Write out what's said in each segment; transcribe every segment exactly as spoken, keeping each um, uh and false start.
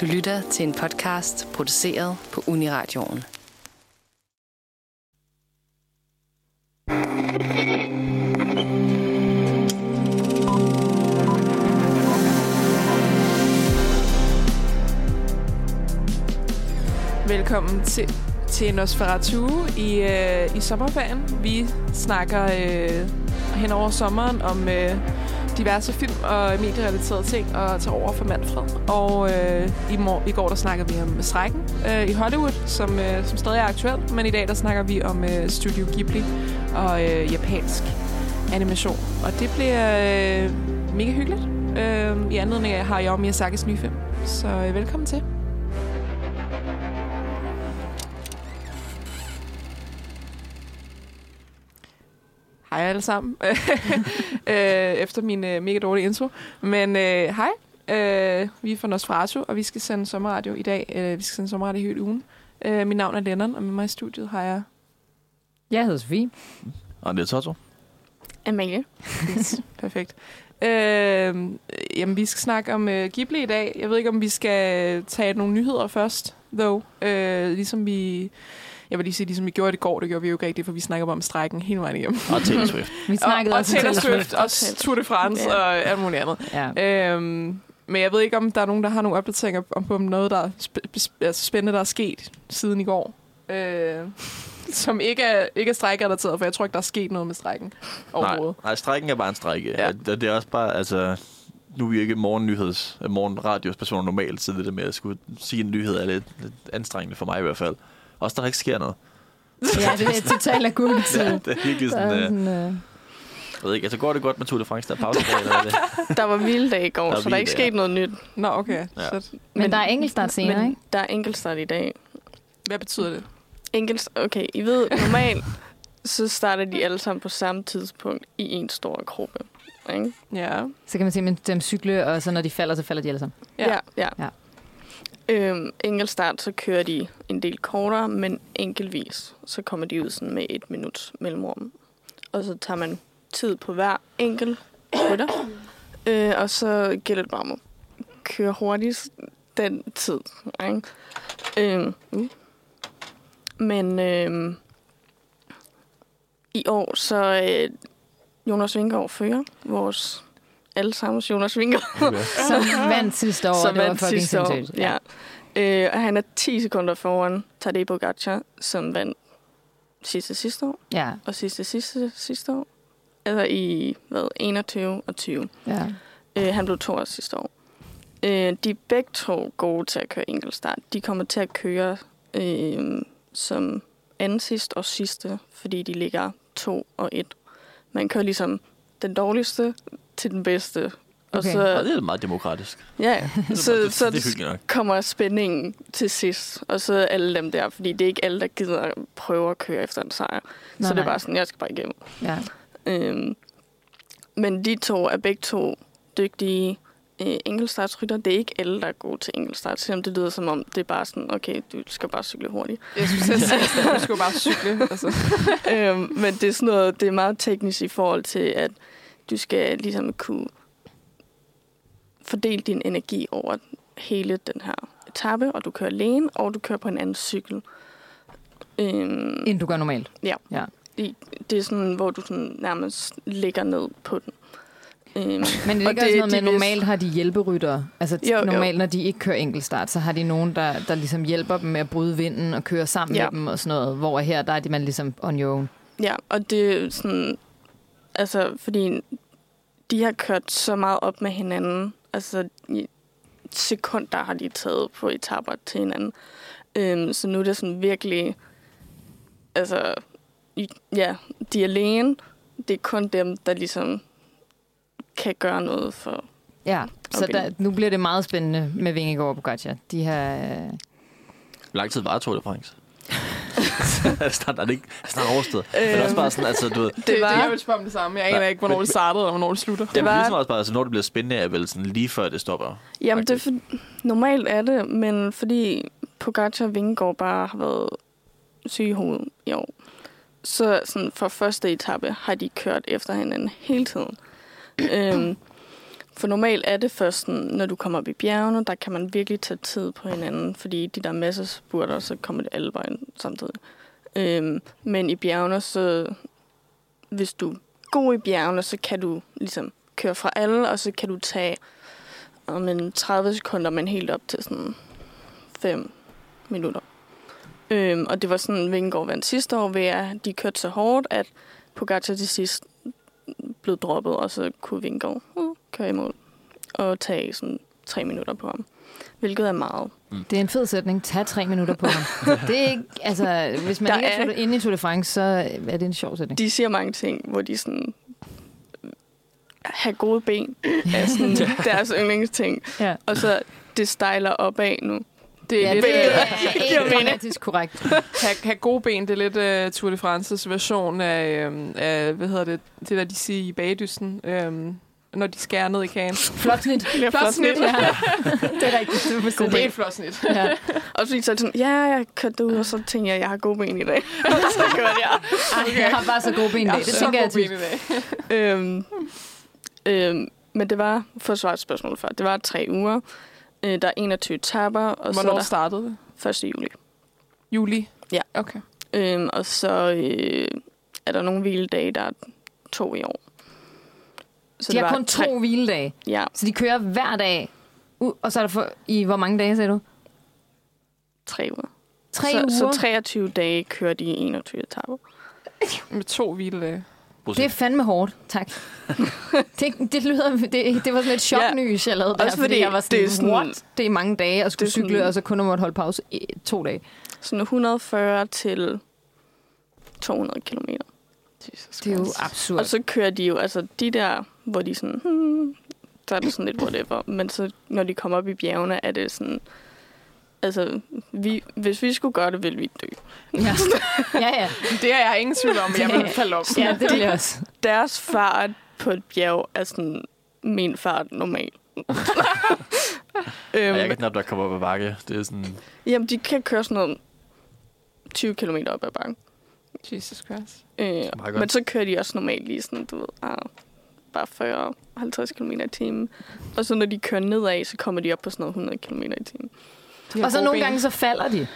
Du lytter til en podcast produceret på Uniradioen. Velkommen til, til Nosferatu i, øh, i sommerferien. Vi snakker øh, hen over sommeren om øh, diverse film og medierelaterede ting og tager over for Manfred. Og øh, i, mor- i går der snakkede vi om Strejken øh, i Hollywood, som, øh, som stadig er aktuel. Men i dag der snakker vi om øh, Studio Ghibli og øh, japansk animation. Og det bliver øh, mega hyggeligt. Øh, I anledning af Hayao Miyazakis nye film. Så øh, velkommen til. Hej alle sammen, efter min mega dårlige intro. Men øh, hej, øh, vi er fra Nosferatu, og vi skal sende sommerradio i dag. Øh, vi skal sende sommerradio i hele ugen. Øh, mit navn er Lennon, og med mig i studiet har jeg... Jeg hedder Sofie. Og det er Toto. Amalie. Yes, perfekt. Øh, jamen, vi skal snakke om øh, Ghibli i dag. Jeg ved ikke, om vi skal tage nogle nyheder først, though. Øh, ligesom vi... Jeg vil lige sige, ligesom vi gjorde det i går, det gjorde vi jo ikke rigtigt, for vi snakker om strejken hele vejen hjem. Og Taylor Swift. vi snakkede og, og Taylor Swift, og Tour de France, yeah. og alt muligt andet. Yeah. Øhm, men jeg ved ikke, om der er nogen, der har nogle opdateringer om, om noget, der er sp- sp- spændende, der er sket siden i går. Øh, som ikke er, ikke er strejkerelateret, for jeg tror ikke, der er sket noget med strejken overhovedet. Nej, nej, strejken er bare en strejke. Ja. Det, det er også bare, altså... Nu er vi ikke morgennyheds, morgenradiospersoner normalt, så det der med at jeg skulle sige en nyhed er lidt, lidt anstrengende for mig i hvert fald. Også der ikke sker noget. Ja, det er totalt akut. Ja, det er virkelig sådan... Der er sådan øh... Jeg ved ikke, altså går det godt med Tour de France, der er pause på, eller det? Der var vilde dage i går, der så der er ikke sket noget nyt. Nå, okay. Ja. Så... Men, men der er enkeltstart senere, men, ikke? Der er enkeltstart i dag. Hvad betyder det? Enkeltstart... Okay, I ved, normalt så starter de alle sammen på samme tidspunkt i en stor gruppe. Ikke? Ja. Så kan man se med dem cykle, og så når de falder, så falder de alle sammen. Ja, ja. ja. ja. Øhm, enkeltstart, så kører de en del kortere, men enkeltvis, så kommer de ud sådan med et minut mellemrum. Og så tager man tid på hver enkelt rytter, øh, og så gælder det bare om at køre hurtigst den tid. Øhm, uh. Men øh, i år, så øh, Jonas Vingegaard fører vores... alle sammen Jonas Vingegaard. Okay. Som vandt sidste år, det var fucking sindssygt. Ja. Øh, og han er ti sekunder foran Tadej Pogačar, som vandt sidste sidste år, ja. og sidste sidste sidste år, altså i hvad, enogtyve og tyve. Ja. Øh, han blev to år sidste år. Øh, de er begge to gode til at køre enkeltstart. De kommer til at køre øh, som anden sidst og sidste, fordi de ligger to og et. Man kører ligesom den dårligste til den bedste. Og okay. så, ja, det er meget demokratisk. Ja, så, det, så det, det kommer spændingen til sidst, og så alle dem der, fordi det er ikke alle, der gider at prøve at køre efter en sejr. Nej, så det er bare sådan, jeg skal bare igennem. Ja. Øhm, men de to er begge to dygtige øh, enkeltstartsrytter. Det er ikke alle, der er gode til enkeltstart, selvom det lyder som om, det er bare sådan, okay, du skal bare cykle hurtigt. Jeg skulle sige, du skal bare cykle. Altså. øhm, men det er sådan noget, det er meget teknisk i forhold til, at du skal ligesom kunne fordele din energi over hele den her etape, og du kører alene, og du kører på en anden cykel. Øhm, Inden du gør normalt? Ja. ja. Det er sådan, hvor du sådan nærmest ligger ned på den. Øhm, Men det ligger og det, også noget med, normalt har de hjælperyttere. Altså jo, normalt, jo. når de ikke kører enkeltstart, så har de nogen, der, der ligesom hjælper dem med at bryde vinden og kører sammen ja. med dem og sådan noget. Hvor her, der er det man ligesom on your own. Ja, og det er sådan... Altså, fordi de har kørt så meget op med hinanden. Altså, sekunder har de taget på etaper til hinanden. Øhm, så nu er det sådan virkelig... Altså, ja, de er alene. Det er kun dem, der ligesom kan gøre noget for... Ja, okay. Så der, nu bliver det meget spændende med Vingegaard og Pogačar. De har... Øh... Lang tid var Tour de France. Snart er det ikke snart overstået. Men øhm, også bare sådan, altså, du ved... Det var jeg vil spørge om det samme. Jeg aner ikke, hvornår det startede, og hvornår det slutter. Det var ligesom også bare, altså, når det bliver spændende, er vel sådan lige før det stopper. Jamen, det for, normalt er det, men fordi Pogačar og Vingegaard bare har været syge i hovedet i år, så sådan, for første etape har de kørt efter hinanden hele tiden. øhm, For normalt er det først sådan, når du kommer op i bjergene, der kan man virkelig tage tid på hinanden, fordi de der masser spurter, så kommer det alle vejen samtidig. Øhm, men i bjergene, så hvis du er god i bjergene, så kan du ligesom køre fra alle, og så kan du tage om en tredive sekunder, men helt op til sådan fem minutter. Øhm, og det var sådan, Vingegaard vandt sidste år, ved at de kørte så hårdt, at Pogačar til sidst blev droppet, og så kunne Vingegaard uh, køre i mål og tage sådan tre minutter på ham, hvilket er meget. Mm. Det er en fed sætning. Tag tre minutter på ham. Det er ikke, altså, hvis man der ikke er, er inde i Tour de France, så er det en sjov sætning. De siger mange ting, hvor de sådan have gode ben af sådan deres yndlingsting. Ja. Og så det stejler opad nu. Det er, ja, det er grammatisk korrekt. Ha, ha' gode ben, det er lidt uh, Tour de Frances version af, um, af, hvad hedder det, det der de siger i bagdysten, um, når de skærer ned i kagen. Flot snit. Ja, flot snit. Ja. Det er rigtigt. Det er, det. Det er et flot snit. Ja. Og så er sådan, ja, jeg kørte ud, og så tænker jeg, jeg har gode ben i dag. Og så gør jeg. Okay. Jeg har bare så gode ben i dag. Det tænker jeg til. øhm, øhm, men det var, for at svare et spørgsmål før, det var tre uger. Der er enogtyve etapper. Og hvornår så startede det? første juli. Juli? Ja. Okay. Øhm, og så øh, er der nogle hviledage, der er to i år. Så de har kun tre... to hviledage? Ja. Så de kører hver dag? Uh, og så er der for, i hvor mange dage, sagde du? Tre uger. Tre så, uger? Så treogtyve dage kører de enogtyve etapper. Med to hviledage. Det er fandme hårdt, tak. det, det, lyder, det, det var sådan lidt choknys, ja. Jeg lavede der, fordi, fordi jeg var sådan, det er, sådan, det er mange dage at skulle cykle, sådan, og så kun måtte holde pause i to dage. Sådan hundrede og fyrre til to hundrede kilometer. Det er jo absurd. Og så kører de jo, altså de der, hvor de sådan, hmm, så er det sådan lidt whatever, men så når de kommer op i bjergene, er det sådan... Altså, vi, hvis vi skulle gøre det, ville vi dø. Ja, ja. ja. Det er jeg ingen tvivl om, at jeg ville falde op. Ja, det ville også. Deres fart på et bjerg er sådan min fart normal. øhm, jeg kan knap, der kommer op ad bakke. Det er sådan... Jamen, de kan køre sådan noget tyve kilometer op ad bakken. Jesus Christ. Øh, men så kører de også normalt lige sådan, du ved, ah, bare fyrre til halvtreds kilometer i timen. Og så når de kører nedad, så kommer de op på sådan noget hundrede kilometer i timen. Og så nogle ben. Gange så falder de.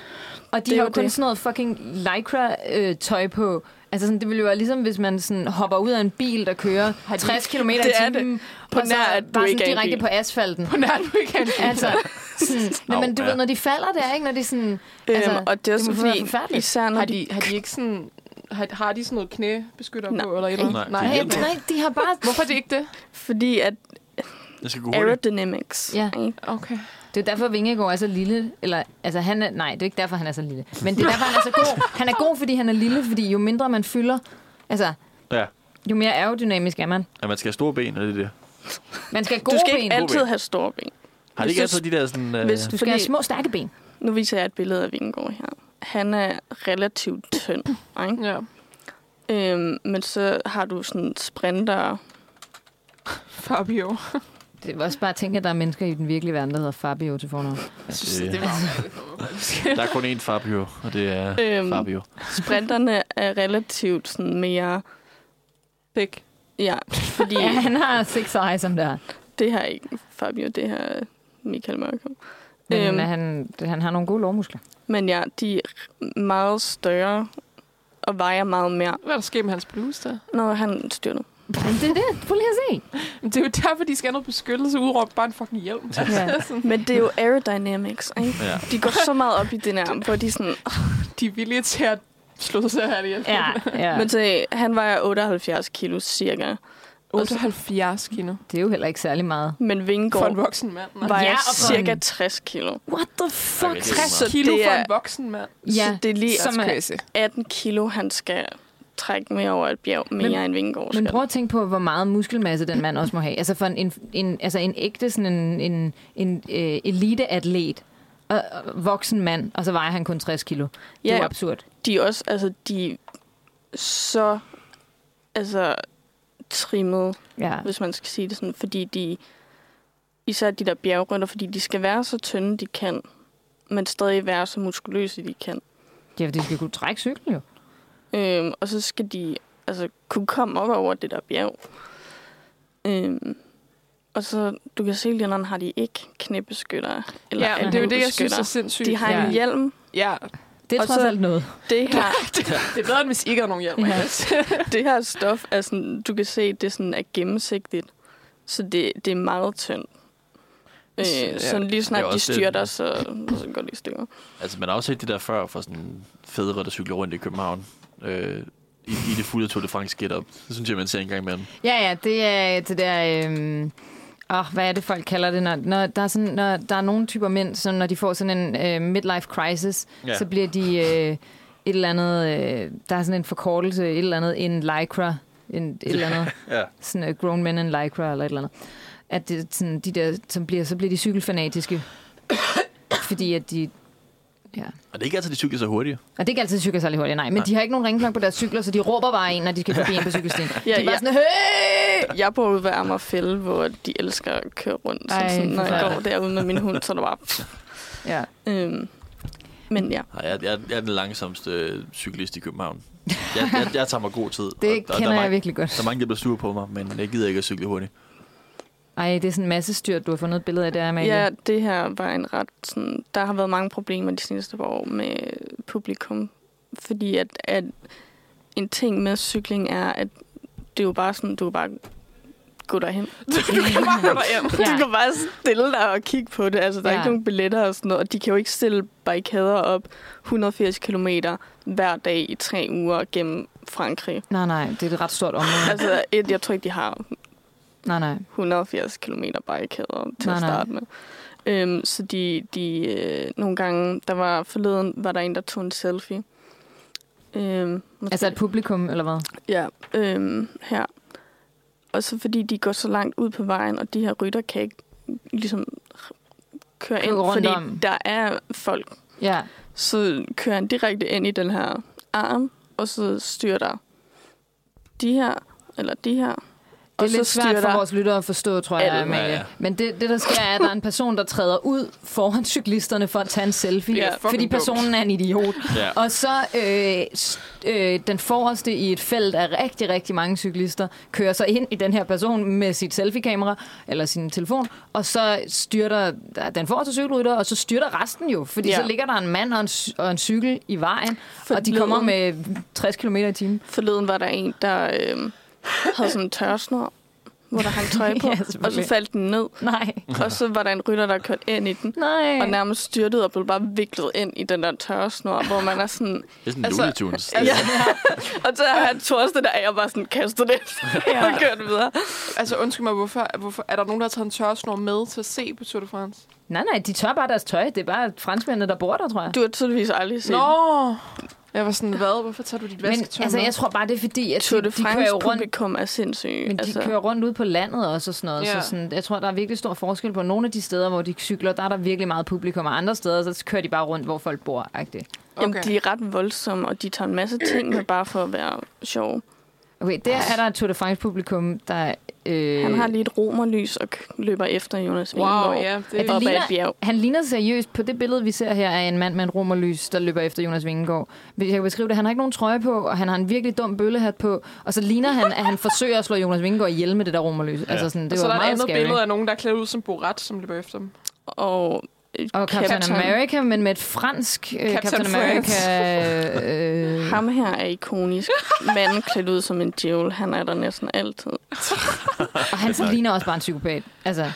Og de det har jo kun det. Sådan noget fucking lycra-tøj øh, på. Altså sådan, det ville jo være ligesom, hvis man sådan hopper ud af en bil, der kører tres kilometer i timen. På nær, du ikke direkte bil. På asfalten. På nær, du ikke altså, sådan, no, men du ja. Ved, når de falder der, ikke? Når de sådan... Altså, øhm, og det er også fordi, især når har de... Har de ikke sådan... Har, har de sådan noget knæbeskytter nej. På? Eller eller? Nej. Nej. Nej, nej, de har bare... Hvorfor er det ikke det? Fordi at... Det skal gå hurtigt. Aerodynamics. Ja, okay. Det er derfor Vingegaard er så lille, eller altså han er, nej, det er ikke derfor han er så lille, men det er derfor han er så god. Han er god, fordi han er lille, fordi jo mindre man fylder, altså ja. Jo mere aerodynamisk er man. Ja, man skal have store ben, er det det? Man skal have gode ben. Du skal ben. Ikke altid have store ben. Har det ikke altid de der sådan... Uh... Hvis du skal fordi, have små, stærke ben. Nu viser jeg et billede af Vingegaard her. Han er relativt tynd, ikke? Ja. Øhm, men så har du sådan sprinter... Fabio... Det var også bare at tænke, at der er mennesker i den virkelige verden, der hedder Fabio til fornavn. Der er kun én Fabio, og det er øhm, Fabio. Sprinterne er relativt sådan mere... Big. Ja, fordi... ja, han har six eyes som der. Det her ikke Fabio, det her Michael Mørkholm. Men øhm, han, han har nogle gode lårmuskler. Men ja, de er meget større og vejer meget mere. Hvad er der sket med hans bluse der? Nå, han styrtede. Det er det. Prøv lige at se. Det er jo derfor, de skal have noget beskyttelse. Udråb bare en fucking hjelm. Ja. Men det er jo aerodynamics, ikke? Ja. De går så meget op i den arm, hvor de sådan... De er villige til at slå sig her i ja. Ja. Men så, han vejer otteoghalvfjerds kilo cirka. otteoghalvfjerds kilo? Det er jo heller ikke særlig meget. Men Vingegaard for en voksen mand vejer ja, cirka en... tres kilo. What the fuck? Okay, tres kilo er... for en voksen mand? Ja. Så det er lige som er... atten kilo, han skal... trække mere over et bjerg, mere men, end Vingegaard. Men prøv at tænke på, hvor meget muskelmasse den mand også må have. Altså for en, en, en, altså en ægte sådan en, en, en øh, eliteatlet, og, og voksen mand, og så vejer han kun tres kilo. Det er ja, absurd. De er også, altså de er så altså trimmede, ja. Hvis man skal sige det sådan, fordi de, især de der bjergrytter, fordi de skal være så tynde, de kan, men stadig være så muskuløse, de kan. Ja, for de skal kunne trække cyklen jo. Øhm, og så skal de altså kunne komme op over det der bjerg. Øhm, Og så, du kan se, lige har de ikke knæbeskyttere. Eller ja, det er jo det, jeg synes er sindssygt. De har ja. en hjelm. Ja, det er trods alt noget. Det her, det, det er bedre, end hvis I ikke har nogen hjelm. Ja. Det her stof, er sådan, du kan se, det sådan er gennemsigtigt. Så det, det er meget tyndt. Øh, ja, så lige snart de styrter, det, så, så går de i stykker. Altså, man har også set det der før for sådan fædre, der cykler rundt i København. Øh, i, I det fulde Tour de France getup. Det synes jeg, man ser en gang imellem. Ja, ja, det er det der... Øh... Åh, oh, hvad er det, folk kalder det? Når, når, der, er sådan, når der er nogle typer mænd, som når de får sådan en øh, midlife crisis, yeah. så bliver de øh, et eller andet... Øh, der er sådan en forkortelse, et eller andet, en lycra, en, et eller andet. Yeah. Sådan uh, grown men en lycra, eller et eller andet. At det, sådan, de der, som bliver, så bliver de cykelfanatiske. fordi at de... Ja. Og det er ikke altid, de cykler så hurtigt. Og det er ikke altid, de cykler så hurtigt, nej. Men nej. De har ikke nogen ringklang på deres cykler, så de råber bare en, når de skal forbi en på cykelstien. ja, de er bare ja. sådan, hey! Jeg bor ude ved Amagerfælde, hvor de elsker at køre rundt. Ej, så sådan, når jeg går derude med min hund, så er det bare... ja. Øhm, men ja. Jeg, jeg, jeg er den langsomste cyklist i København. Jeg, jeg, jeg tager mig god tid. Det og, og kender mange, jeg virkelig godt. Der er mange, der bliver sure på mig, men jeg gider ikke at cykle hurtigt. Ej, det er sådan en masse styrt, du har fundet et billede af det her, Amalie. Ja, det her var en ret sådan... Der har været mange problemer de seneste år med publikum. Fordi at, at en ting med cykling er, at det er jo bare sådan, du kan bare gå derhen. Du kan bare gå derhen. Ja. Du kan bare stille dig og kigge på det. Altså, der er ja. ikke nogen billetter og sådan noget. Og de kan jo ikke stille barrikader op et hundrede og firs kilometer hver dag i tre uger gennem Frankrig. Nej, nej, det er et ret stort område. Altså, et, jeg tror ikke, de har... Nej, nej. et hundrede og firs kilometer barrikader til nej, at starte nej. med. Øhm, så de, de øh, nogle gange, der var forleden, var der en, der tog en selfie. Øhm, altså et publikum, eller hvad? Ja, øhm, her. Og så fordi de går så langt ud på vejen, og de her rytter kan ikke ligesom køre ind, rundt fordi om. Der er folk. Ja. Så kører han direkte ind i den her arm, og så styrter de her, eller de her. Det er og lidt svært for vores lyttere at forstå, tror jeg, Amalie. Ja, ja. Men det, det, der sker, er, at der er en person, der træder ud foran cyklisterne for at tage en selfie. Ja, fordi personen dumt. er en idiot. Ja. Og så øh, øh, den forreste i et felt af rigtig, rigtig mange cyklister kører sig ind i den her person med sit selfie-kamera eller sin telefon. Og så styrter den forreste cykelrytter, og så styrter resten jo. Fordi ja. så ligger der en mand og en, og en cykel i vejen, forleden, og de kommer med tres kilometer i timen. Forleden var der en, der... Øh havde sådan en tørsnor, hvor der hang tøj på, yes, og så faldt den ned. Nej. Og så var der en rytter, der kørte ind i den, nej. og nærmest styrtede og blev bare viklet ind i den der tørsnor, hvor man er sådan... Det er sådan altså, Looney Tunes. Altså, ja. Og så har han torste der af og bare sådan kastet det ja. og kørte videre. Altså undskyld mig, hvorfor, hvorfor er der nogen, der har taget en tørsnor med til at se på Tour de France? Nej, nej, de tør bare deres tøj. Det er bare franskmændene, der bor der, tror jeg. Du har tydeligvis aldrig set. Nå! Jeg var sådan, hvad? Hvorfor tager du dit vasketøj? Men altså, jeg tror bare, det er fordi, at de, de kører rundt... publikum er sindssygt. Men de altså. kører rundt ud på landet også og sådan noget. Ja. Så sådan, jeg tror, der er virkelig stor forskel på nogle af de steder, hvor de cykler. Der er der virkelig meget publikum, og andre steder, så kører de bare rundt, hvor folk bor. Okay. Jamen, de er ret voldsomme, og de tager en masse ting med bare for at være sjov. Okay, der er der et Tour de France-publikum, der... Øh... Han har lige et romerlys og løber efter Jonas Vingegaard. Wow, ja, det... op ligner, ad et bjerg. Han ligner seriøst. På det billede, vi ser her, er en mand med en romerlys, der løber efter Jonas Vingegaard. Jeg kan beskrive det. Han har ikke nogen trøje på, og han har en virkelig dum bøllehat på. Og så ligner han, at han forsøger at slå Jonas Vingegaard ihjel med det der romerlys. Ja. Altså sådan, det og så var der er et andet skærlig. billede af nogen, der er klædt ud som Borat, som løber efter dem. Og... Og Captain, Captain America, men med et fransk øh, Captain, Captain America. Øh, Ham her er ikonisk. Manden klædt ud som en djævel. Han er der næsten altid. Og han så ligner også bare en psykopat. Altså,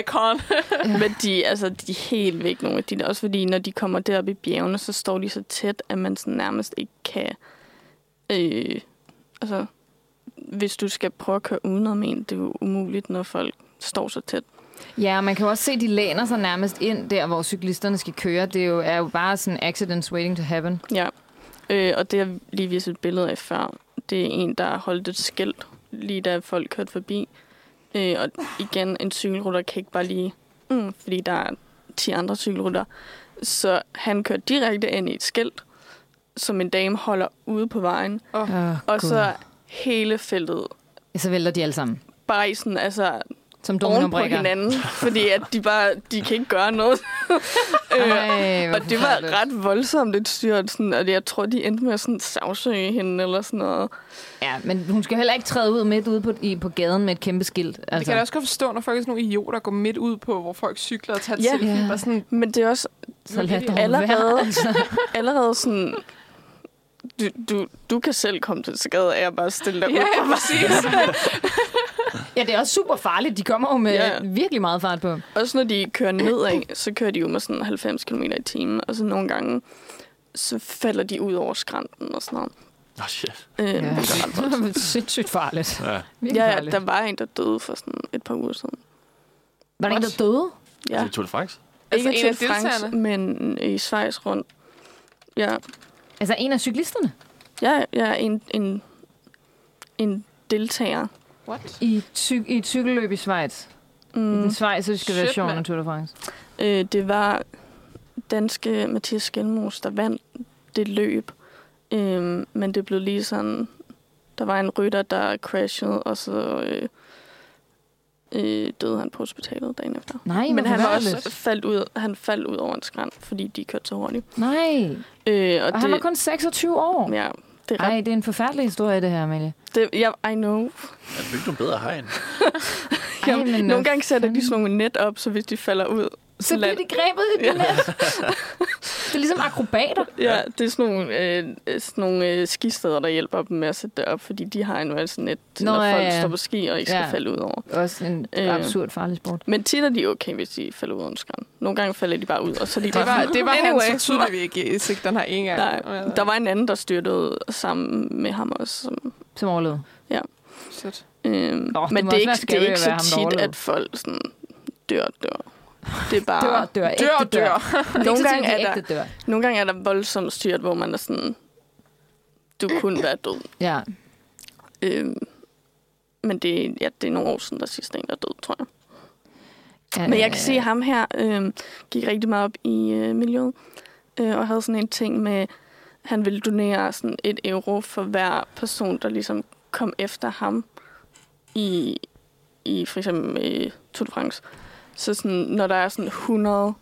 icon. Men de, altså, de er helt væk nogle af de der. Også fordi, når de kommer deroppe i bjergene, så står de så tæt, at man sådan nærmest ikke kan... Øh, altså, hvis du skal prøve at køre udenom en, det er jo umuligt, når folk står så tæt. Ja, man kan jo også se, at de læner sig nærmest ind der, hvor cyklisterne skal køre. Det er jo, er jo bare sådan accidents waiting to happen. Ja, øh, og det har lige vist et billede af før. Det er en, der holdt et skilt, lige da folk kørte forbi. Øh, og igen, en cykelrytter kan ikke bare lige... Mm, fordi der er ti andre cykelrytter. Så han kørte direkte ind i et skilt, som en dame holder ude på vejen. Oh. Oh, og God. Så hele feltet... Så vælter de alle sammen. Bare sådan, altså... som dominobrikker på hinanden, fordi at de bare de kan ikke gøre noget. Ej, og det var ret voldsomt et styr, sådan, og jeg tror de endte med at sådan sagsøge hende eller sådan noget. Ja, men hun skal heller ikke træde ud midt ude på i, på gaden med et kæmpe skilt. Altså. Det kan jeg også godt forstå, når folk er sådan nogle idioter går midt ud på, hvor folk cykler og tager ja, selfie ja. Bare sådan. Men det er også så lad allerede være, altså. allerede sådan. Du du du kan selv komme til skade af at bare stille dig ja, ud. Ja, præcis. Ja, det er også super farligt. De kommer jo med ja. Virkelig meget fart på. Også når de kører nedad, så kører de jo med sådan halvfems kilometer i timen, og så nogle gange, så falder de ud over skrænten og sådan noget. Åh, oh, shit. Øh, ja. Det er sindssygt farligt. Ja. Ja, farligt. Ja, der var en, der døde for sådan et par uger siden. Var der en, der døde? Ja. Altså i Tour de France? Ikke altså en af deltagerne, men i Schweiz rundt. Ja. Altså en af cyklisterne? Ja, ja, en, en, en deltager. What? I, ty- I et cykelløb i Schweiz. Mm. I den schweiziske version af Tour de France. Øh, det var danske Mathias Skjelmose, der vandt det løb. Øh, men det blev lige sådan... Der var en rytter, der crashede, og så øh, øh, døde han på hospitalet dagen efter. Nej, men han var også faldt ud, han faldt ud over en skrænt, fordi de kørte så hurtigt. Nej. Øh, og og det, han var kun seksogtyve år. Ja. Nej, det, det er en forfærdelig historie, det her, Amalie. Det, ja, I know. Jeg bygger nogle bedre hegn. Nogle no gange sætter fanden. De sådan nogle net op, så hvis de falder ud... Så bliver de grebet i det net. Det er ligesom akrobater. Ja, det er sådan nogle, øh, sådan nogle øh, skisteder, der hjælper dem med at sætte det op, fordi de har en altså net, til, Nå, når ja, folk ja. står på ski og ikke ja. Skal falde ud over. Også en øh, absurd farlig sport. Men tit er de okay, hvis de falder ud over en skræn. Nogle gange falder de bare ud, og så er de det bare... Var, det var anyway. Han, så tydeligt vi ikke i sigten her en gang. Nej, der var en anden, der styrtede sammen med ham også. Som, som overlevede? Ja. Øhm, oh, men det, det er ikke, det er ikke så tit, at folk sådan dør, dør. Det er bare... Dør, dør, ægte dør. dør. Nogle, gange er ægte dør. Der, nogle gange er der voldsomt styrt, hvor man er sådan... Du kunne være død. Ja. Øhm, men det, ja, det er nogle år siden, der sidste en, der død, tror jeg. Ja, men jeg kan ja, se, at ham her øh, gik rigtig meget op i øh, miljøet. Øh, og havde sådan en ting med... Han ville donere sådan et euro for hver person, der ligesom kom efter ham. I, i for eksempel øh, Tour de France. Så sådan, når der er sådan et hundrede og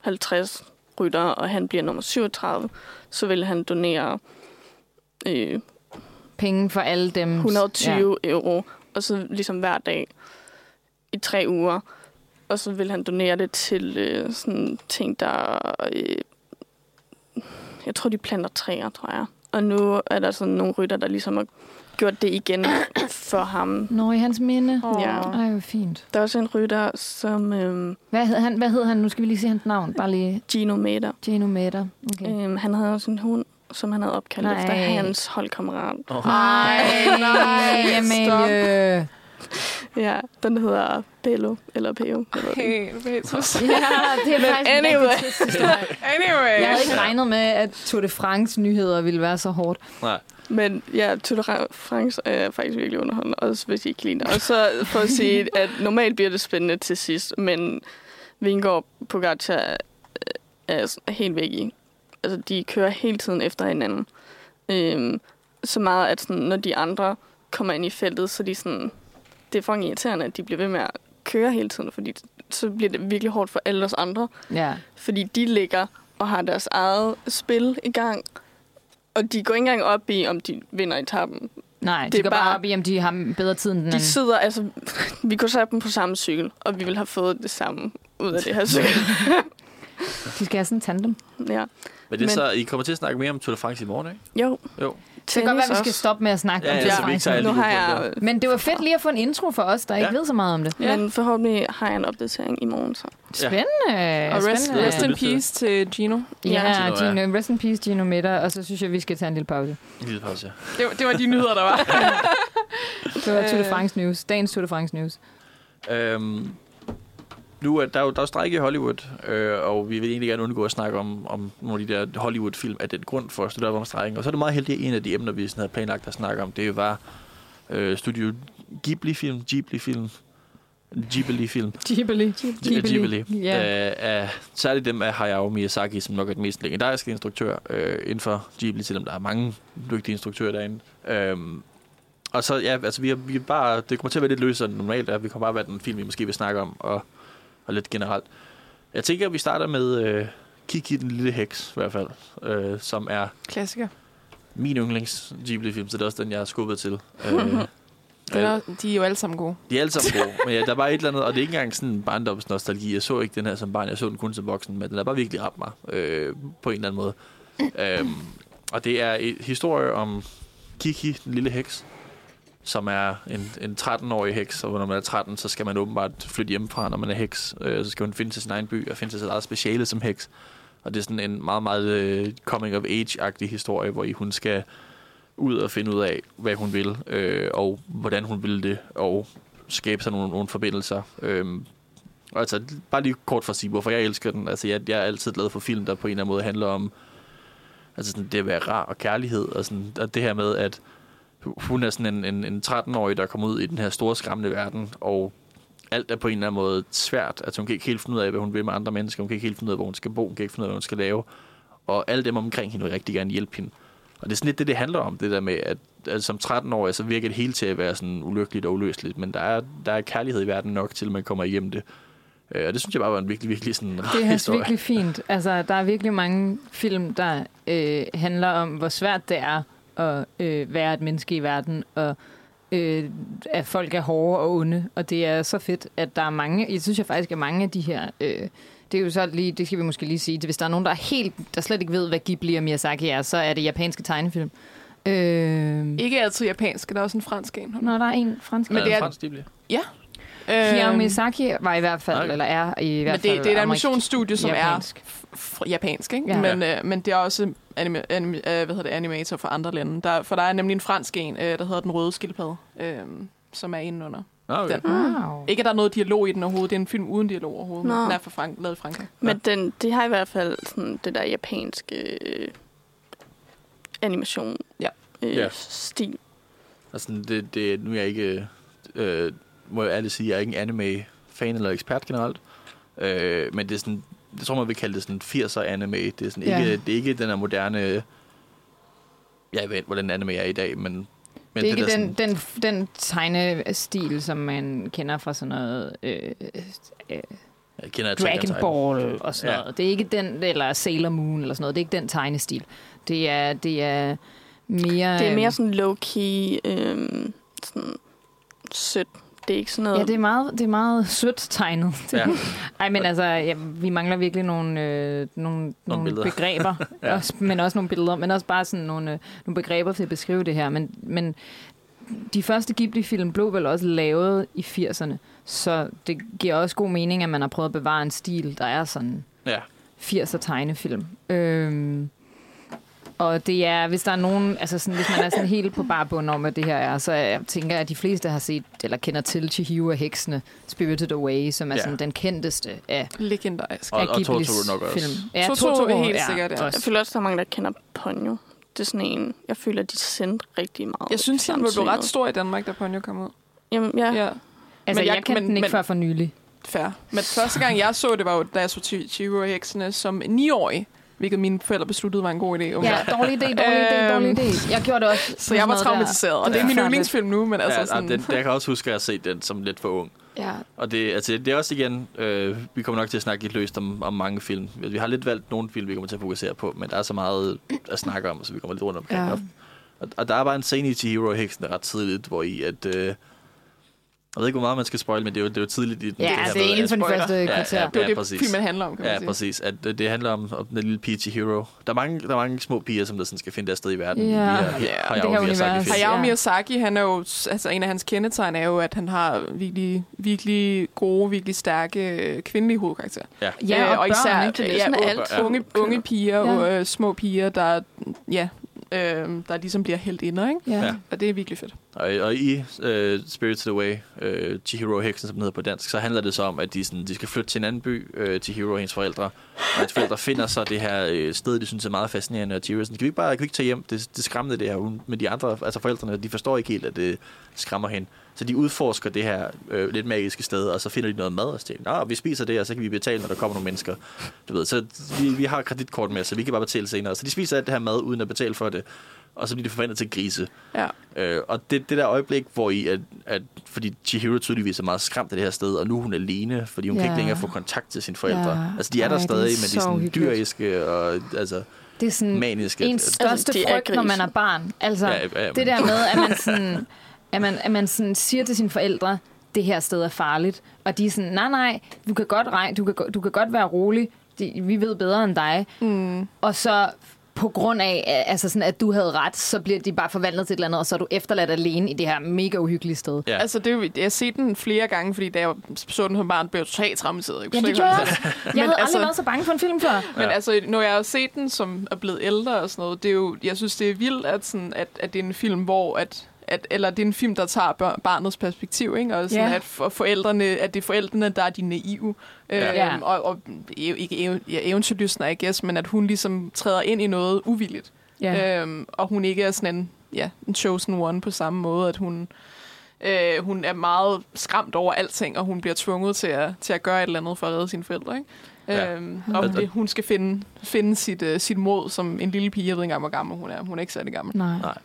halvtreds ryttere, og han bliver nummer syvogtredive, så vil han donere øh, penge for alle dem. et hundrede og tyve ja. Euro, og så ligesom hver dag i tre uger. Og så vil han donere det til øh, sådan ting, der... Øh, jeg tror, de planter træer, tror jeg. Og nu er der sådan nogle rytter, der ligesom har gjort det igen for ham. Nå, i hans minde. Oh. Ja. Ej, hvor fint. Der er også en rytter, som... Øhm, hvad hed han? Hvad hed han? Nu skal vi lige se hans navn. Bare lige... Gino Mäder. Gino Mäder. Okay. Øhm, han havde også en hund, som han havde opkaldt nej. Efter hans holdkammerat. Oh. Nej, nej, Amalie. Ja, den hedder Bello, eller P O. Hey, det er trist. Ja, det er faktisk anyway. Anyway. Jeg havde ikke regnet med, at Tour de France-nyheder ville være så hårdt. Nej. Men ja, Tour de France er faktisk virkelig underholdende, også hvis I ikke ligner. Og så for at sige, at normalt bliver det spændende til sidst, men Vingegaard Pogačar er helt væk i. Altså, de kører hele tiden efter hinanden. Øhm, så meget, at sådan, når de andre kommer ind i feltet, så de sådan... Det er fucking irriterende, at de bliver ved med at køre hele tiden, fordi så bliver det virkelig hårdt for alle os andre. Yeah. Fordi de ligger og har deres eget spil i gang, og de går ikke engang op i, om de vinder etappen. Nej, det de går bare, bare op i, om de har bedre tid end den anden. De sidder, altså, vi kunne sætte dem på samme cykel, og vi ville have fået det samme ud af det her cykel. De skal have sådan en tandem. Ja. Men det er så, I kommer til at snakke mere om Tour de France i morgen, ikke? Jo. Jo. Det kan godt være, at vi skal stoppe med at snakke ja, om ja, det. Ja, nu har jeg... Men det var fedt lige at få en intro for os, der ja. Ikke ved så meget om det. Ja. Men forhåbentlig har jeg en opdatering i morgen, så. Spændende. Ja. Og rest, Spændende. rest in peace til Gino. Ja, ja Gino, ja. Rest in peace Gino Mäder. Og så synes jeg, vi skal tage en lille pause. En lille pause, ja. Det, det var de nyheder, der var. Det var Tour de France News. Dagens Tour de France News. Øhm, nu er der jo, der er jo strejke i Hollywood, øh, og vi vil egentlig gerne undgå at snakke om, om nogle af de der Hollywood-film af den grund for at støtte op om strejken. Og så er det meget heldigt, at en af de emner, vi sådan havde planlagt at snakke om, det var øh, Studio Ghibli-film, Ghibli-film, Ghibli-film. Ghibli. Ghibli. Ja. Særligt dem af Hayao Miyazaki, som nok er den mest legendariske instruktør øh, inden for Ghibli, selvom der er mange dygtige instruktører derinde. Øh, Og så, ja, altså vi er, vi er bare, det kommer til at være lidt løsere end normalt, og vi kommer bare være den film, vi måske vil snakke om, og, og lidt generelt. Jeg tænker, at vi starter med øh, Kiki, den lille heks, i hvert fald, øh, som er... Klassiker. Min yndlings Ghibli-film, så det er også den, jeg har skubbet til. øh, er, de er jo alle sammen gode. De er alle sammen gode, men ja, der er bare et eller andet, og det er ikke engang sådan en barndomsnostalgi. Jeg så ikke den her som barn, jeg så den kun som voksen, men den har bare virkelig ramt mig, øh, på en eller anden måde. øhm, og det er en historie om Kiki, den lille heks, som er en, en tretten-årig heks, og når man er tretten, så skal man åbenbart flytte hjemmefra, når man er heks. Øh, så skal man finde til sin egen by, og finde til sit eget speciale som heks. Og det er sådan en meget, meget coming-of-age-agtig historie, hvor hun skal ud og finde ud af, hvad hun vil, øh, og hvordan hun vil det, og skabe sig nogle, nogle forbindelser. Øh, og altså, bare lige kort for at sige, hvorfor jeg elsker den. Altså, jeg, jeg er altid glad for film, der på en eller anden måde handler om altså sådan, det at være rar og kærlighed, og, sådan, og det her med, at hun er sådan en, en, en tretten-årig, der kommer ud i den her store, skræmmende verden, og alt er på en eller anden måde svært. Altså, hun kan ikke helt finde ud af, hvad hun vil med andre mennesker. Hun kan ikke helt finde ud af, hvor hun skal bo. Hun kan ikke finde ud af, hvad hun skal lave. Og alle dem omkring hende vil rigtig gerne hjælpe hende. Og det er sådan lidt det, det handler om, det der med, at altså, som tretten-årig, så virker det hele til at være sådan ulykkeligt og uløseligt. Men der er, der er kærlighed i verden nok, til man kommer igennem det. Og det synes jeg bare var en virkelig, virkelig sådan rar historie. Det er også virkelig fint. Altså, der er virkelig mange film, der øh, handler om, hvor svært det er at øh, være et menneske i verden, og øh, at folk er hårde og onde, og det er så fedt, at der er mange, jeg synes jeg faktisk, at mange af de her, øh, det er jo så lige, det skal vi måske lige sige, hvis der er nogen, der er helt, der slet ikke ved, hvad Ghibli og Miyazaki er, så er det japanske tegnefilm. Øh, ikke altid japanske, der er også en fransk en. Nå, der er en fransk. Men det er fransk Ghibli. Ja. Hayao Miyazaki var i hvert fald, okay. eller er i hvert fald... Men det, det er et animationsstudie, som japansk. er f- japansk, ikke? Ja. Men, øh, men det er også anima- anim- øh, hvad hedder det, animator fra andre lande. Der, for der er nemlig en fransk en, øh, der hedder Den Røde Skildpadde, øh, som er indenunder. Okay. Wow. Ikke, at der er noget dialog i den overhovedet. Det er en film uden dialog overhovedet. No. Den er fra Frank- lavet i Frankrig. Ja. Men den, det har i hvert fald sådan, det der japanske øh, animation ja. øh, yeah. stil. Altså, det, det, nu er jeg ikke... Øh, må jeg ærligt sige, jeg er ikke en anime-fan eller ekspert generelt. Øh, men det er sådan, jeg tror, man vil kalde det sådan firser-anime. Det er sådan yeah. ikke, det er ikke den her moderne... Jeg ved ikke, hvordan anime er i dag, men... men det er det ikke den, sådan... den, den tegnestil, som man kender fra sådan noget... Øh, øh, jeg kender Dragon Ball og sådan ja. noget. Det er ikke den, eller Sailor Moon eller sådan noget. Det er ikke den tegnestil. Det er, det er mere... Det er mere sådan low-key, øh, sådan sødt. Det er ikke sådan noget... Ja, det er meget, det er meget sødt tegnet. Ja. Ej, men altså, ja, vi mangler virkelig nogle, øh, nogle, nogle, nogle begreber, ja. også, men også nogle billeder, men også bare sådan nogle, øh, nogle begreber til at beskrive det her. Men, men de første Ghibli-film blev vel også lavet i firserne, så det giver også god mening, at man har prøvet at bevare en stil, der er sådan ja. firser-tegnefilm. Øhm, og det er, hvis der er nogen, altså sådan, hvis man er sådan helt på bare bund om, hvad det her er, så jeg tænker, at de fleste har set, eller kender til Chihiro og heksene, Spirited Away, som er ja. sådan den kendteste af legendarisk. Og, og Totoro nok også. Film. Ja, Totoro, Totoro er helt ja, sikkert, ja. Jeg føler også, der er mange, der kender Ponyo. Det er sådan en, jeg føler, de sendte rigtig meget. Jeg synes, den blev ret stor i Danmark, da Ponyo kom ud. Jamen, ja. ja. Altså, men jeg, jeg kendte men, den ikke men, før for nylig. Fair. Men første gang, jeg så det, var jo, da jeg så Chihiro og heksene som niårig. Hvilket mine forældre besluttede var en god idé. Um. Ja, dårlig idé, dårlig idé, dårlig idé. Jeg gjorde det også. Så jeg var traumatiseret, og det er min yndlingsfilm nu. Men altså ja, sådan... den, jeg kan også huske, at jeg set den som lidt for ung. Ja. Og det, altså, det er også igen, øh, vi kommer nok til at snakke lidt løst om, om mange film. Vi har lidt valgt nogle film, vi kommer til at fokusere på, men der er så meget at snakke om, så vi kommer lidt rundt omkring. Ja. Og, og der er bare en scene i Chihiro og heksen, der er ret tidligt, hvor i at... Øh, jeg ved ikke, hvor meget man skal spoil, men det er jo, det er jo tidligt i den. Ja, det, altså, det er en for de første kvarter. Ja, ja, ja, det er jo det, filmen handler om, kan man sige. Ja, præcis. At det handler om, om den lille pige Chihiro. Der er mange, der er mange små piger, som der sådan skal finde deres sted i verden. Ja, yeah. yeah. Hayao Miyazaki. Hayao Miyazaki, han er jo, altså en af hans kendetegn er jo, at han har virkelig, virkelig gode, virkelig stærke kvindelige hovedkarakterer. Ja, ja og, og især børn, ja, ja, alt. Unge, unge piger, ja. og, øh, små piger, der ja, øh, der ligesom bliver heltinder, ikke? Ja. Ja. Og det er virkelig fedt. Og, og i uh, Spirited Away, uh, Chihiro og heksen, som den hedder på dansk, så handler det så om, at de, sådan, de skal flytte til en anden by, uh, Chihiro og hendes forældre. Og hendes forældre finder så det her uh, sted, de synes er meget fascinerende. Og Chihiro sådan, kan vi ikke bare kan vi ikke tage hjem? Det, det skræmmede det her. Men de andre, altså forældrene, de forstår ikke helt, at det skræmmer hende. Så de udforsker det her uh, lidt magiske sted, og så finder de noget mad og siger, nå, vi spiser det, og så kan vi betale, når der kommer nogle mennesker. Du ved, så vi, vi har kreditkort med, så vi kan bare betale senere. Så de spiser alt det her mad, uden at betale for det. og så bliver det forvandlet til grise. Ja. Øh, og det, det der øjeblik, hvor I, at, at, fordi Chihiro tydeligvis er meget skræmt af det her sted, og nu er hun alene, fordi hun ja. kan ikke længere få kontakt til sine forældre. Ja. Altså, de er Ej, der stadig, det er men de er sådan hyggeligt. dyriske og altså... Det er sådan Manisk, en største altså, frygt, når man er barn. Altså, ja, ja, ja, det der med, at man, sådan, at man, at man sådan siger til sine forældre, det her sted er farligt. Og de er sådan, nej, nej, du kan godt, rej- du kan, du kan godt være rolig. De, vi ved bedre end dig. Mm. Og så på grund af, altså sådan, at du havde ret, så bliver de bare forvandlet til et eller andet, og så er du efterladt alene i det her mega uhyggelige sted. Ja. Altså, det er jo, jeg har set den flere gange, fordi da jeg så den som barn, blev jeg totalt traumatiseret. Ja, det gjorde jeg også. Jeg havde altså, aldrig været så bange for en film før. Men ja. altså, når jeg har set den, som er blevet ældre og sådan noget, det er jo, jeg synes, det er vildt, at, sådan, at, at det er en film, hvor... At At, eller det er en film, der tager bør- barnets perspektiv, ikke? Og sådan, yeah. at, for forældrene, at det er forældrene, der er de naive. Yeah. Øhm, og, og ikke ev- ja, eventyrlystner, I guess, men at hun ligesom træder ind i noget uvilligt. Yeah. Øhm, og hun ikke er sådan en, ja, en chosen one på samme måde, at hun, øh, hun er meget skræmt over alting, og hun bliver tvunget til at, til at gøre et eller andet for at redde sine forældre, ikke? Ja. Øhm, og det, hun skal finde, finde sit, uh, sit mod som en lille pige. Jeg ved ikke engang, hvor gammel hun er. Hun er ikke særlig gammel. Nej. Nej.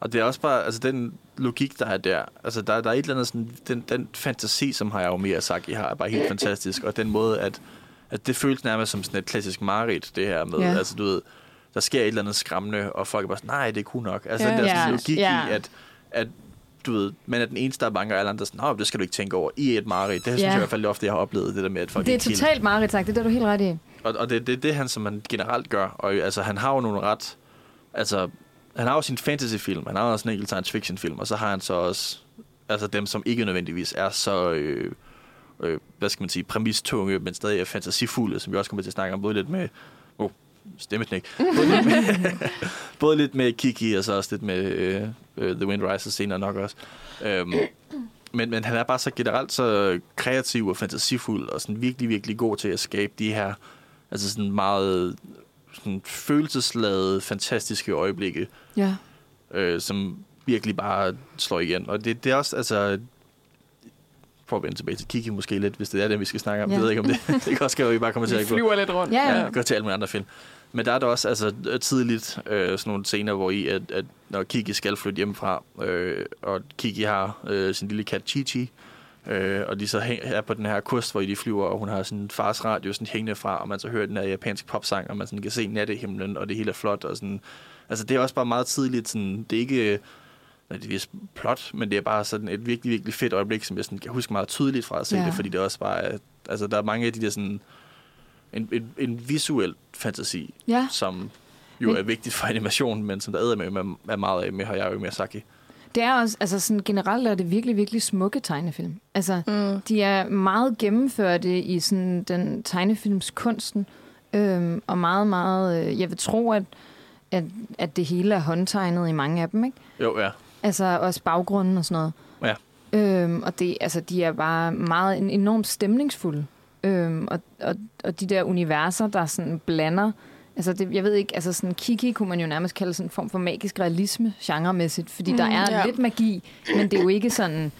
Og det er også bare, altså den logik, der er der, altså der, der er et eller andet sådan, den, den fantasi, som Hayao Miyazaki har, er bare helt fantastisk, og den måde, at, at det føles nærmest som sådan et klassisk mareridt, det her med, yeah. altså du ved, der sker et eller andet skræmmende, og folk er bare sådan, nej, det er cool nok, altså yeah. den der sådan yeah. logik yeah. i, at, at du ved, man er den eneste, der banker, og alle andre sådan, nå, det skal du ikke tænke over, I er et mareridt, det yeah. synes jeg i hvert fald ofte, jeg har oplevet, det der med, at folk det er ikke totalt mareridt, tak, det er du helt ret i. Og, og det er det, det, han, som man generelt gør, og altså, han har jo nogle ret, altså, han har også sin fantasyfilm, han har også en enkelt science fiction film, og så har han så også altså dem, som ikke nødvendigvis er så øh, øh, hvad skal man sige, præmistunge, men stadig er fantasifulde, som vi også kommer til at snakke om, både lidt med oh, stemmeknæk, både, lidt med, både lidt med Kiki, og så også lidt med øh, øh, The Wind Rises senere nok også. Øhm, men, men han er bare så generelt så kreativ og fantasifuld, og sådan virkelig, virkelig god til at skabe de her altså sådan meget... sådan følelsesladede, fantastiske øjeblikke, ja. øh, som virkelig bare slår igen. Og det, det er også, altså... Prøv at vende tilbage til Kiki måske lidt, hvis det er det, vi skal snakke om. Ja. Jeg ved ikke, om det, det kan også gøre, vi bare kommer til at gå... Vi flyver lidt rundt. Ja, ja. Går til alle mulige andre film. Men der er der også altså, tidligt øh, sådan nogle scener, hvor I, at, at når Kiki skal flytte hjemmefra, øh, og Kiki har øh, sin lille kat Chichi, Øh, og de så hæng, er på den her kurs, hvor de flyver, og hun har sådan en fars radio sådan hængende fra, og man så hører den her japanske popsang, og man sådan kan se nattehimlen, og det hele er flot. Og sådan. Altså, det er også bare meget tidligt. Sådan, det er ikke nødvendigvis plot, men det er bare sådan et virkelig, virkelig fedt øjeblik, som jeg sådan kan huske meget tydeligt fra at se ja. det, fordi det også bare er, altså, der er mange af de der sådan... En, en, en visuel fantasi, ja. som jo men... er vigtigt for animationen, men som der æder med, er meget af med Hayao Miyazaki. Det er også, altså sådan generelt er det virkelig, virkelig smukke tegnefilm. Altså, mm. de er meget gennemførte i sådan den tegnefilmskunsten, øhm, og meget, meget, jeg vil tro, at, at, at det hele er håndtegnet i mange af dem, ikke? Jo, ja. Altså også baggrunden og sådan noget. Ja. Øhm, og det, altså, de er bare meget, en, enormt stemningsfulde. Øhm, og, og, og de der universer, der sådan blander... Altså, det, jeg ved ikke, altså sådan Kiki kunne man jo nærmest kalde sådan en form for magisk realisme, genremæssigt, fordi mm, der er ja. lidt magi, men det er jo ikke sådan,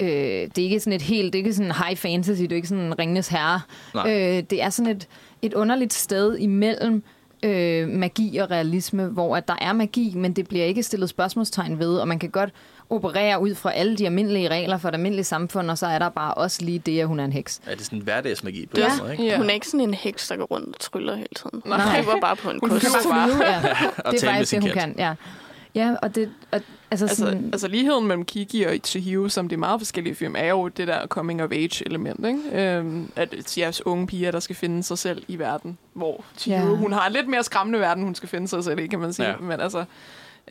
øh, det er ikke sådan et helt, det er ikke sådan high fantasy, det er ikke sådan Ringenes Herre. Øh, det er sådan et, et underligt sted imellem øh, magi og realisme, hvor at der er magi, men det bliver ikke stillet spørgsmålstegn ved, og man kan godt operere ud fra alle de almindelige regler for et almindeligt samfund, og så er der bare også lige det, at hun er en heks. Ja, det er sådan en hverdagsmagi på ja. den måde, ikke? Ja. Hun er ikke sådan en heks, der går rundt og tryller hele tiden. Nej, hun var bare på en kurs. Ja. Det er faktisk det, hun kan, ja. Ja, og det... Og, altså, altså, sådan... altså ligheden mellem Kiki og Chihiro, som de meget forskellige film, er jo det der coming-of-age-element, ikke? Øhm, at jeres unge piger, der skal finde sig selv i verden, hvor Chihiro, ja. hun har en lidt mere skræmmende verden, hun skal finde sig selv i, kan man sige. Ja. Men altså...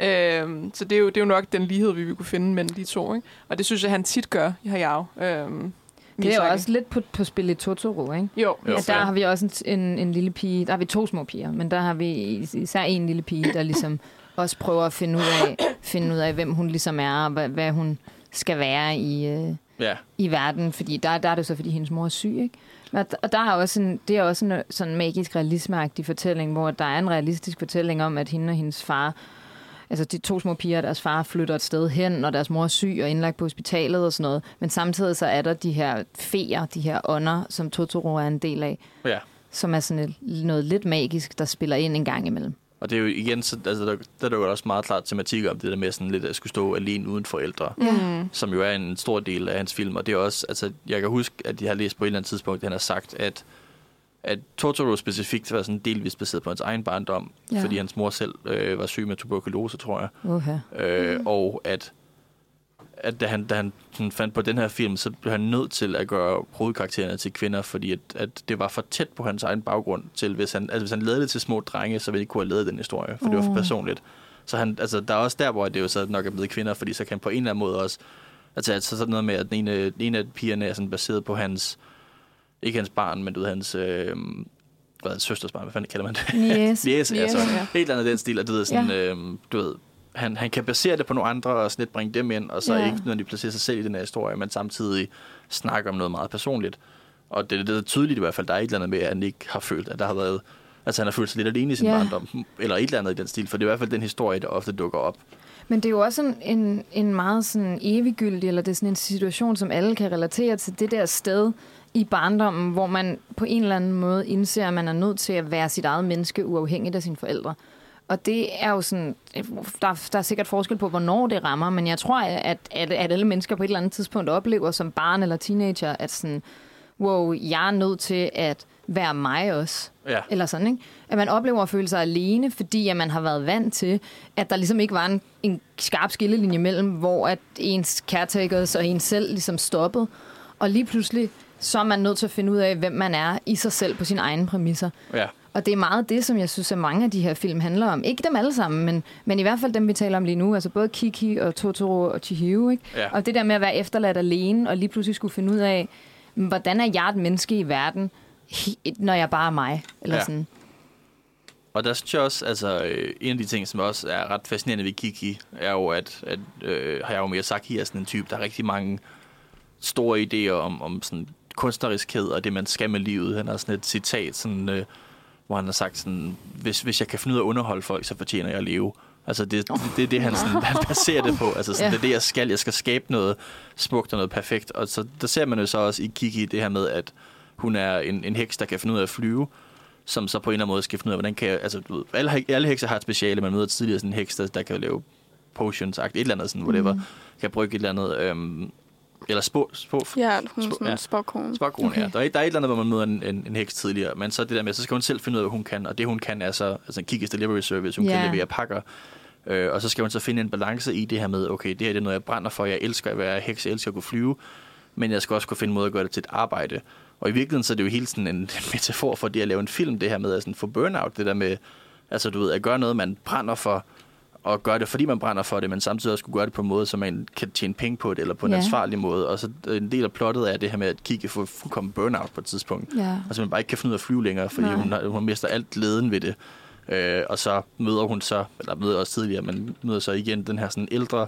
Øhm, så det er, jo, det er jo nok den lighed, vi vil kunne finde mellem de to, ikke? Og det synes jeg, han tit gør, jeg har jeg øhm, det er jo også lidt på, på spillet Totoro, ikke? Jo. jo. Ja, der har vi også en, en, en lille pige, der har vi to små piger, men der har vi især en lille pige, der ligesom også prøver at finde ud af, finde ud af hvem hun ligesom er, og hvad, hvad hun skal være i, øh, yeah. i verden, fordi der, der er det så, fordi hendes mor er syg, ikke? Og der er også en, det er også en sådan magisk realismeagtig fortælling, hvor der er en realistisk fortælling om, at hende og hendes far... Altså de to små piger, deres far flytter et sted hen, og deres mor er syg og indlagt på hospitalet og sådan noget. Men samtidig så er der de her feer, de her ånder, som Totoro er en del af, ja. som er sådan et, noget lidt magisk, der spiller ind en gang imellem. Og det er jo igen, så, altså, der, der er jo også meget klart tematik om det der med sådan lidt at skulle stå alene uden forældre, mm. som jo er en stor del af hans film. Og det er også, altså, jeg kan huske, at jeg har læst på et eller andet tidspunkt, at han har sagt, at, at Totoro specifikt var sådan delvist baseret på hans egen barndom, ja. fordi hans mor selv øh, var syg med tuberkulose, tror jeg. Okay. Øh, mm. Og at, at da han, da han fandt på den her film, så blev han nødt til at gøre hovedkaraktererne til kvinder, fordi at, at det var for tæt på hans egen baggrund til, hvis han, altså hvis han lavede det til små drenge, så ville de ikke kunne have lavet den historie, for mm. det var for personligt. Så han, altså der er også der, hvor det jo så nok er blevet kvinder, fordi så kan han på en eller anden måde også, altså, altså sådan noget med, at den ene, den ene af pigerne er sådan baseret på hans, ikke hans barn, men ud af hans, øh, hvad hans søsters barn, hvad fanden kalder man det? Yes. yes, yes altså, yeah. Helt andet den stil, at du ved, sådan, yeah. øh, du ved, Han, han kan placere det på nogle andre og sådan lidt bringe dem ind, og så yeah. ikke når de placerer sig selv i den her historie, men samtidig snakker om noget meget personligt. Og det, det er tydeligt i hvert fald, der er et eller andet med, at han ikke har følt, at der har været, altså han har følt sig lidt alene i sin yeah. barndom, eller et eller andet i den stil, for det er i hvert fald den historie, der ofte dukker op. Men det er jo også en, en, en meget sådan eviggyldig, eller det er sådan en situation, som alle kan relatere til, det der sted i barndommen, hvor man på en eller anden måde indser, at man er nødt til at være sit eget menneske, uafhængigt af sine forældre. Og det er jo sådan, der, der er sikkert forskel på, hvornår det rammer, men jeg tror, at, at, at alle mennesker på et eller andet tidspunkt oplever som barn eller teenager, at sådan, wow, jeg er nødt til at være mig også. Ja. Eller sådan, ikke? At man oplever at føle sig alene, fordi at man har været vant til, at der ligesom ikke var en, en skarp skillelinje mellem, hvor at ens caretakers og ens selv ligesom stoppede. Og lige pludselig, så er man nødt til at finde ud af, hvem man er i sig selv på sine egne præmisser. Ja. Og det er meget det, som jeg synes, at mange af de her film handler om. Ikke dem alle sammen, men, men i hvert fald dem, vi taler om lige nu. Altså både Kiki og Totoro og Chihiro. Ikke? Ja. Og det der med at være efterladt alene, og lige pludselig skulle finde ud af, hvordan er jeg et menneske i verden, når jeg bare er mig? Eller ja. sådan. Og der synes jeg også, altså en af de ting, som også er ret fascinerende ved Kiki, er jo, at, at øh, Hayao Miyazaki er sådan en type, der har rigtig mange store idéer om, om sådan kunstneriskhed og det, man skal med livet. Han har sådan et citat, sådan... Øh, hvor han har sagt sådan, hvis, hvis jeg kan finde ud af at underholde folk, så fortjener jeg at leve. Altså, det er det, det, det, han, sådan, han baserer det på. Altså, sådan, yeah. det er det, jeg skal. Jeg skal skabe noget smukt og noget perfekt. Og så der ser man jo så også i Kiki det her med, at hun er en, en heks, der kan finde ud af at flyve, som så på en eller anden måde skal finde ud af, hvordan kan jeg... Altså, du ved, alle, alle hekser har et speciale. Man møder tidligere sådan en heks, der, der kan lave potions, et eller andet, sådan, whatever. Mm. Kan brygge et eller andet... Øhm, eller spå... spå ja, hun er sådan en spåkone. Spåkone, okay. ja. Der er, der er et eller andet, hvor man møder en, en, en heks tidligere, men så det der med, så skal hun selv finde ud af, hvad hun kan, og det hun kan er så, altså Kikis Delivery Service, hun yeah. kan levere pakker, øh, og så skal hun så finde en balance i det her med, okay, det her det er noget, jeg brænder for, jeg elsker at være heks, jeg elsker at kunne flyve, men jeg skal også kunne finde en måde at gøre det til et arbejde. Og i virkeligheden, så er det jo hele sådan en, en metafor for det at lave en film, det her med at sådan få burnout, det der med, altså du ved, at gøre noget, man brænder for, og gøre det, fordi man brænder for det, men samtidig også kunne gøre det på en måde, så man kan tjene penge på det, eller på en yeah. ansvarlig måde. Og så en del af plottet er det her med, at Kiki får fuldkommen burnout på et tidspunkt. Yeah. Altså man bare ikke kan finde ud af at flyve længere, fordi hun, hun mister alt glæden ved det. Øh, og så møder hun så, eller møder også tidligere, men møder så igen den her sådan ældre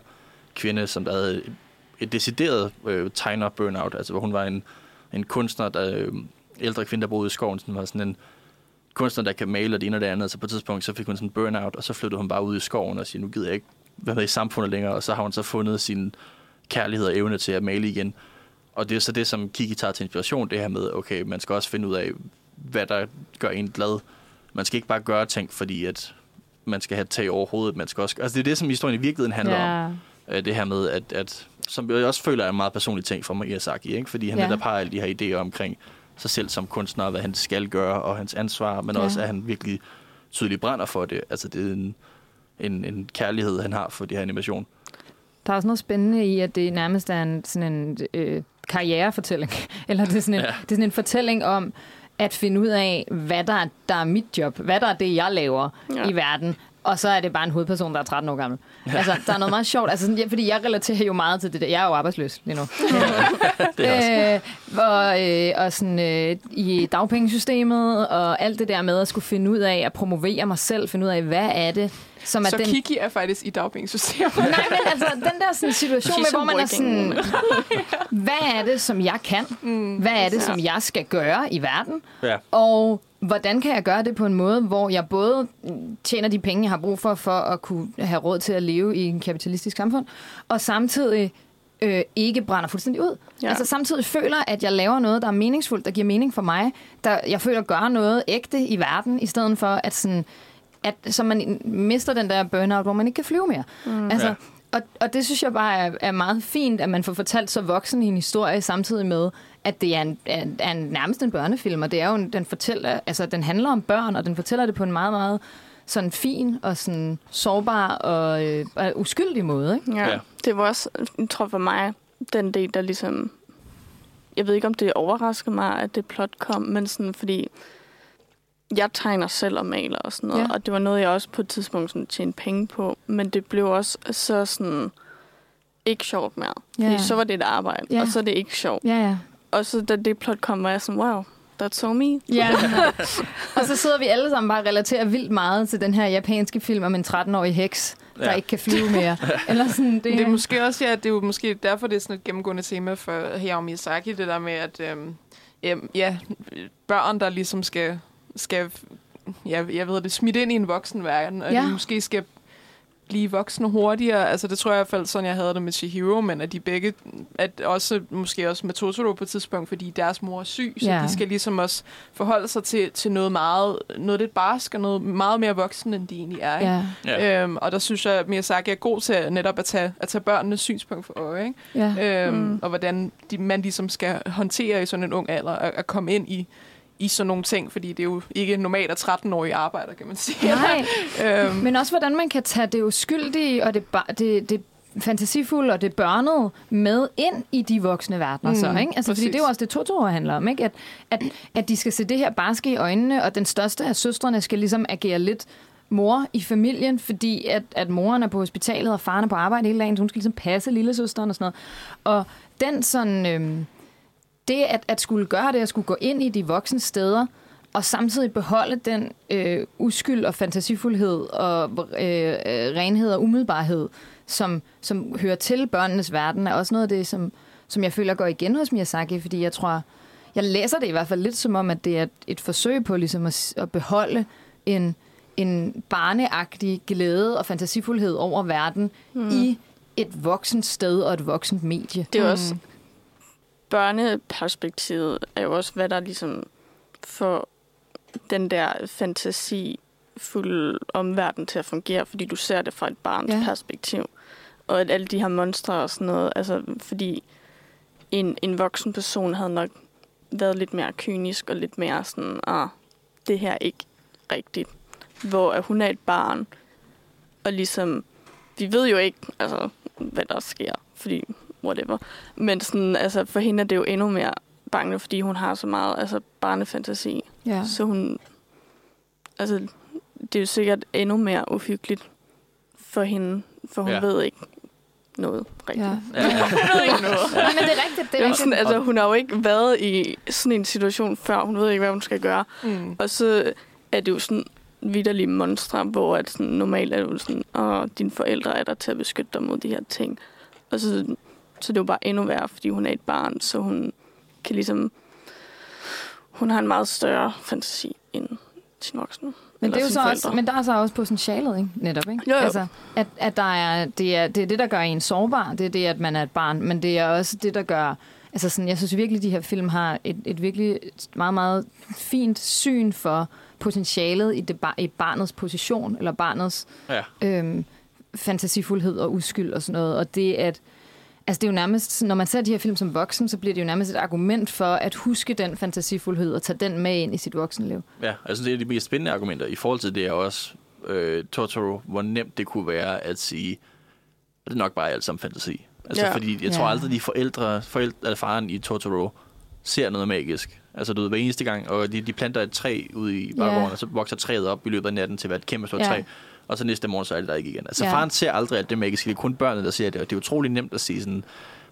kvinde, som der havde et decideret øh, tegner burnout. Altså hvor hun var en, en kunstner, der øh, ældre kvinde, der boede i skoven, som var sådan en kunstner, der kan male og det ene og det andet, så på et tidspunkt så fik hun sådan en burnout, og så flyttede hun bare ud i skoven og siger, nu gider jeg ikke være med i samfundet længere, og så har hun så fundet sin kærlighed og evne til at male igen. Og det er så det, som Kiki tager til inspiration, det her med, okay, man skal også finde ud af, hvad der gør en glad. Man skal ikke bare gøre ting, fordi at man skal have tag over hovedet, man skal også... Altså det er det, som historien i virkeligheden handler yeah. om. Det her med, at, at... som jeg også føler er en meget personlig ting for Miyazaki, ikke? Fordi han yeah. netop har alle de her idéer omkring sig selv som kunstner, hvad han skal gøre, og hans ansvar, men ja. også, at han virkelig tydeligt brænder for det. Altså, det er en, en, en kærlighed, han har for det her animation. Der er også noget spændende i, at det nærmest er en, sådan en øh, karrierefortælling, eller det er, sådan en, ja. det er sådan en fortælling om at finde ud af, hvad der er, der er mit job, hvad der er det, jeg laver ja. i verden, og så er det bare en hovedperson, der er tretten år gammel. Ja. Altså, der er noget meget sjovt, altså, sådan, fordi jeg relaterer jo meget til det der. Jeg er jo arbejdsløs lige nu. det er øh, og, øh, og sådan øh, i dagpengesystemet, og alt det der med at skulle finde ud af, at promovere mig selv, finde ud af, hvad er det, som er så den... Så Kiki er faktisk i dagpengesystemet. Nej, men altså, den der sådan, situation med, hvor man er sådan, hvad er det, som jeg kan? Hvad er det, som jeg skal gøre i verden? Ja. Og... hvordan kan jeg gøre det på en måde, hvor jeg både tjener de penge, jeg har brug for, for at kunne have råd til at leve i en kapitalistisk samfund, og samtidig øh, ikke brænder fuldstændig ud. Ja. Altså samtidig føler, at jeg laver noget, der er meningsfuldt, der giver mening for mig, der jeg føler at gøre noget ægte i verden, i stedet for at sådan, at så man mister den der burnout, hvor man ikke kan flyve mere. Mm. Altså, ja. og, og det synes jeg bare er, er meget fint, at man får fortalt så voksen en historie, samtidig med, at det er, en, er, er en, nærmest en børnefilm, og det er jo, den fortæller, altså den handler om børn, og den fortæller det på en meget, meget sådan fin og sådan sårbar og, øh, og uskyldig måde, ikke? Ja, ja. Det var også, jeg tror for mig, den del, der ligesom... Jeg ved ikke, om det overraskede mig, at det plot kom, men sådan, fordi jeg tegner selv og maler og sådan noget, ja. Og det var noget, jeg også på et tidspunkt sådan, tjente penge på, men det blev også så sådan ikke sjovt mere. Ja. Fordi så var det et arbejde, ja. Og så er det ikke sjovt. Ja, ja. Og så da det plot kom, var jeg sådan, wow, that's so me. Ja. Og så sidder vi alle sammen bare og relaterer vildt meget til den her japanske film om en tretten-årig heks, der ja. Ikke kan flyve mere. Eller sådan, det, det er måske også, ja, det er jo måske derfor, det er sådan et gennemgående tema for Hayao Miyazaki, det der med, at øhm, ja, børn, der ligesom skal, skal ja, jeg ved det, smidt ind i en voksenverden, og ja. De måske skal blive voksne hurtigere. Altså, det tror jeg i hvert fald sådan, jeg havde det med Chihiro, men at de begge, at også, måske også med Totoro på et tidspunkt, fordi deres mor er syg, så yeah. de skal ligesom også forholde sig til, til noget meget, noget lidt barsk og noget meget mere voksen, end de egentlig er. Yeah. Yeah. Øhm, og der synes jeg, at Miyazaki er god til netop at tage, at tage børnenes synspunkt for øje, ikke? Yeah. Øhm, mm. Og hvordan de, man ligesom skal håndtere i sådan en ung alder, at, at komme ind i i sådan nogle ting, fordi det er jo ikke normalt at tretten-årige arbejder, kan man sige. Nej, øhm. men også hvordan man kan tage det uskyldige, og det, ba- det, det fantasifulde, og det børnede med ind i de voksne verdener. Mm, så, ikke? Altså, fordi det er jo også det, Totoro handler om, ikke? At, at, at de skal se det her barske i øjnene, og den største af søstrene skal ligesom agere lidt mor i familien, fordi at, at moren er på hospitalet, og faren er på arbejde hele dagen, så hun skal ligesom passe lillesøsteren og sådan noget. Og den sådan... Øhm, Det at, at skulle gøre det, at skulle gå ind i de voksne steder, og samtidig beholde den øh, uskyld og fantasifuldhed og øh, renhed og umiddelbarhed, som, som hører til børnenes verden, er også noget af det, som, som jeg føler går igen hos Miyazaki, fordi jeg tror, jeg læser det i hvert fald lidt som om, at det er et, et forsøg på ligesom at, at beholde en, en barneagtig glæde og fantasifuldhed over verden mm. i et voksent sted og et voksent medie. Det er også... Børneperspektivet er jo også, hvad der ligesom får den der fantasifulde omverden til at fungere, fordi du ser det fra et barns ja. Perspektiv. Og at alle de her monstre og sådan noget, altså fordi en, en voksen person havde nok været lidt mere kynisk og lidt mere sådan, ah, det her er ikke rigtigt. Hvor at hun er et barn, og ligesom, vi ved jo ikke, altså, hvad der sker, fordi... whatever. Men sådan, altså, for hende er det jo endnu mere bangende, fordi hun har så meget altså, barnefantasi. Yeah. Så hun... Altså, det er jo sikkert endnu mere uhyggeligt for hende, for hun yeah. ved ikke noget rigtigt. Yeah. Yeah. Hun ved ikke noget. Nej, men det er rigtigt. Det er sådan, altså, hun har jo ikke været i sådan en situation før. Hun ved ikke, hvad hun skal gøre. Mm. Og så er det jo sådan... vitterlige monstre, hvor at sådan, normalt er det jo sådan, åh, dine forældre er der til at beskytte dig mod de her ting. Og så... Så det er jo bare endnu værre, fordi hun er et barn, så hun kan ligesom... Hun har en meget større fantasi end sin voksne. Men, det er jo så også, men der er så også potentialet, ikke? Netop, ikke? Jo, jo. Altså, at, at der er, det, er, det er det, der gør en sårbar. Det er det, at man er et barn. Men det er også det, der gør... Altså sådan, jeg synes virkelig, de her film har et, et virkelig meget, meget fint syn for potentialet i, det, i barnets position, eller barnets ja. øhm, fantasifuldhed og uskyld og sådan noget. Og det, at... Altså det er jo nærmest, når man ser de her film som voksen, så bliver det jo nærmest et argument for at huske den fantasifuldhed og tage den med ind i sit voksenliv. Ja, altså det er de mest spændende argumenter. I forhold til det er også øh, Totoro, hvor nemt det kunne være at sige, at det nok bare er alt sammen fantasi. Altså ja. Fordi jeg tror ja. Aldrig, de forældre, forældre eller faren i Totoro ser noget magisk. Altså du ved, hver eneste gang, og de, de planter et træ ud i baggården, ja. Og så vokser træet op i løbet af natten til at være et kæmpe stort ja. Træ. Og så næste morgen, så er det der ikke igen. Altså, ja. Faren ser aldrig, at det er magisk. Det er kun børnene, der ser det. Og det er utrolig nemt at sige sådan,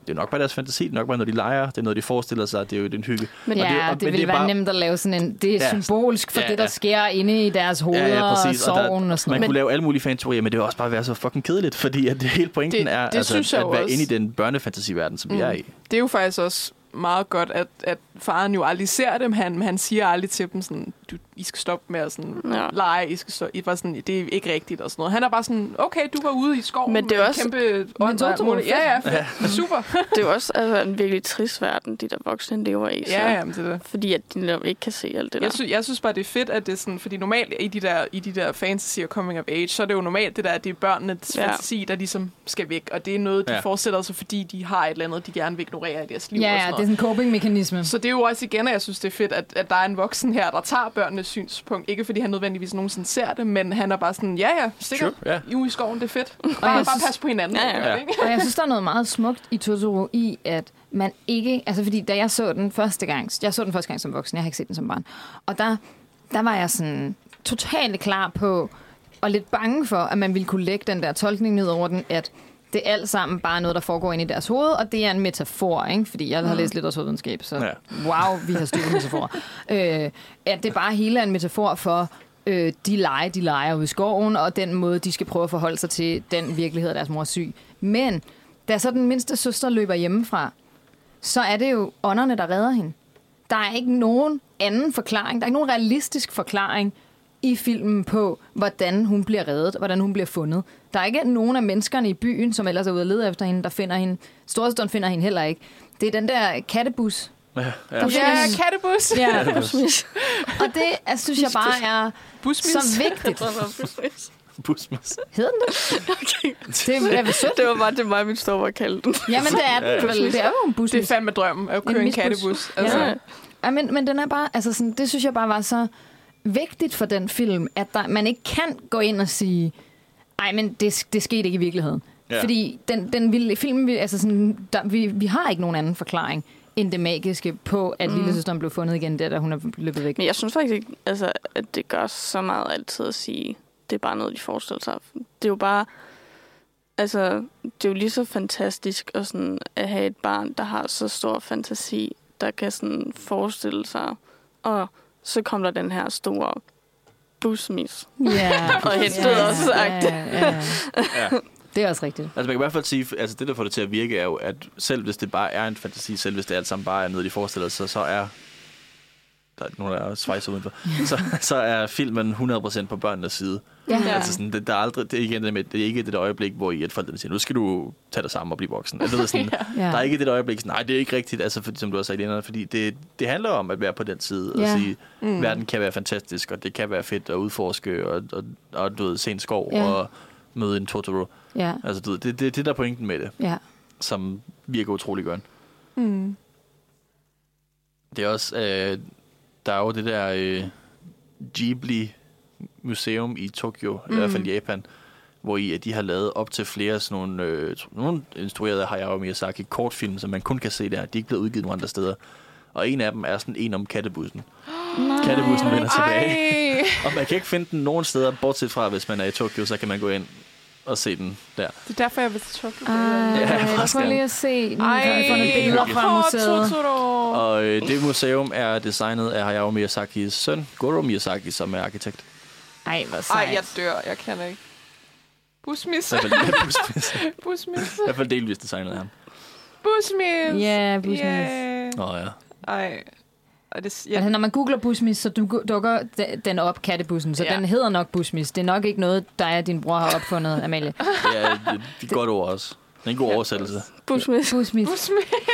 det er nok bare deres fantasi, det er nok bare, når de leger, det er noget, de forestiller sig, det er jo den hygge. Men ja, og det, og, det men ville det bare... være nemt at lave sådan en, det er ja. Symbolsk for ja, ja. Det, der sker inde i deres hoveder ja, ja, og sorgen og, der, og sådan man noget. Man kunne lave alle mulige fanteorier, men det vil også bare være så fucking kedeligt, fordi at det hele pointen det, er det, altså, at, at være også... inde i den børnefantasiverden, som mm. vi er i. Det er jo faktisk også meget godt, at, at faren jo aldrig ser dem. Han, han siger aldrig til dem sådan, du, I skal stoppe med at sådan, ja. lege, I skal stoppe. I var sådan, det er ikke rigtigt og sådan noget. Han er bare sådan, okay, du var ude i skoven men det er med også, kæmpe åndtål. Ja, ja, ja, super. Det er jo også altså, en virkelig trist verden, de der voksne lever i. Så, ja, jamen, det der. Fordi at de ikke kan se alt det der. Jeg, sy- jeg synes bare, det er fedt, at det er sådan, fordi normalt i de der, i de der fantasy og coming of age, så er det jo normalt det der, at det er børnenes ja. fantasi, der ligesom skal væk. Og det er noget, de ja. fortsætter sig, fordi de har et eller andet, de gerne vil ignorere i deres liv. Ja, og sådan noget. Det er sådan en coping-mekanisme. Så det er jo også igen, at jeg synes, det er fedt, at, at der er en voksen her, der tager børnenes synspunkt. Ikke fordi han nødvendigvis nogensinde ser det, men han er bare sådan, ja ja, sikkert, sure, yeah. I ude i skoven, det er fedt. Bare, og bare synes, pas på hinanden. Ja, ja, ja. Ikke? Og jeg synes, der er noget meget smukt i Totoro i, at man ikke... Altså fordi, da jeg så den første gang... Jeg så den første gang som voksen, jeg har ikke set den som barn. Og der, der var jeg sådan totalt klar på, og lidt bange for, at man ville kunne lægge den der tolkning ned over den, at det er alt sammen bare noget, der foregår ind i deres hoved, og det er en metafor, ikke? Fordi jeg har læst lidt litteraturvidenskab, så ja. wow, vi har styr på metaforer. øh, at det bare hele er en metafor for øh, de lege, de leger ude i skoven, og den måde, de skal prøve at forholde sig til den virkelighed, deres mor er syg. Men da så den mindste søster løber hjemmefra, så er det jo ånderne, der redder hende. Der er ikke nogen anden forklaring, der er ikke nogen realistisk forklaring i filmen på, hvordan hun bliver reddet, og hvordan hun bliver fundet. Der er ikke nogen af menneskerne i byen, som ellers er ude at lede efter hende, der finder hende. Storesøsteren finder hende heller ikke. Det er den der kattebus. Ja, ja. ja kattebus. Ja, kattebus. Og det, altså, synes jeg bare er busmis. Så vigtigt. Busmis. Hedder den det? Okay. Det, er, det var bare det, mig min store var kaldt den. Jamen, det er den. Ja, ja. Det er jo en busmis. Det er fandme drømmen at køre en, en kattebus. Altså. Ja. Ja, men, men den er bare, altså sådan, det synes jeg bare var så vigtigt for den film, at der, man ikke kan gå ind og sige, nej, men det, det skete ikke i virkeligheden. Yeah. Fordi den, den vilde, filmen, vi, altså sådan, der, vi, vi har ikke nogen anden forklaring end det magiske på, at mm. lillesøsteren blev fundet igen der, da hun er løbet væk. Men jeg synes faktisk, altså, at det gør så meget altid at sige, det er bare noget, de forestiller sig. Det er jo bare, altså, det er jo lige så fantastisk at, sådan, at have et barn, der har så stor fantasi, der kan sådan forestille sig, og så kom der den her store busmis. Yeah. og hentede yeah, også sagt. Yeah, yeah. ja. Det er også rigtigt. Altså man kan i hvert fald sige, altså det der får det til at virke er jo, at selv hvis det bare er en fantasi, selv hvis det alt sammen bare er noget, de forestiller sig, så er der er nogen, der er svejset udenfor, så, så er filmen hundrede procent på børnenes side. Yeah. Ja. Altså sådan, det, der er aldrig, det, er ikke, det er ikke det der øjeblik, hvor I et forældrene siger, nu skal du tage dig sammen og blive voksen. Altså, sådan, ja. Der er ikke det der øjeblik, sådan, nej, det er ikke rigtigt, altså, fordi, som du har sagt inderne, fordi det, det handler om at være på den side og yeah. sige, mm. verden kan være fantastisk, og det kan være fedt at udforske, og, og, og du ved, se en skov yeah. og møde en Totoro. Yeah. Altså, du ved, det er det, det, der er pointen med det, yeah. som virker utrolig godt. Mm. Det er også... Øh, der er jo det der øh, Ghibli Museum i Tokyo, mm. i hvert fald Japan, hvor i, at de har lavet op til flere sådan nogle, øh, nogle instruerede Hayao Miyazaki kortfilm, som man kun kan se der. De er ikke blevet udgivet nogen andre steder. Og en af dem er sådan en om kattebussen. Nej. Kattebussen vender tilbage. Og man kan ikke finde den nogen steder, bortset fra, hvis man er i Tokyo, så kan man gå ind og se den der. Det er derfor, jeg vil til Tokyo. Ej, ja, jeg lige at se den. Ej, jeg får nogle billeder fra museet. Og øh, det museum er designet af Hayao Miyazakis søn, Goro Miyazaki, som er arkitekt. Ej, hvor sejt. Ej, jeg dør. Jeg kan ikke. Busmis. Busmis. I hvert fald delvis designet af ham. Busmis. Ja, yeah, busmis. Åh yeah. oh, ja. Ej. Og det, ja. Altså, når man googler busmis, så du, dukker den op, kattebussen. Så ja. Den hedder nok busmis. Det er nok ikke noget, dig og din bror har opfundet, Amalie. Ja, det er et godt ord også. Det er en god oversættelse. Busmis. Busmis. Busmis.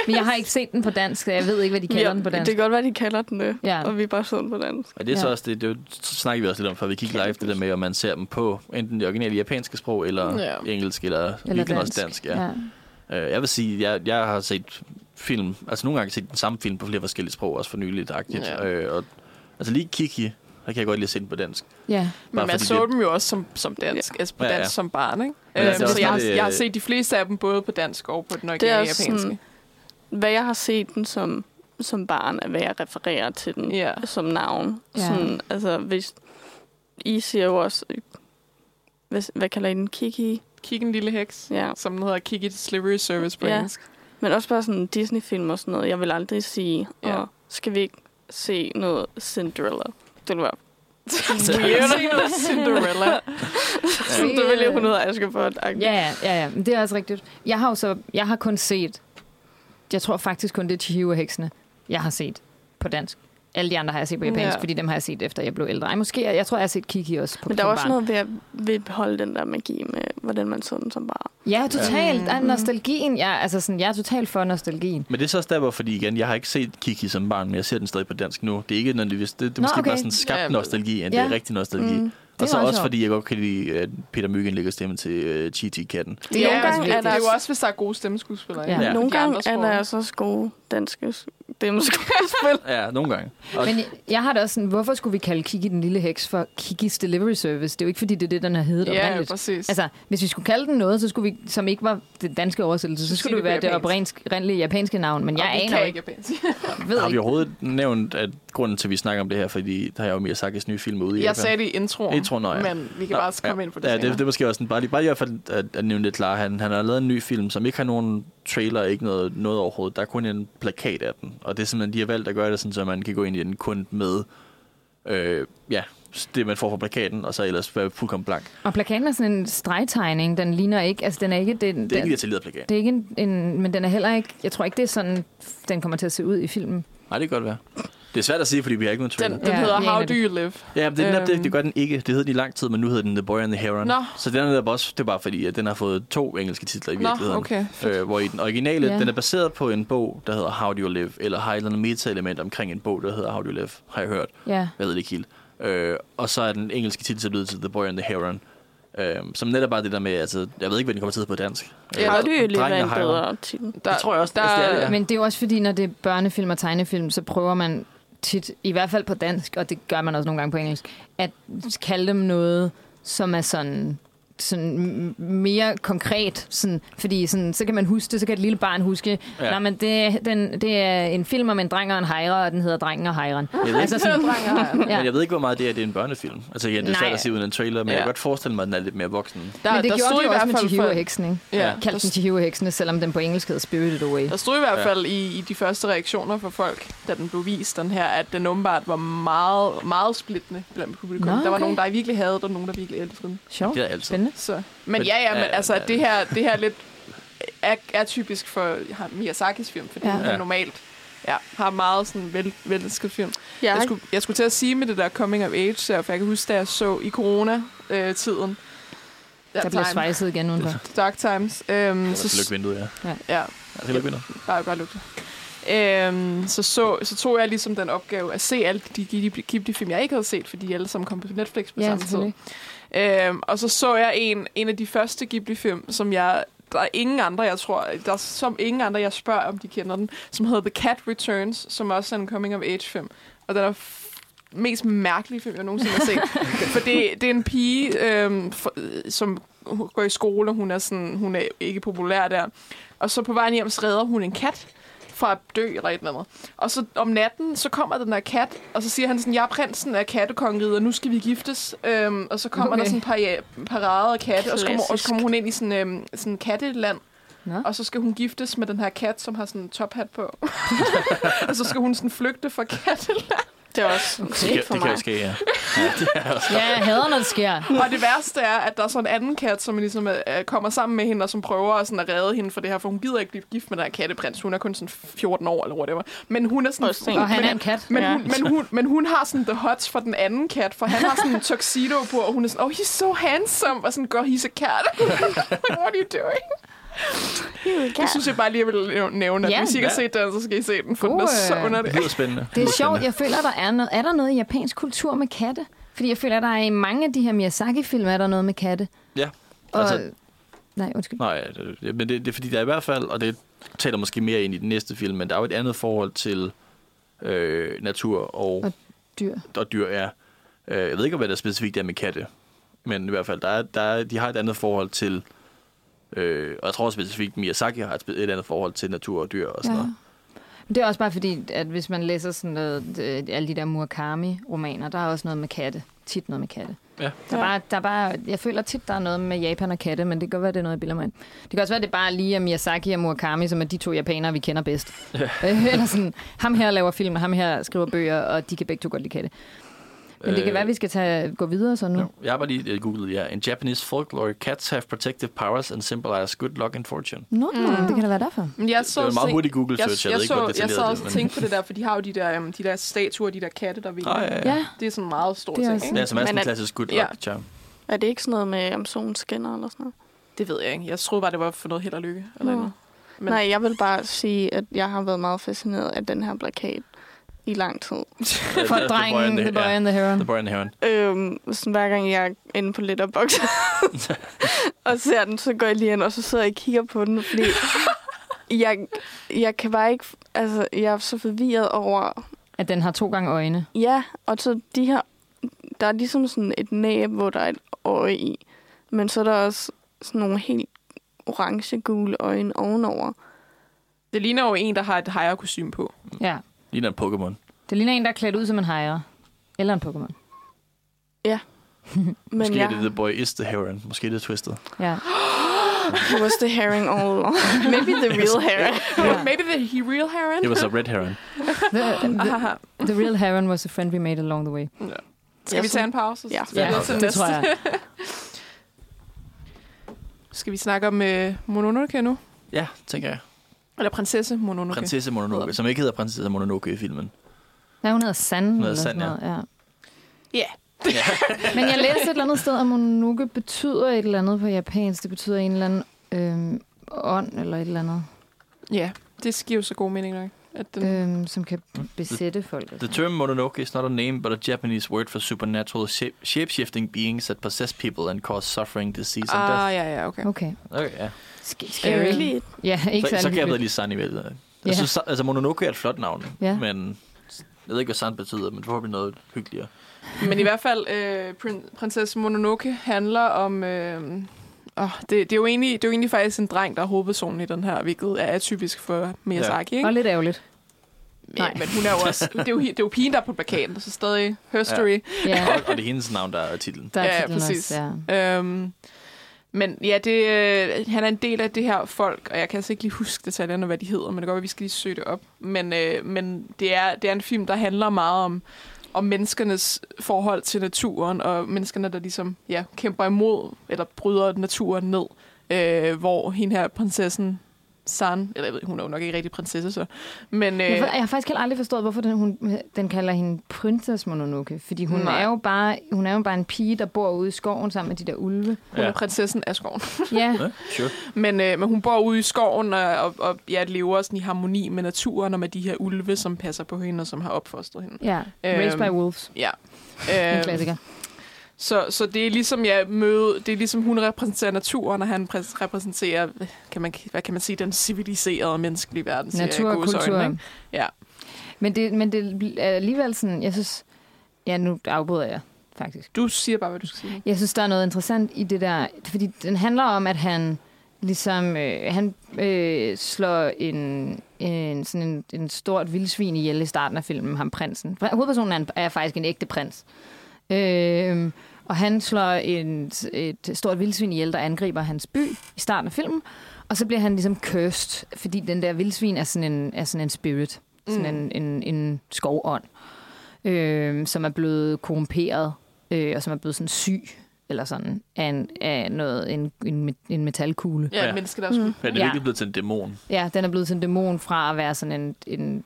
Men jeg har ikke set den på dansk, så jeg ved ikke, hvad de kalder ja, den på dansk. Det kan godt være, de kalder den det, ja. Og vi bare så den på dansk. Og det er så også det, det snakker vi også lidt om, før vi kiggede live, det der med, at man ser dem på enten det originale japanske sprog, eller ja. engelsk, eller, eller dansk. Også dansk. Ja. Ja. Jeg vil sige, jeg, jeg har set film, altså nogle gange har jeg set den samme film på flere forskellige sprog, også for nyligt-agtigt. Ja. Øh, og, altså lige Kiki, der kan jeg godt lide at se den på dansk. Ja. Men man så det... dem jo også som, som dansk, ja. altså på dansk ja, ja. som barn, ikke? Øhm, så jeg, har, jeg har set de fleste af dem både på dansk og på den originale japanske. Sådan, hvad jeg har set den som, som barn, er hvad jeg refererer til den ja. som navn. Sådan, ja. altså hvis I siger jo også, hvad, hvad kalder I den? Kiki? Kiki, en lille heks, ja. som den hedder Kiki Delivery Service på ja. engelsk. Men også bare sådan Disney-film og sådan noget. Jeg vil aldrig sige, ja. og skal vi ikke se noget Cinderella? Det vil være weird. Cinderella. Det vil jeg hun hedder Askepot. Ja, ja, ja. Det er også rigtigt. Jeg har jo så, jeg har kun set jeg tror faktisk kun, det er Chihiro og heksene, jeg har set på dansk. Alle de andre har jeg set på japansk, ja. Fordi dem har jeg set efter, jeg blev ældre. Ej, måske, jeg tror, jeg har set Kiki også på. Men der er også barn. Noget ved at, ved at holde den der magi med, hvordan man så den som barn. Ja, totalt. Ja. Mm. Nostalgien. Jeg, altså sådan, jeg er totalt for nostalgien. Men det er så også derfor, fordi igen, jeg har ikke set Kiki som barn, men jeg ser den stadig på dansk nu. Det er ikke nødvendigvis. Det, det er Nå, måske okay. bare sådan skabt ja, nostalgi, end ja. Det er rigtig nostalgi. Mm. Og så også, også fordi jeg godt kan lide, at Peter Myggen lægger stemme til Chi-Chi-katten. Det er, ja, gange, er, der... det er jo også, hvis der er gode stemmeskuespillere. Ja. Ja. Nogle gange er der så også gode danske stemmeskuespillere. Ja, nogle gange. Også. Men jeg, jeg har da også sådan, hvorfor skulle vi kalde Kiki den lille heks for Kikis Delivery Service? Det er jo ikke, fordi det er det, den har heddet ja, oprindeligt. Ja, præcis. Altså, hvis vi skulle kalde den noget, så skulle vi, som ikke var den danske oversættelse, så skulle det, det være det oprindelige japanske navn. Men jeg og aner ikke. Ved har vi overhovedet nævnt, at grunden til, at vi snakker om det her, fordi der har jo Miyazakis nye film ude i Japan. Jeg sagde det i introen. Tror, nej. Men vi kan Nå, bare komme ja. Ind på det. Ja, det, det er måske også sådan, bare lige, bare lige i hvert fald at, at nævne det klart. Han, han har lavet en ny film, som ikke har nogen trailer, ikke noget, noget overhovedet. Der er kun en plakat af den. Og det er simpelthen, de har valgt at gøre det sådan, så man kan gå ind i den kun med øh, ja, det, man får fra plakaten, og så ellers være fuldkommen blank. Og plakaten er sådan en stregtegning. Den ligner ikke, altså den er ikke... Den, det er den, ikke en detaljeret plakat. Det er ikke en, en... Men den er heller ikke... Jeg tror ikke, det er sådan, den kommer til at se ud i filmen. Nej, det kan godt være. Det er svært at sige, fordi vi har ikke nogen trailer. Den, den ja, hedder How Do You Live. Ja, men det, øhm. det, det gør den ikke. Det hed den i lang tid, men nu hedder den The Boy and the Heron. No. Så den er også, det er bare fordi, at den har fået to engelske titler i virkeligheden. No, okay. øh, hvor i den originale, yeah. den er baseret på en bog, der hedder How Do You Live, eller har et eller andet meta-element omkring en bog, der hedder How Do You Live, har jeg hørt. Yeah. Hvad hedder det, Kiel? Øh, og så er den engelske titel blevet til The Boy and the Heron. Øhm, som netop bare det der med, altså, jeg ved ikke, hvad den kommer til på dansk. Ja, øh, det er jo lidt en bedre titel. Det tror jeg også, der, altså, det er det, ja. Men det er jo også fordi, når det er børnefilm og tegnefilm, så prøver man tit, i hvert fald på dansk, og det gør man også nogle gange på engelsk, at kalde dem noget, som er sådan... sådan mere konkret, sådan, fordi sådan, så kan man huske det, så kan et lille barn huske, ja. Nej, men det, den, det er en film om en dreng og en hejre, og den hedder Drengen og Hejren. Jeg, altså, sådan, ja. Men jeg ved ikke, hvor meget det er, det er en børnefilm. Altså ja, det er svært at sige uden en trailer, men ja. Jeg kan godt forestille mig, at den er lidt mere voksen. Der, men det der gjorde stod de i også med Chihiro og heksene. Ja. Kaldte den Chihiro og heksene, selvom den på engelsk hedder Spirited Away. Der stod i hvert fald ja. i, i de første reaktioner fra folk, da den blev vist, den her, at den åbenbart var meget, meget splittende blandt publikum. Nå, okay. Der var nogen, der virkelig havde det, og nogen, der virkelig elskede den. Så. Men ja, ja, men altså det her, det her lidt er, er typisk for Miyazakis film, fordi ja. Han normalt ja, har meget sådan vel, velelsket film. Ja. Jeg, skulle, jeg skulle til at sige med det der coming of age, så jeg kan huske, da jeg så i corona-tiden. Der, der blev svejset igen udenfor. Dark Times. Øhm, så luk vinduet, ja. Ja, ja. Altså, luk vinduet. Bare, bare luk det. Øhm, så, så, så tog jeg ligesom den opgave at se alle de Ghibli-film, jeg ikke havde set, fordi alle sammen kom på Netflix på ja, samme tid. Øhm, og så så jeg en, en af de første Ghibli-film, som jeg, der er ingen andre, jeg tror, der er som ingen andre, jeg spørger, om de kender den, som hedder The Cat Returns, som også er en coming-of-age-film. Og den er f- mest mærkelige film, jeg nogensinde har set. For det, det er en pige, øhm, for, som går i skole, og hun er, sådan, hun er ikke populær der. Og så på vejen hjem, så redder hun en kat fra at dø eller et eller andet. Og så om natten, så kommer den der kat, og så siger han sådan, jeg er prinsen af kattekongeriget, og nu skal vi giftes. Øhm, og så kommer okay. der sådan en par, ja, parade af katte, og så, kommer, og så kommer hun ind i sådan en øhm, katteland. Nå? Og så skal hun giftes med den her kat, som har sådan en tophat på. Og så skal hun sådan flygte fra katteland. Det er også okay. Okay. Det, det kan jo ske, ja. Ja, det er også. Ja, jeg hader, når det sker. Og det værste er, at der er sådan en anden kat, som ligesom er, kommer sammen med hende, og som prøver sådan at redde hende for det her, for hun gider ikke blive gift med den her katteprins. Hun er kun sådan fjorten år, eller whatever. Men hun er sådan... Og men, han er en kat. Men, ja. hun, men, hun, men hun har sådan the hots for den anden kat, for han har sådan en tuxedo på, og hun er sådan, oh, he's so handsome, og sådan, go, he's a cat. What are you doing? Det synes jeg bare lige, jeg vil nævne, at yeah. hvis I ikke har set den, så skal I se den, for den er så underlig. Det er spændende. Det er sjovt, jeg føler, der er noget. Er der noget i japansk kultur med katte? Fordi jeg føler, der er i mange af de her Miyazaki-film, er der noget med katte. Ja. Og... Altså... Nej, undskyld. Nej, men det, det er fordi, der er i hvert fald, og det taler måske mere ind i den næste film, men der er jo et andet forhold til øh, natur og, og dyr. Og dyr, ja. Jeg ved ikke, hvad der specifikt er med katte, men i hvert fald, der er, der er, de har et andet forhold til... Øh, og jeg tror specifikt, Miyazaki har et, et andet forhold til natur og dyr og sådan ja. Noget. Men det er også bare fordi, at hvis man læser sådan noget, alle de der Murakami-romaner, der er også noget med katte. Tit noget med katte. Ja. Der er bare, der er bare, jeg føler tit, der er noget med Japan og katte, men det kan godt være, det er noget, jeg bilder mig ind. Det kan også være, det er bare lige Miyazaki og Murakami, som er de to japanere, vi kender bedst. Ja. Eller sådan, ham her laver film, og ham her skriver bøger, og de kan begge to godt lide katte. Men det kan øh, være, at vi skal tage, gå videre så nu. Jo, jeg har bare lige googlet, ja. In Japanese folklore, cats have protective powers and symbolize good luck and fortune. Nå, no, mm. det kan da være derfor. Jeg så det var en meget hurtig Google-search. Jeg, jeg, jeg, jeg, jeg, jeg så også tænkt på det der, for de har jo de der, um, de der statuer, de der katte, der vinker. Ah, ja, ja. Ja. Det er sådan en meget stor ting. Det er sådan altså en klassisk good luck charm. Er det ikke sådan noget med, om solen skinner eller sådan noget? Det ved jeg ikke. Jeg troede bare, det var for noget held og lykke. Eller no. Men nej, jeg vil bare sige, at jeg har været meget fascineret af den her plakat i lang tid. For drengen, The Boy and the Heron. The Boy and the Heron. Øhm, sådan, hver gang jeg er inde på Letterboxd og ser den, så går jeg lige ind, og så sidder jeg og kigger på den, fordi jeg, jeg kan bare ikke... Altså, jeg er så forvirret over... At den har to gange øjne. Ja, og så de her... Der er ligesom sådan et næb, hvor der er et øje i, men så er der også sådan nogle helt orange-gule øjne ovenover. Det ligner jo en, der har et hajer-kostume på. Ja. Ligner en Pokémon. Det ligner en, der er klædt ud som en hajer. Eller en Pokémon. Ja. Men måske jeg... er det The Boy is the Heron. Måske er det twistet. Ja. He was the herring all along. Maybe the real heron. Yeah. Maybe the he real heron. It was a red heron. The, the, the real heron was a friend we made along the way. Ja. Skal vi tage en pause? Ja, ja. ja. det tror jeg. Skal vi snakke om øh, Mononoke nu? Ja, tænker jeg. Eller Prinsesse Mononoke. Prinsesse Mononoke, som ikke hedder Prinsesse Mononoke i filmen. Nej, hun hedder San. Hun hedder San, ja. Ja. Yeah. ja. Men jeg læste et eller andet sted, at Mononoke betyder et eller andet på japansk. Det betyder en eller anden øh, ånd eller et eller andet. Ja, det giver jo så god mening nok. At den... øhm, som kan besætte mm. folk. The term Mononoke is not a name, but a Japanese word for supernatural shape-shifting beings that possess people and cause suffering, disease and ah, death. Ah, ja, ja, okay. Okay, okay ja. Sk- Scary. Ja, ikke så, så kan jeg bedre lige San i vældet. Jeg yeah. synes, altså Mononoke er et flot navn, yeah. men jeg ved ikke, hvad San betyder, men forhåbentlig noget hyggeligere. Men i hvert fald, øh, prin- prinsesse Mononoke handler om... Øh, Oh, det, det, er jo egentlig, det er jo egentlig faktisk en dreng, der er hovedpersonen i den her, hvilket er atypisk for Miyazaki, ja. Ikke? Og lidt ærgerligt. Ja, nej, men hun er jo også... Det er jo, det er jo pigen, der er på plakaten, så stadig history. Ja. Ja. Og, og det er hendes navn, der er titlen. Der er ja, titlen præcis. Også, ja. Øhm, men ja, det, øh, han er en del af det her folk, og jeg kan altså ikke lige huske detaljerne, hvad de hedder, men det går godt, at vi skal lige søge det op. Men, øh, men det, er, det er en film, der handler meget om... og menneskernes forhold til naturen, og menneskerne, der ligesom ja, kæmper imod, eller bryder naturen ned, øh, hvor hende her prinsessen San, eller jeg ved, hun er jo nok ikke rigtig prinsesse, så. Men, øh, jeg har faktisk heller aldrig forstået, hvorfor den, hun, den kalder hende Princess Mononoke, fordi hun nej. er jo bare hun er jo bare en pige, der bor ude i skoven sammen med de der ulve. Hun ja. er prinsessen af skoven. ja. ja sure. men, øh, men hun bor ude i skoven, og, og, og ja, lever sådan i harmoni med naturen, og med de her ulve, som passer på hende, og som har opfostret hende. Ja, øhm, Raised by Wolves. Ja. Øhm, en klassiker. Så, så det er ligesom jeg møde, det er ligesom hun repræsenterer naturen, og han repræsenterer, kan man hvad kan man sige, den civiliserede menneskelige verden, natur og kultur. Ja. Men det men det er alligevel sådan, jeg synes ja, nu afbryder jeg faktisk. Du siger bare hvad du skal sige. Jeg synes der er noget interessant i det der, fordi den handler om at han ligesom øh, han øh, slår en en sådan en, en stort vildsvin ihjel i starten af filmen, ham prinsen. Hovedpersonen er, en, er faktisk en ægte prins. Øhm, og han slår en, et stort vildsvin ihjel, der angriber hans by i starten af filmen, og så bliver han ligesom cursed, fordi den der vildsvin er sådan en, er sådan en spirit, mm. sådan en, en, en skovånd, øhm, som er blevet korrumperet, øh, og som er blevet sådan syg, eller sådan, af, en, af noget, en, en, en metalkugle. Ja, en menneske, der er sgu. Mm. Ja, den er virkelig blevet til en dæmon. Ja, den er blevet til en dæmon fra at være sådan en, en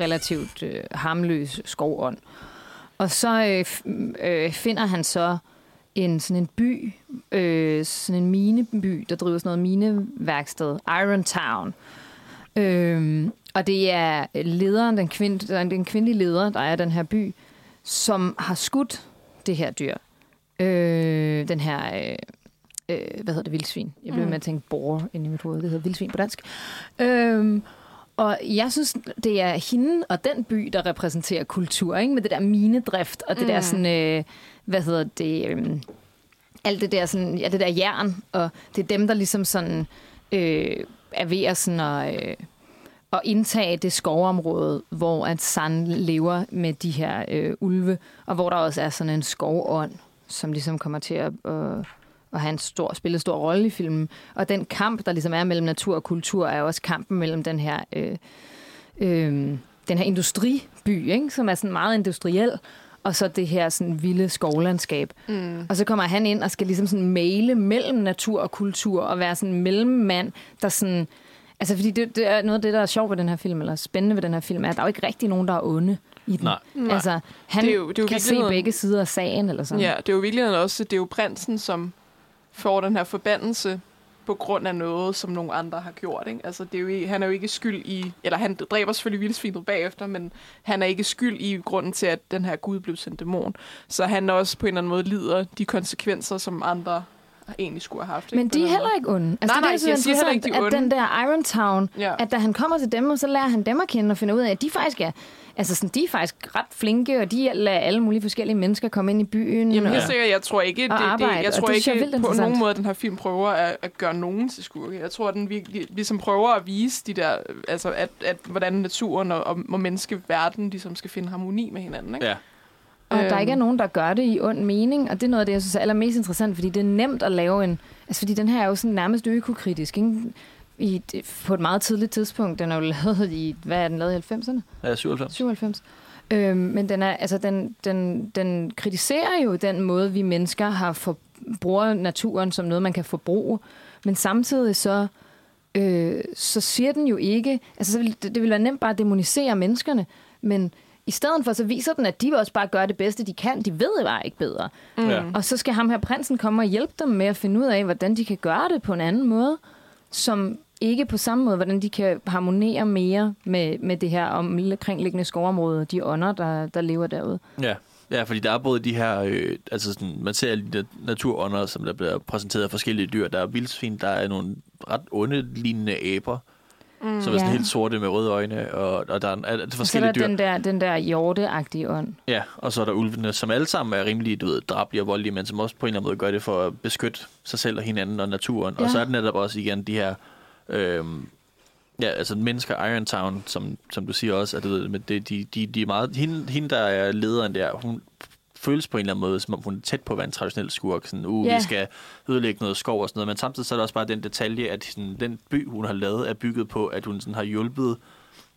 relativt øh, harmløs skovånd. Og så øh, øh, finder han så en sådan en by, øh, sådan en mineby, der driver sådan noget mineværksted, Iron Town. Øh, og det er lederen, den, kvind, den kvindelige leder, der er den her by, som har skudt det her dyr. Øh, den her, øh, hvad hedder det, vildsvin? Jeg blev mm. med at tænke borer inde i mit hoved, det hedder vildsvin på dansk. Øh, Og jeg synes, det er hende og den by, der repræsenterer kultur, ikke? Med det der minedrift og det mm. der sådan, øh, hvad hedder det, øh, alt det der sådan, ja, det der jern, og det er dem, der ligesom sådan øh, er ved at sådan og, øh, og indtage det skovområde, hvor at San lever med de her øh, ulve, og hvor der også er sådan en skovånd, som ligesom kommer til at... Øh, og han stor, spiller stor rolle i filmen. Og den kamp, der ligesom er mellem natur og kultur, er også kampen mellem den her, øh, øh, den her industriby, ikke? Som er sådan meget industriel, og så det her sådan vilde skovlandskab. Mm. Og så kommer han ind og skal ligesom sådan male mellem natur og kultur og være sådan en mellemmand, der sådan... Altså, fordi det, det er noget af det, der er sjovt ved den her film, eller spændende ved den her film, er, at der er jo ikke rigtig nogen, der er onde i den. Nej. Altså, han det er jo, det er jo kan se begge sider af sagen, eller sådan. Ja, det er jo virkelig også, det er jo prinsen, som får den her forbandelse på grund af noget, som nogle andre har gjort, ikke? Altså, det er jo ikke, han er jo ikke skyld i... Eller han dræber selvfølgelig vildsvinet bagefter, men han er ikke skyld i grunden til, at den her gud blev sendt dæmon. Så han også på en eller anden måde lider de konsekvenser, som andre egentlig skulle have haft. Ikke? Men de er heller ikke onde. Altså, nej, nej, det er jo så interessant, at den der Irontown, ja. At da han kommer til dem, og så lærer han dem at kende og finder ud af, at de faktisk er... Altså, sådan, de er faktisk ret flinke, og de lader alle mulige forskellige mennesker komme ind i byen. Jamen, helt sikkert. Jeg tror ikke, det, det, arbejde, jeg tror det ikke på nogen måde, den her film prøver at, at gøre nogen til skurke. Jeg tror, at den virkelig, ligesom prøver at vise de der, altså, at, at, hvordan naturen og, og, og menneskeverdenen ligesom skal finde harmoni med hinanden, ikke? Ja. Og øhm. der ikke er nogen, der gør det i ond mening, og det er noget af det, jeg synes er allermest interessant, fordi det er nemt at lave en... Altså, fordi den her er jo sådan nærmest økokritisk, ikke? I, på et meget tidligt tidspunkt. Den er jo lavet i, hvad er den lavet i halvfemserne? Ja, syvoghalvfems. syvoghalvfems. Øhm, men den, er, altså den, den, den kritiserer jo den måde, vi mennesker har for, bruger naturen som noget, man kan forbruge. Men samtidig så, øh, så siger den jo ikke... Altså, så vil, det, det vil være nemt bare at dæmonisere menneskerne, men... I stedet for, så viser den, at de også bare gør det bedste, de kan. De ved bare ikke bedre. Mm. Ja. Og så skal ham her prinsen komme og hjælpe dem med at finde ud af, hvordan de kan gøre det på en anden måde, som ikke på samme måde, hvordan de kan harmonere mere med, med det her omkringliggende skovområde, de ånder, der, der lever derude. Ja. Ja, fordi der er både de her, øh, altså sådan, man ser de naturånder, som der bliver præsenteret af forskellige dyr. Der er vildsvin, der er nogle ret ondelignende aber, Mm, som er sådan ja. Helt sorte med røde øjne, og, og der er, er forskellige dyr. Så er der den der, den der hjorteagtige ånd. Ja, og så er der ulvene, som alle sammen er rimelig, du ved, drabelige og voldelige, men som også på en eller anden måde gør det for at beskytte sig selv og hinanden og naturen. Ja. Og så er der netop også igen de her, øh, ja, altså mennesker Irontown, som, som du siger også, at du ved, men det, de, de, de er meget, hende, hende der er lederen der, hun føles på en eller anden måde, som om hun er tæt på at være en traditionel skurk. Sådan, uh, yeah. vi skal ødelægge noget skov og sådan noget. Men samtidig så er der også bare den detalje, at sådan, den by, hun har lavet, er bygget på, at hun sådan, har hjulpet,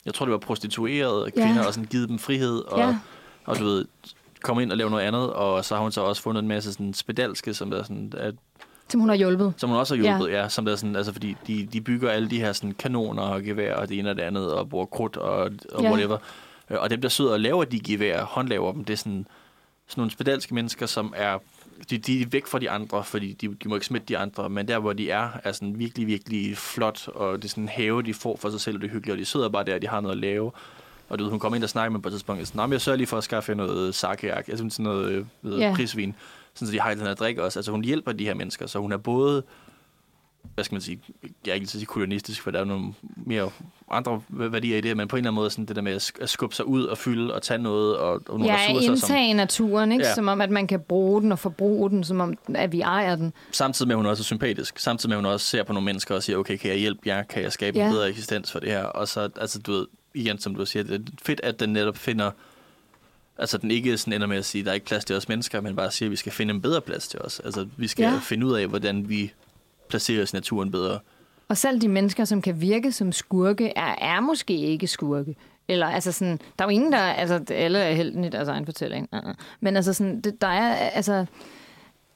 jeg tror, det var prostituerede kvinder, yeah. og sådan, givet dem frihed, og, yeah. og, og du ved, komme ind og lave noget andet. Og så har hun så også fundet en masse sådan, spedalske, som der sådan... At, som hun har hjulpet. Som hun også har hjulpet, yeah. ja. Som der sådan, altså, fordi de, de bygger alle de her sådan, kanoner og geværer og det ene og det andet, og bruger krudt og, og yeah. whatever. Og dem, der sidder og laver de geværer, håndlaver dem, det er sådan... Sådan nogle spedalske mennesker, som er... De, de er væk fra de andre, fordi de, de må ikke smitte de andre, men der, hvor de er, er sådan virkelig, virkelig flot, og det er sådan en have, de får for sig selv, og det er hyggeligt, og de sidder bare der, og de har noget at lave. Og du ved, hun kommer ind og snakker med på et tidspunkt, og sådan, nej, men jeg sørger lige for at skaffe noget sakeak, altså sådan noget yeah. prisvin, sådan så de har et eller andet at drikke også. Altså hun hjælper de her mennesker, så hun er både... Hvad skal man sige? Jeg er ikke sige kolonistisk, for der er nogle mere andre værdier i det, men på en eller anden måde sådan det der med at skubbe sig ud og fylde og tage noget og, og nogle ja, ressourcer. Ja, indtage som, naturen, ikke? Ja. Som om, at man kan bruge den og forbruge den, som om, at vi ejer den. Samtidig med, at hun også er sympatisk. Samtidig med, at hun også ser på nogle mennesker og siger, okay, kan jeg hjælpe jer? Kan jeg skabe ja. En bedre eksistens for det her? Og så, altså du ved, igen som du siger, det er fedt, at den netop finder... Altså, den ikke sådan ender med at sige, der er ikke plads til os mennesker, men bare siger, at vi skal finde en bedre plads til os. Altså, vi skal ja. Finde ud af, hvordan vi... placeres naturen bedre. Og selv de mennesker, som kan virke som skurke, er, er måske ikke skurke. Eller altså sådan, der er jo ingen, der... Altså, alle er helten i deres egen fortælling. Uh-uh. Men altså sådan, det, der er... Altså,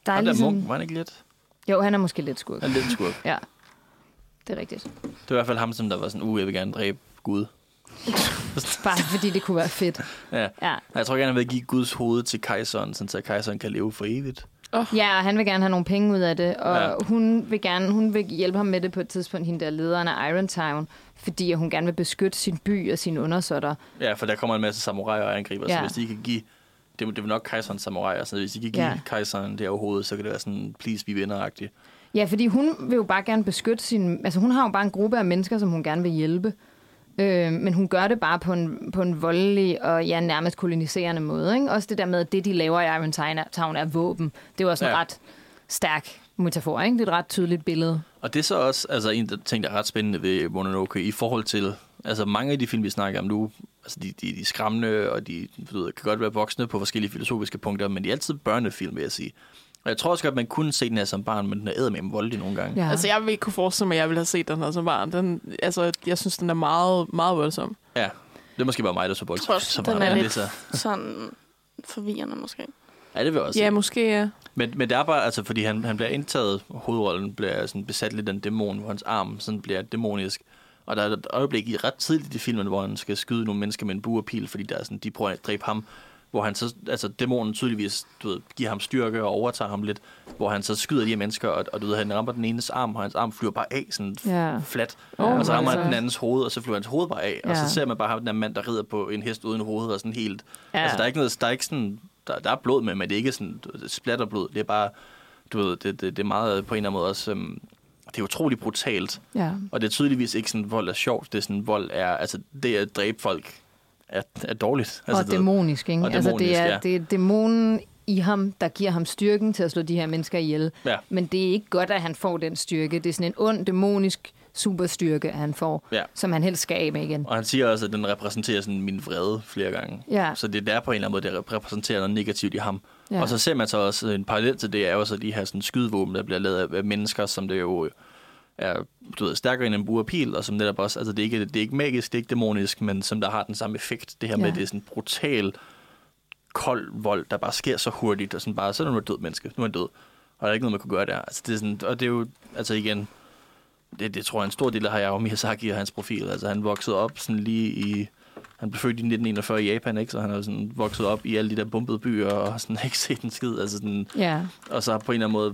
der er, er der ligesom... Munk, var han ikke lidt? Jo, han er måske lidt skurke. Han er lidt skurke. Ja, det er rigtigt. Det var i hvert fald ham, som der var sådan, uh, jeg vil gerne dræbe Gud. Bare fordi det kunne være fedt. Ja. Ja. Jeg tror gerne, han vil give Guds hoved til kejseren, sådan så kejseren kan leve for evigt. Oh. Ja, og han vil gerne have nogle penge ud af det, og ja. hun vil gerne, hun vil hjælpe ham med det på et tidspunkt, hende der lederen af Irontown, fordi hun gerne vil beskytte sin by og sine undersøtter. Ja, for der kommer en masse samuraier og angriber, ja. Så hvis de kan give, det, det vil nok kejserens samuraier, så hvis de kan give ja. Kejseren det overhovedet, så kan det være sådan, please, vi venner-agtigt. Ja, fordi hun vil jo bare gerne beskytte sin, altså hun har jo bare en gruppe af mennesker, som hun gerne vil hjælpe. Øh, men hun gør det bare på en, på en voldelig og ja, nærmest koloniserende måde. Ikke? Også det der med, at det, de laver i Irontown er våben. Det er også en ja. Ret stærk metafor. Ikke? Det er et ret tydeligt billede. Og det er så også altså, en ting, der er ret spændende ved Mononoke i forhold til... Altså mange af de film, vi snakker om nu, altså, de, de, de er skræmmende, og de ved, kan godt være voksne på forskellige filosofiske punkter, men de er altid børnefilm, vil jeg sige. Og jeg tror også godt, at man kunne se den her som barn, men den er eddermame voldelig nogle gange. Ja. Altså, jeg ville ikke kunne forestille mig, at jeg ville have set den her som barn. Den, altså, jeg synes, den er meget, meget voldsom. Ja, det er måske bare mig, der så voldsom. Jeg tror også, den er lidt sådan forvirrende måske. Ja, det vil også. Ja, måske, ja. Men, men det er bare, altså, fordi han, han bliver indtaget, hovedrollen bliver sådan besat lidt af en dæmon, hvor hans arm sådan bliver dæmonisk. Og der er et øjeblik i ret tidligt i filmen, hvor han skal skyde nogle mennesker med en buerpil, fordi der er sådan, de prøver at dræbe ham. Hvor han så, altså dæmonen tydeligvis, du ved, giver ham styrke og overtager ham lidt. Hvor han så skyder de her mennesker, og, og du ved, han rammer den enes arm, og hans arm flyver bare af, sådan yeah. flat. Oh, og så rammer han den andens hoved, og så flyver hans hoved bare af. Yeah. Og så ser man bare den der mand, der rider på en hest uden hoved, og sådan helt... Yeah. Altså, der er ikke noget, der er ikke sådan... Der, der er blod med, men det er ikke sådan splatterblod. Det er bare, du ved, det, det, det er meget på en eller anden måde også... Øhm, det er utroligt brutalt. Ja. Og det er tydeligvis ikke sådan, vold er sjovt. Det er sådan, vold er... Altså, det at dræbe folk er, er dårligt. Altså, og dæmonisk, ikke? Og altså, dæmonisk, det er, ja. Det er dæmonen i ham, der giver ham styrken til at slå de her mennesker ihjel. Ja. Men det er ikke godt, at han får den styrke. Det er sådan en ond, dæmonisk superstyrke, han får, ja. Som han helst skal af med igen. Og han siger også, at den repræsenterer sådan min vrede flere gange. Ja. Så det er der på en eller anden måde, der repræsenterer noget negativt i ham. Ja. Og så ser man så også en parallel til det, er jo så de her sådan skydevåben, der bliver lavet af mennesker, som det jo er, du ved, stærkere end en buerpil, og som netop også, altså det er, ikke, det er ikke magisk, det er ikke dæmonisk, men som der har den samme effekt. Det her ja. Med, det er sådan brutal, kold vold, der bare sker så hurtigt, og sådan bare, så er du et død menneske, nu er han død. Og der er ikke noget, man kunne gøre der. Altså det er sådan, og det er jo, altså igen, det, det tror jeg en stor del af Hayao Miyazaki og hans profil. Altså han voksede op sådan lige i... Han blev født i nitten enogfyrre i Japan, ikke? Så han har sådan vokset op i alle de der bumpede byer og har sådan ikke set en skid. Altså sådan, yeah. Og så på en eller anden måde,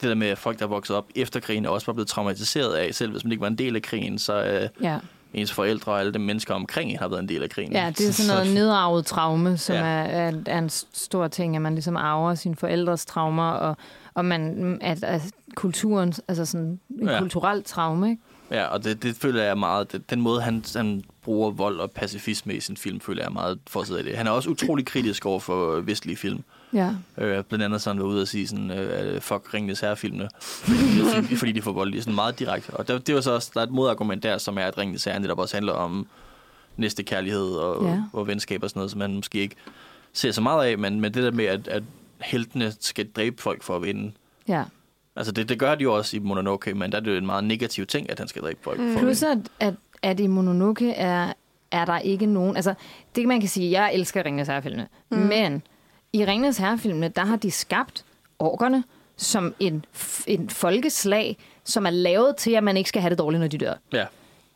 det der med folk, der er vokset op efter krigen, er også bare blevet traumatiseret af, selv hvis man ikke var en del af krigen, så øh, yeah. ens forældre og alle de mennesker omkring har været en del af krigen. Ja, det er sådan noget så, nedarvet traume, som ja. er, er en stor ting, at man ligesom arver sine forældres traumer, og, og man, at, at kulturen, altså sådan en ja. Kulturel traume, ikke? Ja, og det, det føler jeg meget, det, den måde, han, han bruger vold og pacifisme i sin film, føler jeg meget fortsat af det. Han er også utrolig kritisk over for vestlige film. Ja. Øh, blandt andet så han var ude og sige sådan, øh, fuck Ringenes Herre-filmene, fordi, fordi de får voldelige, sådan meget direkte. Og der, det var så også, der er et modargument der, som er, at Ringenes Herre netop også handler om næste kærlighed og, ja. og, og venskab og sådan noget, som han måske ikke ser så meget af, men, men det der med, at, at heltene skal dræbe folk for at vinde. Ja. Altså, det, det gør de jo også i Mononoke, men der er det jo en meget negativ ting, at han skal dræbe folk. Mm. Plus, at, at, at i Mononoke er, er der ikke nogen... Altså, det man kan sige, jeg elsker Ringenes Herre-filmene, mm. men i Ringenes Herre-filmene, der har de skabt orkerne som en, en folkeslag, som er lavet til, at man ikke skal have det dårligt, når de dør. Ja.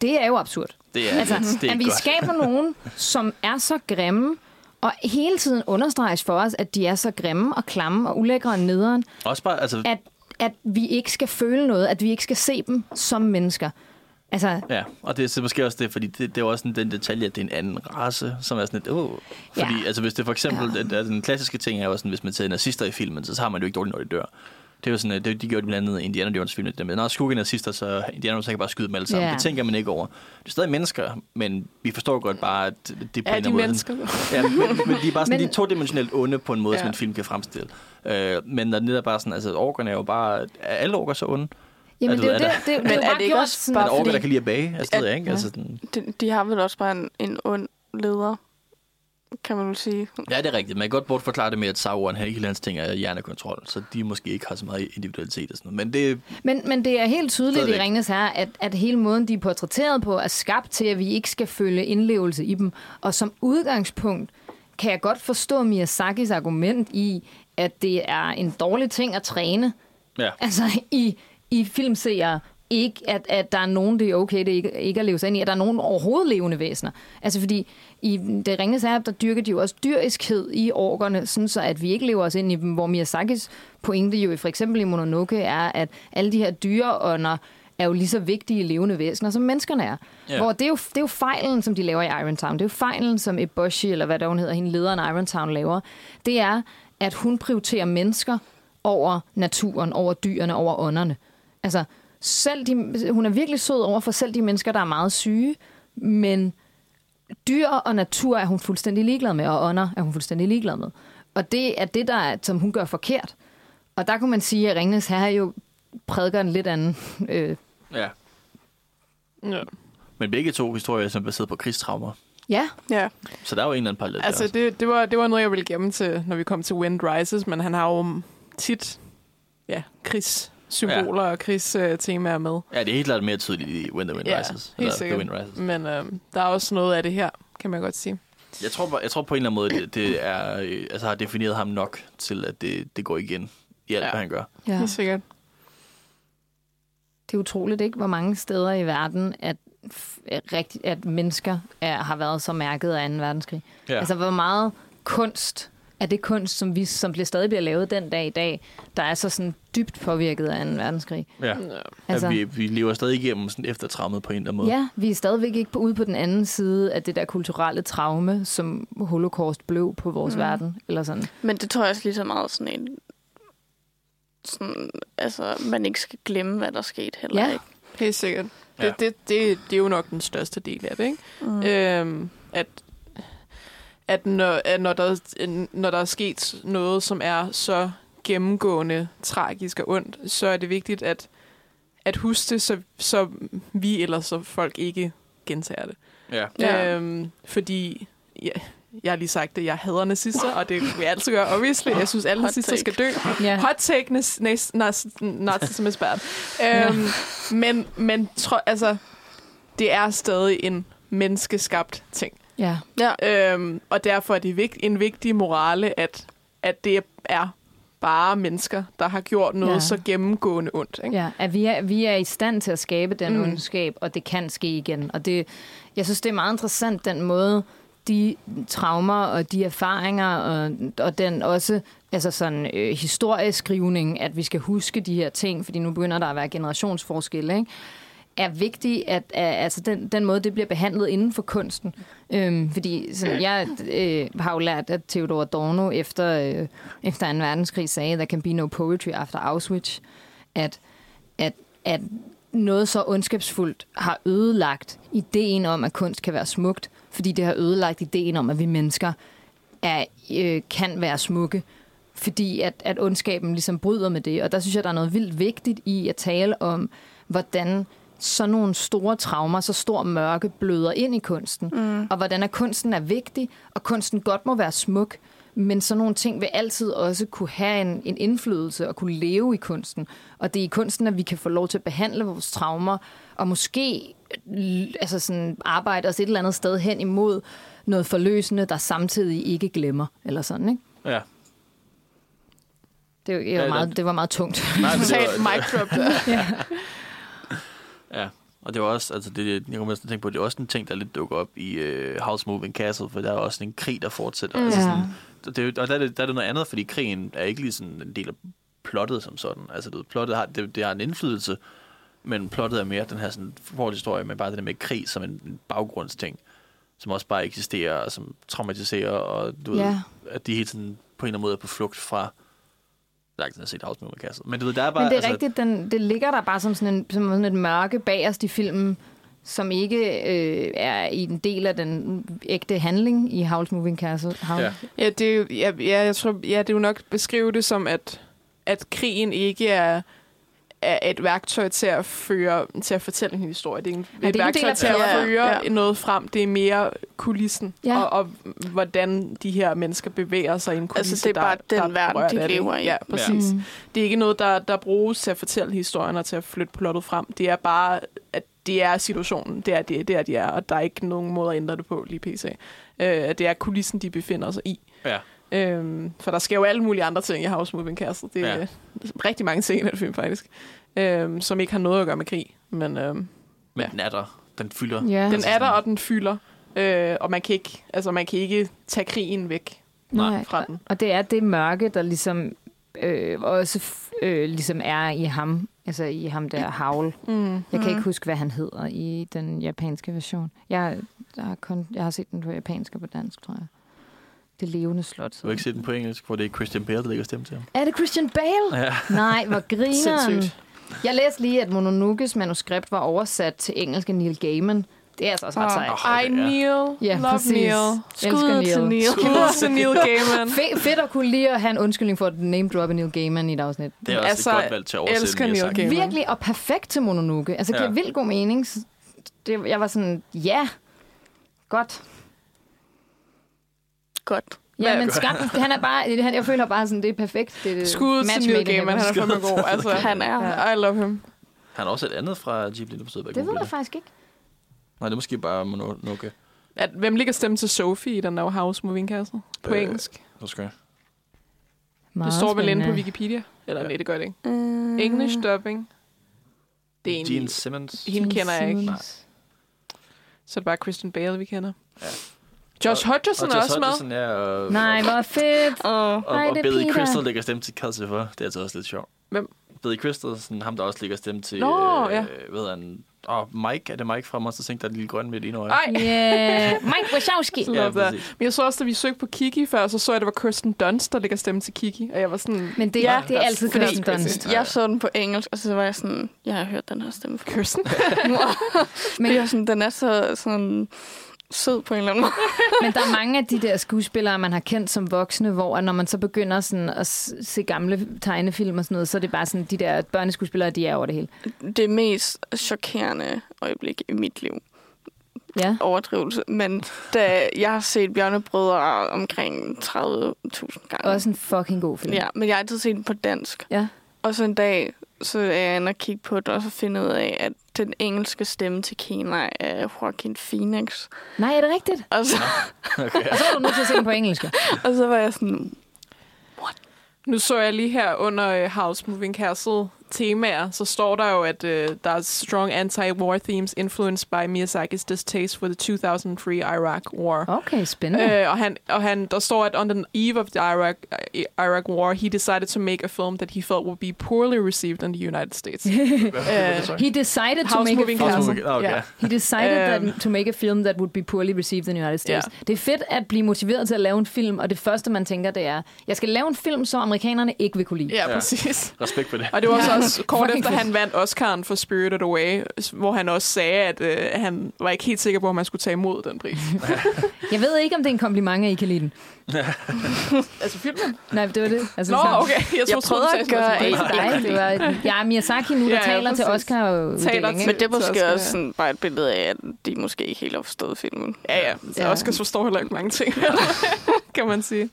Det er jo absurd. Det er, altså, det, det er at vi godt. Skaber nogen, som er så grimme, og hele tiden understreges for os, at de er så grimme og klamme og ulækre og nederen, også bare, altså... at at vi ikke skal føle noget, at vi ikke skal se dem som mennesker. Altså, ja, og det er måske også det, fordi det, det er også sådan den detalje, at det er en anden race, som er sådan et, åh, fordi ja. Altså hvis det for eksempel, ja. den, den klassiske ting er jo sådan, hvis man tager nazister i filmen, så, så har man jo ikke dårligt, når de dør. Det er jo sådan, det, de gjorde det blandt andet i Indiana Jones filmen, der med, når skugge nazister, så Indiana Jones kan bare skyde dem alle sammen. Ja. Det tænker man ikke over. Det er stadig mennesker, men vi forstår godt bare, at det på ja, en eller anden måde... Ja, de mennesker. Men de er bare sådan, men... de er todimensionelt onde på en måde, ja. Som en film kan fremstille. Øh, men når det er bare sådan, altså orkerne er jo bare... Er alle orker så onde? Jamen det er det, det, det, men er det ikke også bare... orker, der kan lide at bage af stedet, ikke? Ja. Altså, den... de, de har vel også bare en, en ond leder, kan man jo sige. Ja, det er rigtigt. Man kan godt bortforklare det med, at Sauron her ikke hans ting er hjernekontrol, så de måske ikke har så meget individualitet og sådan noget. Men det, men, men det er helt tydeligt i Ringenes Herre, at, at hele måden, de er portrætteret på, er skabt til, at vi ikke skal føle indlevelse i dem. Og som udgangspunkt kan jeg godt forstå Miyazakis argument i, at det er en dårlig ting at træne. Ja. Altså i, i filmseere. Ikke, at, at der er nogen, det er okay, det er ikke, ikke at leve sig ind i, at der er nogen overhovedet levende væsener. Altså fordi i det Ringenes Herre, der dyrker de jo også dyriskhed i orkerne, sådan så at vi ikke lever os ind i dem, hvor Miyazakis pointe jo for eksempel i Mononoke er, at alle de her dyreånder er jo lige så vigtige levende væsener, som menneskerne er. Yeah. Hvor det er, jo, det er jo fejlen, som de laver i Irontown. Det er jo fejlen, som Eboshi, eller hvad der hun hedder, hende lederen af Irontown laver. Det er, at hun prioriterer mennesker over naturen, over dyrene, over ånderne. Altså... Selv de, hun er virkelig sød over for selv de mennesker, der er meget syge, men dyr og natur er hun fuldstændig ligeglad med, og ånder er hun fuldstændig ligeglad med. Og det er det, der er, som hun gør forkert. Og der kunne man sige, at Ringenes Herre jo prædiker en lidt anden... Øh. Ja. ja. Men begge to historier som er baseret på krigstraumer. Ja. ja. Så der er jo en eller anden parallel. Altså, det, det, var, det var noget, jeg ville gemme til, når vi kom til Wind Rises, men han har jo tit ja, krigs... symboler ja. Og krigstemaer med. Ja, det er helt klart mere tydeligt i When the Wind Rises. Ja, helt sikkert. Men øh, der er også noget af det her, kan man godt sige. Jeg tror, jeg tror på en eller anden måde, det, det er, altså har defineret ham nok til, at det, det går igen i alt, ja. Hvad han gør. Ja, det er sikkert. Det er utroligt, ikke, hvor mange steder i verden, at, at mennesker er, har været så mærket af anden verdenskrig. Ja. Altså, hvor meget kunst er det kunst, som, vi, som stadig bliver lavet den dag i dag, der er så sådan dybt påvirket af anden verdenskrig. Ja, altså, ja vi, vi lever stadig igennem sådan eftertraumet på en eller anden måde. Ja, vi er stadigvæk ikke ude på den anden side af det der kulturelle traume, som holocaust blev på vores mm. verden, eller sådan. Men det tror jeg også lige så meget sådan en... Sådan, altså, man ikke skal glemme, hvad der skete heller, ja. Ikke? Helt sikkert. Det, ja. det, det, det er jo nok den største del af det, ikke? Mm. Øhm, at at, når, at når, der, når der er sket noget, som er så gennemgående, tragisk og ondt, så er det vigtigt at, at huske det, så, så vi eller så folk ikke gentager det. Ja. Øhm, fordi... Ja, jeg har lige sagt det, jeg hader nazister, og det vil jeg altid gøre, obviously. Jeg synes, alle nazister skal dø. Yeah. Hot take, nazism is bad. Øhm, yeah. Men, men tro, altså, det er stadig en menneskeskabt ting. Yeah. Yeah. Øhm, og derfor er det vigt, en vigtig morale, at, at det er bare mennesker, der har gjort noget, ja. Så gennemgående ondt. Ikke? Ja, at vi er, vi er i stand til at skabe den mm. ondskab, og det kan ske igen. Og det, jeg synes, det er meget interessant, den måde... de traumer og de erfaringer og, og den også altså sådan øh, historieskrivning, at vi skal huske de her ting, fordi nu begynder der at være generationsforskelle, ikke? Er vigtigt, at, at altså den, den måde, det bliver behandlet inden for kunsten. Øhm, fordi sådan, jeg øh, har jo lært, at Theodor Adorno efter, øh, efter anden verdenskrig sagde, "There can be no poetry after Auschwitz", at, at, at noget så ondskabsfuldt har ødelagt ideen om, at kunst kan være smukt, fordi det har ødelagt ideen om, at vi mennesker er, øh, kan være smukke, fordi at, at ondskaben ligesom bryder med det. Og der synes jeg, der er noget vildt vigtigt i at tale om, hvordan sådan nogle store traumer, så stor mørke, bløder ind i kunsten. Mm. Og hvordan at kunsten er vigtig, og kunsten godt må være smuk, men sådan nogle ting vil altid også kunne have en, en indflydelse og kunne leve i kunsten. Og det er i kunsten, at vi kan få lov til at behandle vores traumer, og måske altså sådan, arbejde os et eller andet sted hen imod noget forløsende, der samtidig ikke glemmer, eller sådan, ikke? Ja. Det, det, var, ja, meget, det, det var meget tungt. Nej, det var mic drop der. Ja. Ja. Og det var også, altså det, jeg kommer til at tænke på, at det er også en ting, der lidt dukker op i uh, Howl's Moving Castle, for der er også en krig, der fortsætter. Mm. Altså sådan, det, og der er, det, der er det noget andet, fordi krigen er ikke lige sådan en del af plottet som sådan. Altså det, plottet har, det, det har en indflydelse, men plottet er mere den her sådan forhistorie, men bare det der med krig som en, en baggrundsting, som også bare eksisterer, og som traumatiserer, og du yeah. ved, at de hele tiden på en eller anden måde er på flugt fra... Men, du ved, der er bare, men det er altså... rigtigt, den, det ligger der bare som sådan, en, som sådan et mørke bagerst i filmen, som ikke øh, er i en del af den ægte handling i Howl's Moving Castle. Howl. Ja. Ja, det er jo, ja, ja, jeg tror, ja, det er jo nok beskrive det som, at, at krigen ikke er, er et værktøj til at føre til at fortælle en historie. Det er, en, er det et værktøj af, til at føre ja, ja. noget frem. Det er mere kulissen, ja. og, og hvordan de her mennesker bevæger sig i en kulisse. Altså det er bare der, den der verden, de lever i. Ja, præcis. Ja. Mm. Det er ikke noget, der, der bruges til at fortælle historien og til at flytte plottet frem. Det er bare, at det er situationen. Det er det, der de er, og der er ikke nogen måde at ændre det på lige pc. Øh, det er kulissen, de befinder sig i. Ja. Øhm, for der sker jo alle mulige andre ting i Howl's Moving Castle. Det er ja. rigtig mange ting i den film faktisk, øhm, som ikke har noget at gøre med krig. Men, øhm, men den er der, den fylder. Yeah. Den er der og den fylder, øh, og man kan ikke, altså man kan ikke tage krigen væk Nej. fra den. Og det er det mørke, der ligesom øh, også øh, ligesom er i ham, altså i ham der Howl. Mm. Jeg kan mm. ikke huske hvad han hedder i den japanske version. Jeg, der har kun, jeg har set den på japansk og på dansk tror jeg. Det levende slot. Du har ikke set den på engelsk, hvor det er Christian Bale, der lægger stemme til ham. Er det Christian Bale? Ja. Nej, hvor grineren. Jeg læste lige, at Mononokes manuskript var oversat til engelsk af Neil Gaiman. Det er altså også ret sejt. Ej, Neil. Ja, Love præcis. Neil. Skud til Neil. Skud til Neil Gaiman. Fe- fedt at kunne lide at have en undskyldning for at name droppe Neil Gaiman i et afsnit. Det er også altså, et godt valg til at oversætte Neil Gaiman. Virkelig, og perfekt til Mononoke. Altså, det ja. giver vildt god mening. Det, jeg var sådan, ja, godt. Godt. Ja, men skam, han er bare, han, jeg føler bare sådan, det er perfekt. Skud til Neil Gaiman, han er fandme god. Altså, han er, I love him. Han er også et andet fra Ghibli, du besøger. Det ved jeg faktisk ikke. Nej, det er måske bare Mononoke. At, hvem ligger stemme til Sophie i den der Howl's Moving Castle på øh, engelsk? Så skal jeg. Det står vel inde på Wikipedia? Eller ja. Nej, det gør det ikke. Uh, English dubbing. Det er en, Gene Simmons. Hende kender jeg ikke. Nej. Så er det bare Christian Bale, vi kender. Ja. Josh Hutcherson og, og er også Hutcherson, med. Ja, og, nej, hvor fedt. Og, og, og Billy Crystal ligger stemme til Calcifer. Det er altså også lidt sjovt. Hvem? Billy Crystal, sådan ham, der også ligger stemme til... Nå, øh, ja. Ved han... Og Mike, er det Mike fra Monster Incorporated, der er lille grøn med det ene øje? Nej. Yeah. Mike Wazowski. Ja, men jeg så også, da vi søgte på Kiki før, så så jeg, at det var Kirsten Dunst, der ligger stemme til Kiki. Og jeg var sådan... Men det, ja, det er altid Kirsten Dunst. Jeg så den på engelsk, og så var jeg sådan... Jeg har hørt den her stemme fra Kirsten. Men jeg sådan, den er så sådan... sød på en eller anden måde. Men der er mange af de der skuespillere, man har kendt som voksne, hvor når man så begynder sådan at se gamle tegnefilm og sådan noget, så er det bare sådan, de der børneskuespillere, de er over det hele. Det mest chokerende øjeblik i mit liv. Ja. Overdrivelse. Men da jeg har set Bjørnebrødre omkring tredive tusind gange. Også en fucking god film. Ja, men jeg har altid set den på dansk. Ja. Og så en dag, så er jeg inde og kigge på det, og så finder ud af, at den engelske stemme til Kina er Joaquin Phoenix. Nej, er det rigtigt? Og så, okay. Og så var du nødt til at se den på engelsk. Og så var jeg sådan, what? Nu så jeg lige her under Howl's Moving Castle temaer, så står der jo, at uh, der er strong anti-war themes influenced by Miyazaki's distaste for the two thousand three Iraq War. Okay, spændende. Uh, og han, og han, der står, at on the eve of the Iraq, uh, Iraq War, he decided to make a film that he felt would be poorly received in the United States. uh, he decided to make a film. Okay. Yeah. He decided um, that, to make a film that would be poorly received in the United States. Yeah. Det er fedt at blive motiveret til at lave en film, og det første, man tænker, det er, jeg skal lave en film, som amerikanerne ikke vil kunne lide. Ja, præcis. Ja. Respekt for det. Og det var også kort efter, han vandt Oscar'en for Spirited Away, hvor han også sagde, at øh, han var ikke helt sikker på, om man skulle tage imod den pris. Jeg ved ikke, om det er en kompliment, at I kan lide den. Altså filmen? Nej, det var det. Altså, nå, okay. Jeg, jeg prøvede at gøre en dig. Det var et, ja, Miyazaki nu, der ja, taler til Oscar-uddelingen. Men det er måske også sådan, bare et billede af, at de måske ikke helt har forstået filmen. Ja, ja. Så ja. Oscar forstår heller ikke mange ting, kan man sige.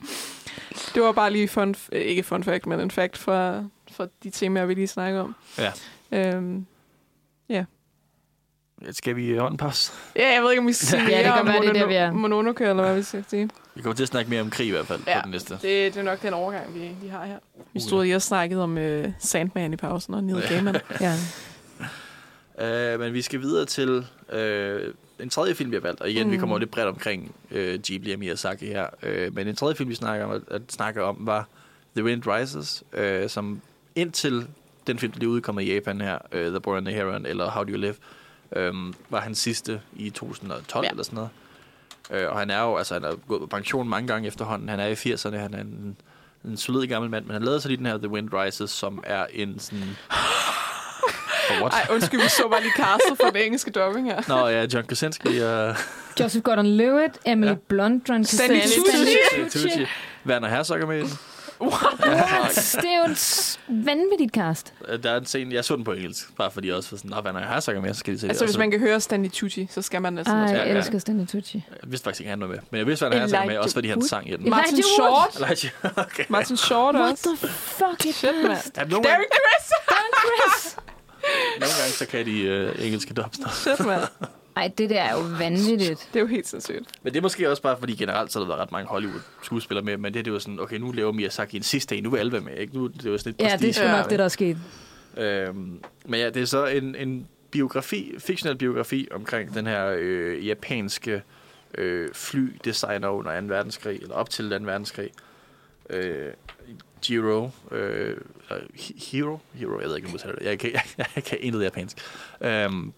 Det var bare lige fun, ikke fun fact, men en fact fra... for de temaer, vi lige snakker om. Ja. Øhm, ja. Skal vi håndpasse? Ja, jeg ved ikke, om vi skal sige ja, det om Mononoke, det der, vi Mononoke, eller hvad vi skal sige. Vi kommer til at snakke mere om krig i hvert fald ja, på den næste. Det, det er nok den overgang, vi, vi har her. Vi stod lige og snakkede om uh, Sandman i pausen og Neil Gaiman. Ja. uh, men vi skal videre til uh, en tredje film, vi har valgt. Og igen, mm. vi kommer lidt bredt omkring uh, Ghibli og Miyazaki her. Uh, men en tredje film, vi snakker om, at snakke om, var The Wind Rises, uh, som... indtil den film, der lige udkommer i Japan her, uh, The Boy and the Heron, eller How Do You Live, øhm, var hans sidste i to tusind og tolv ja. Eller sådan noget. Øh, og han er jo, altså han er gået på pension mange gange efterhånden. Han er i firserne, han er en, en solid gammel mand, men han lavede så lige den her The Wind Rises, som er en sådan... Ej, undskyld, vi så bare lige Castle fra det engelske dubbing her. Nå ja, John Krasinski og... Joseph Gordon-Levitt, Emily ja. Blunt, John Krasinski, Stanley Tucci, Werner Herzog er med i den. What? What? Det er jo et vanvittigt cast. Der er en scene, jeg så den på engelsk, bare fordi jeg også var sådan, når jeg har sagt med, så skal de se det. Altså, hvis man kan høre Stanley Tucci, så skal man altså... Ej, jeg elsker ja. Stanley Tucci. Jeg vidste faktisk ikke, han var med. Men jeg vidste, hvad han har med, også fordi han sang i den. Martin Short. Okay. Martin Short også. What the fuck is that? Derek Chris! Chris! Nogle gange, så kan de uh, engelske dubsteder. Shit, man. Nej, det der er jo vanvittigt. Det er jo helt sindssygt. Men det er måske også bare, fordi generelt så har der været ret mange Hollywood-skuespillere med, men det, det er jo sådan, okay, nu laver Miyazaki en sidste en, nu vil alle være med, ikke? Nu, det er jo sådan et prestige. Ja, det er sgu nok ja, det, der er sket. Øhm, men ja, det er så en, en biografi, fiktionel biografi omkring den her øh, japanske øh, flydesigner under anden verdenskrig, eller op til anden verdenskrig. Øh, Chihiro, øh, Hiro? Hiro, jeg ved ikke, om jeg, jeg kan, jeg, jeg kan intet japansk. Øhm,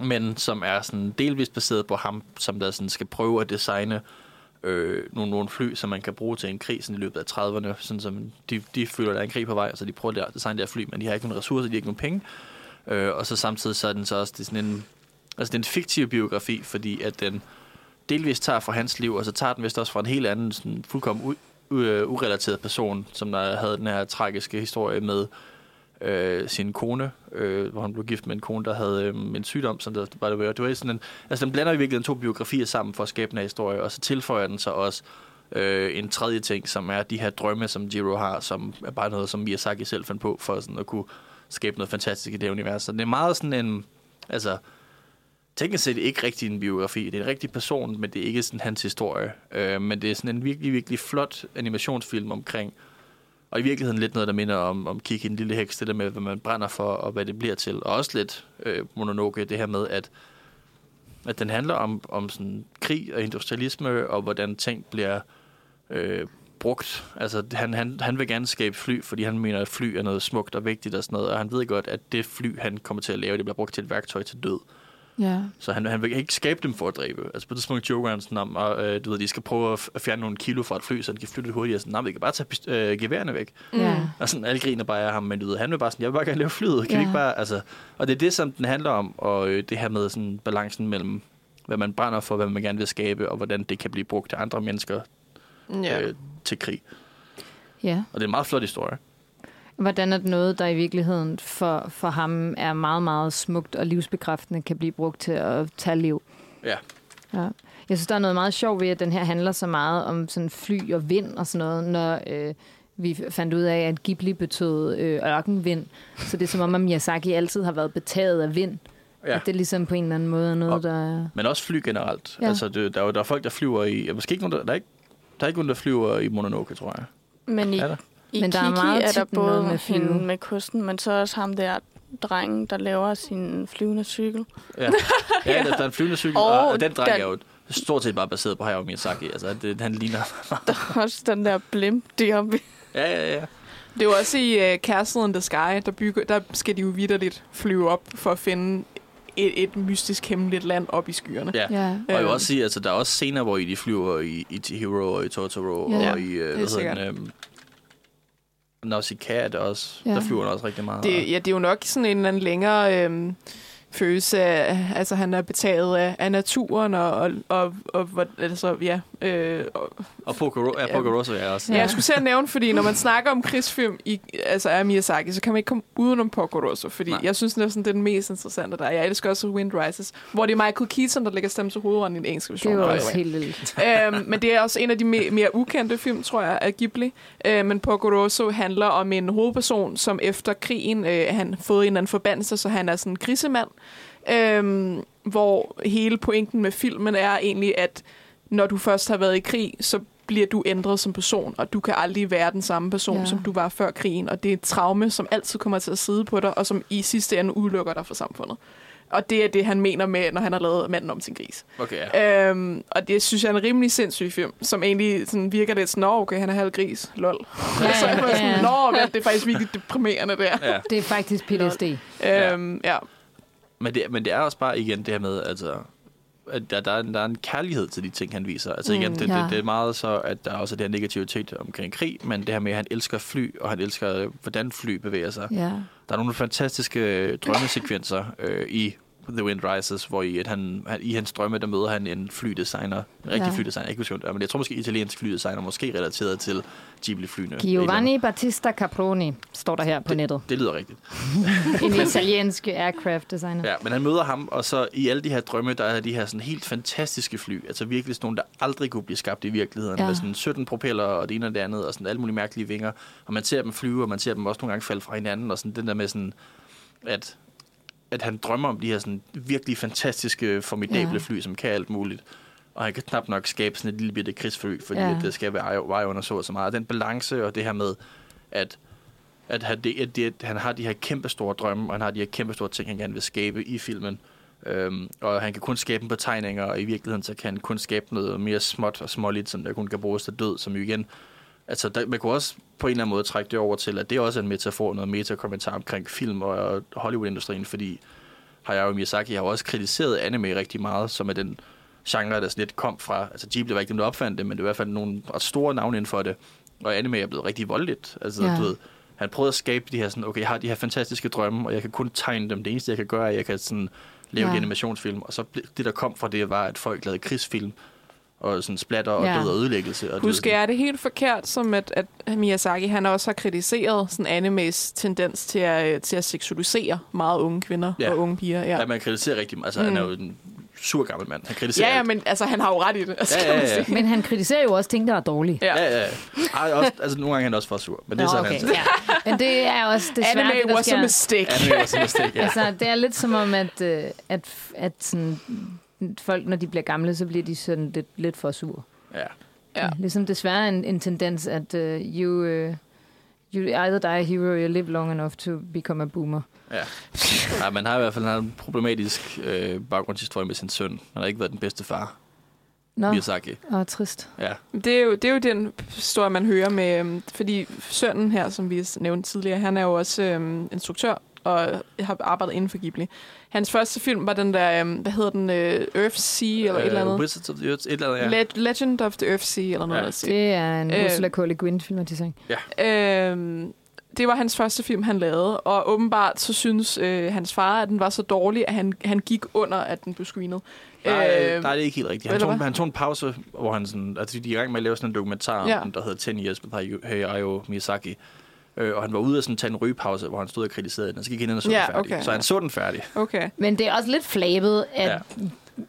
men som er sådan delvist baseret på ham, som der sådan skal prøve at designe øh, nogle, nogle fly, som man kan bruge til en krig sådan i løbet af trediverne. Sådan som de, de føler, der er en krig på vej, så de prøver at designe der fly, men de har ikke nogen ressourcer, de har ikke nogen penge. Øh, og så samtidig så er den så også det er sådan en, altså det er en fiktiv biografi, fordi at den delvist tager fra hans liv, og så tager den vist også fra en helt anden, sådan fuldkommen urelateret person, som der havde den her tragiske historie med... Øh, sin kone, øh, hvor han blev gift med en kone, der havde øh, en sygdom, som der var det var. Det var sådan en, altså den blander i virkeligheden to biografier sammen for at skabe en historie, og så tilføjer den så også øh, en tredje ting, som er de her drømme, som Jiro har, som er bare noget, som Miyazaki selv fandt på, for sådan at kunne skabe noget fantastisk i det univers. Så det er meget sådan en, altså teknisk set ikke rigtig en biografi. Det er en rigtig person, men det er ikke sådan hans historie. Øh, men det er sådan en virkelig, virkelig flot animationsfilm omkring, og i virkeligheden lidt noget, der minder om, om Kiki, en lille heks, det der med, hvad man brænder for, og hvad det bliver til. Og også lidt øh, Mononoke, det her med, at, at den handler om, om sådan krig og industrialisme, og hvordan ting bliver øh, brugt. Altså, han, han, han vil gerne skabe fly, fordi han mener, at fly er noget smukt og vigtigt og sådan noget, og han ved godt, at det fly, han kommer til at lave, det bliver brugt til et værktøj til død. Yeah. Så han, han vil ikke skabe dem for at dræbe. Altså på det tidspunkt joker han sådan om, og, øh, du ved, de skal prøve at, f- at fjerne nogle kilo fra et fly, så de kan flytte hurtigt. Og sådan, nej, vi kan bare tage pist- øh, geværerne væk. Yeah. Og sådan, alle griner bare af ham, men du ved, han vil bare sådan, jeg vil bare gerne lave flyet. Kan yeah. vi ikke bare, altså... Og det er det, som den handler om, og øh, det her med sådan balancen mellem, hvad man brænder for, hvad man gerne vil skabe, og hvordan det kan blive brugt af andre mennesker yeah. øh, til krig. Yeah. Og det er en meget flot historie. Hvordan at noget, der i virkeligheden for, for ham er meget, meget smukt og livsbekræftende, kan blive brugt til at tage liv. Ja. ja. Jeg synes, der er noget meget sjovt ved, at den her handler så meget om sådan fly og vind og sådan noget, når øh, vi fandt ud af, at Ghibli betød øh, ørkenvind. Så det er som om, at Miyazaki altid har været betaget af vind. Ja. At det ligesom på en eller anden måde er noget, og, der... Men også fly generelt. Ja. Altså, det, der, er, der er folk, der flyver i... Måske ikke nogen, der, der, er ikke, der er ikke nogen, der flyver i Mononoke, tror jeg. Men i... I men Kiki der er, meget er der både med hende med kusten, men så også ham der drengen, der laver sin flyvende cykel. Ja, ja der, der er en flyvende cykel, og, og den dreng den... er jo stort set bare baseret på Hayao Miyazaki. Altså, det, han ligner... Der er også den der blimp deroppe. Ja, ja, ja. Det er jo også i uh, Castle in the Sky, der, bygger, der skal de jo vitterligt flyve op for at finde et, et mystisk hemmeligt land op i skyerne. Ja, ja. Og jeg vil også sige, altså der er også scener, hvor de flyver i, i Chihiro og i Totoro ja. og i... Uh, hvad hedder den, um, Nausicaa er det også. Ja. Der flyver den også rigtig meget. Det, ja, det er jo nok sådan en eller anden længere øh, følelse af, altså han er betaget af, af naturen, og, og, og, og altså, ja. Øh, og og Porco Rosso er også. Ja, jeg skulle selv nævne, fordi når man snakker om krigsfilm i, altså af Miyazaki, så kan man ikke komme udenom Porco Rosso, fordi nej. Jeg synes næsten, det er den mest interessante, der er. Jeg elsker også Wind Rises, hvor det er Michael Keaton, der lægger stemme til hovedrollen i den engelske version. Det er også helt vildt. Øhm, men det er også en af de me- mere ukendte film, tror jeg, af Ghibli. Øh, men Porco Rosso handler om en hovedperson, som efter krigen, øh, han har fået en eller anden forbandelse, så han er sådan en grisemand. Øhm, hvor hele pointen med filmen er egentlig, at når du først har været i krig, så bliver du ændret som person, og du kan aldrig være den samme person, ja. Som du var før krigen, og det er et traume, som altid kommer til at sidde på dig, og som i sidste ende udelukker dig fra samfundet. Og det er det, han mener med, når han har lavet manden om sin gris. Okay. Øhm, og det synes jeg er en rimelig sindssyg film, som egentlig sådan virker lidt sådan, nå, okay, han er halv gris, lol. Ja, så er man sådan, ja. Nå, okay, det er faktisk virkelig deprimerende, det er. Ja. Det er faktisk P T S D. Øhm, ja. Men det, men det er også bare igen det her med, altså, at der, der, er, en, der er en kærlighed til de ting, han viser. Altså igen, mm, det, ja. det, det er meget så, at der er også det her negativitet omkring krig, men det her med, at han elsker fly, og han elsker, hvordan fly bevæger sig. Yeah. Der er nogle fantastiske drømmesekvenser øh, i The Wind Rises, hvor i, at han, han, i hans drømme, der møder han en flydesigner, en rigtig ja. flydesigner, ikke husker, men jeg tror måske italiensk flydesigner, måske relateret til Ghibli-flyene. Giovanni Battista Caproni står der her på det, nettet. Det lyder rigtigt. En italiensk aircraft designer. Ja, men han møder ham, og så i alle de her drømme, der er de her sådan helt fantastiske fly, altså virkelig sådan nogle, der aldrig kunne blive skabt i virkeligheden, ja. Med sådan sytten propeller og det ene og det andet, og sådan alle mulige mærkelige vinger, og man ser dem flyve, og man ser dem også nogle gange falde fra hinanden, og sådan den der med sådan, at at han drømmer om de her sådan virkelig fantastiske, formidable yeah. fly, som kan alt muligt. Og han kan knap nok skabe sådan et lille bitte krigsfly, fordi yeah. det skal være veje under så og så meget. Den balance og det her med, at, at, han, det, at, det, at han har de her kæmpe store drømme, og han har de her kæmpe store ting, han gerne vil skabe i filmen. Øhm, og han kan kun skabe dem på tegninger, og i virkeligheden så kan han kun skabe noget mere småt og småligt, som der kun kan bruges til død, som jo igen... Altså, der, man kunne også på en eller anden måde trække det over til, at det også er en metafor, noget metakommentar omkring film og Hollywood-industrien, fordi Hayao Miyazaki har jo også kritiseret anime rigtig meget, som er den genre, der lidt kom fra. Altså, Ghibli var ikke dem, der opfandt det, men det var i hvert fald nogle store navne inden for det, og anime er blevet rigtig voldeligt. Altså, ja. Du ved, han prøvede at skabe de her sådan, okay, jeg har de her fantastiske drømme, og jeg kan kun tegne dem. Det eneste, jeg kan gøre, er, at jeg kan sådan lave ja. en animationsfilm. Og så det, der kom fra det, var, at folk lavede krigsfilm, og sådan splatter og ja. død og ødelæggelse. Og husker jeg er det helt forkert, som at, at Miyazaki, han også har kritiseret sådan animes tendens til at, til at seksualisere meget unge kvinder ja. og unge piger. Ja, ja man kritiserer rigtig meget. Altså, mm. han er jo den sur gammel mand. Han kritiserer ja, ja, men altså, han har jo ret i det. Altså, ja, ja, ja. Men han kritiserer jo også ting, der er dårlige. Ja, ja, ja. Ej, også, altså, nogle gange er han også for sur, men det er sådan, okay. Han ja. Men det er også desværre anime det, der sker. Anime was a mistake. Anime was a mistake, ja. Altså, det er lidt som om, at, at, at, at sådan, folk, når de bliver gamle, så bliver de sådan lidt, lidt for sure. Ja. Ja. Ligesom desværre en, en tendens, at uh, you, uh, you either die a hero, or you live long enough to become a boomer. Ja. Nej, man har i hvert fald en problematisk øh, baggrundshistorie med sin søn. Han har ikke været den bedste far. Nå, Miyazaki. Og trist. Ja. Det er jo, det er jo den historie, man hører med, øhm, fordi sønnen her, som vi nævnte tidligere, han er jo også øhm, instruktør og har arbejdet inden for Ghibli. Hans første film var den der, øhm, hvad hedder den, øh, Earthsea eller uh, et eller andet? Wizards of the Earth, et eller andet, ja. Le- Legend of the Earthsea eller noget. Ja. Der det er en øh, Ursula K. Le Guin film, de sang. Ja. Øhm, Det var hans første film, han lavede, og åbenbart så synes øh, hans far, at den var så dårlig, at han, han gik under, at den blev screenet. Nej, øh, nej, det er ikke helt rigtigt. Han, tog, han tog en pause, hvor han sådan, altså, de er i gang med at lave sådan en dokumentar, ja. Der hedder ten years with Hayao Miyazaki. Og han var ude og sådan tage en rygepause, hvor han stod og kritiserede den, og så gik han ind og så ja, den færdig. Okay, så han ja. så den færdig. Okay. Men det er også lidt flabet, at... Ja.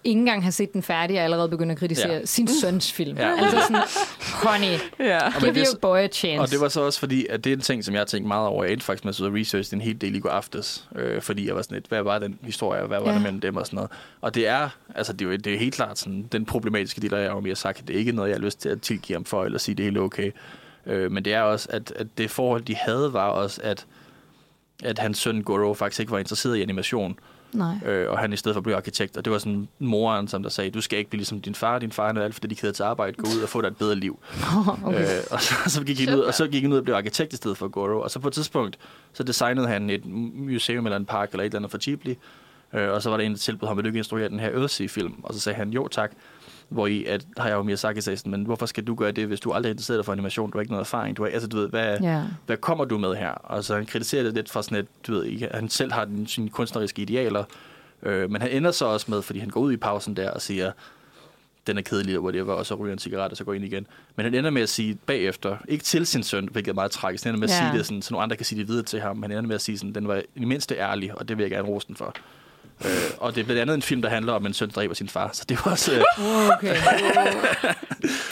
Ingen gang har set den færdige og allerede begynder at kritisere ja. sin søns film. Ja. Altså sådan, honey, ja. give your boy a chance. Og det var så også fordi, at det er en ting, som jeg tænkte meget over. Jeg endte faktisk med at sidde og researche en hel del i går aftes, øh, fordi jeg var sådan lidt, hvad var den historie, hvad var ja. det mellem dem og sådan noget. Og det er, altså det er, jo, det er helt klart sådan, den problematiske del, der er om jeg har sagt, det er ikke noget, jeg har lyst til at tilgive ham for, eller sige, det er helt okay. Øh, men det er også, at, at det forhold, de havde, var også, at, at hans søn Goro faktisk ikke var interesseret i animation. Øh, og han i stedet for blev arkitekt, og det var sådan moren, som der sagde, du skal ikke blive ligesom din far, din far er alt for dedikeret til arbejde, gå ud og få dig et bedre liv. Oh, okay. øh, og, så, så gik han ud, og så gik han ud og blev arkitekt i stedet for Goro, og så på et tidspunkt, så designede han et museum eller en park eller et eller andet for Ghibli, øh, og så var der en, der tilbød ham, vil du ikke instruere den her Earthsea-film, og så sagde han, jo tak, hvor i, at har jeg jo Miyazaki sagde sådan, men hvorfor skal du gøre det, hvis du aldrig er interesseret for animation, du har ikke noget erfaring, du har, altså du ved, hvad, yeah. hvad kommer du med her? Og så han kritiserer det lidt fra sådan et, du ved ikke, han selv har den, sine kunstneriske idealer, øh, men han ender så også med, fordi han går ud i pausen der og siger, den er kedelig, hvor det var, og så ryger en cigaret, og så går ind igen. Men han ender med at sige bagefter, ikke til sin søn, hvilket er meget tragisk, han ender med yeah. at sige det sådan, så nogle andre kan sige det videre til ham, han ender med at sige sådan, den var i det mindste ærlig, og det vil jeg gerne rose den for. Øh, og det er blandt andet en film, der handler om en søn, der dræber sin far. Så det var også... Øh... Okay.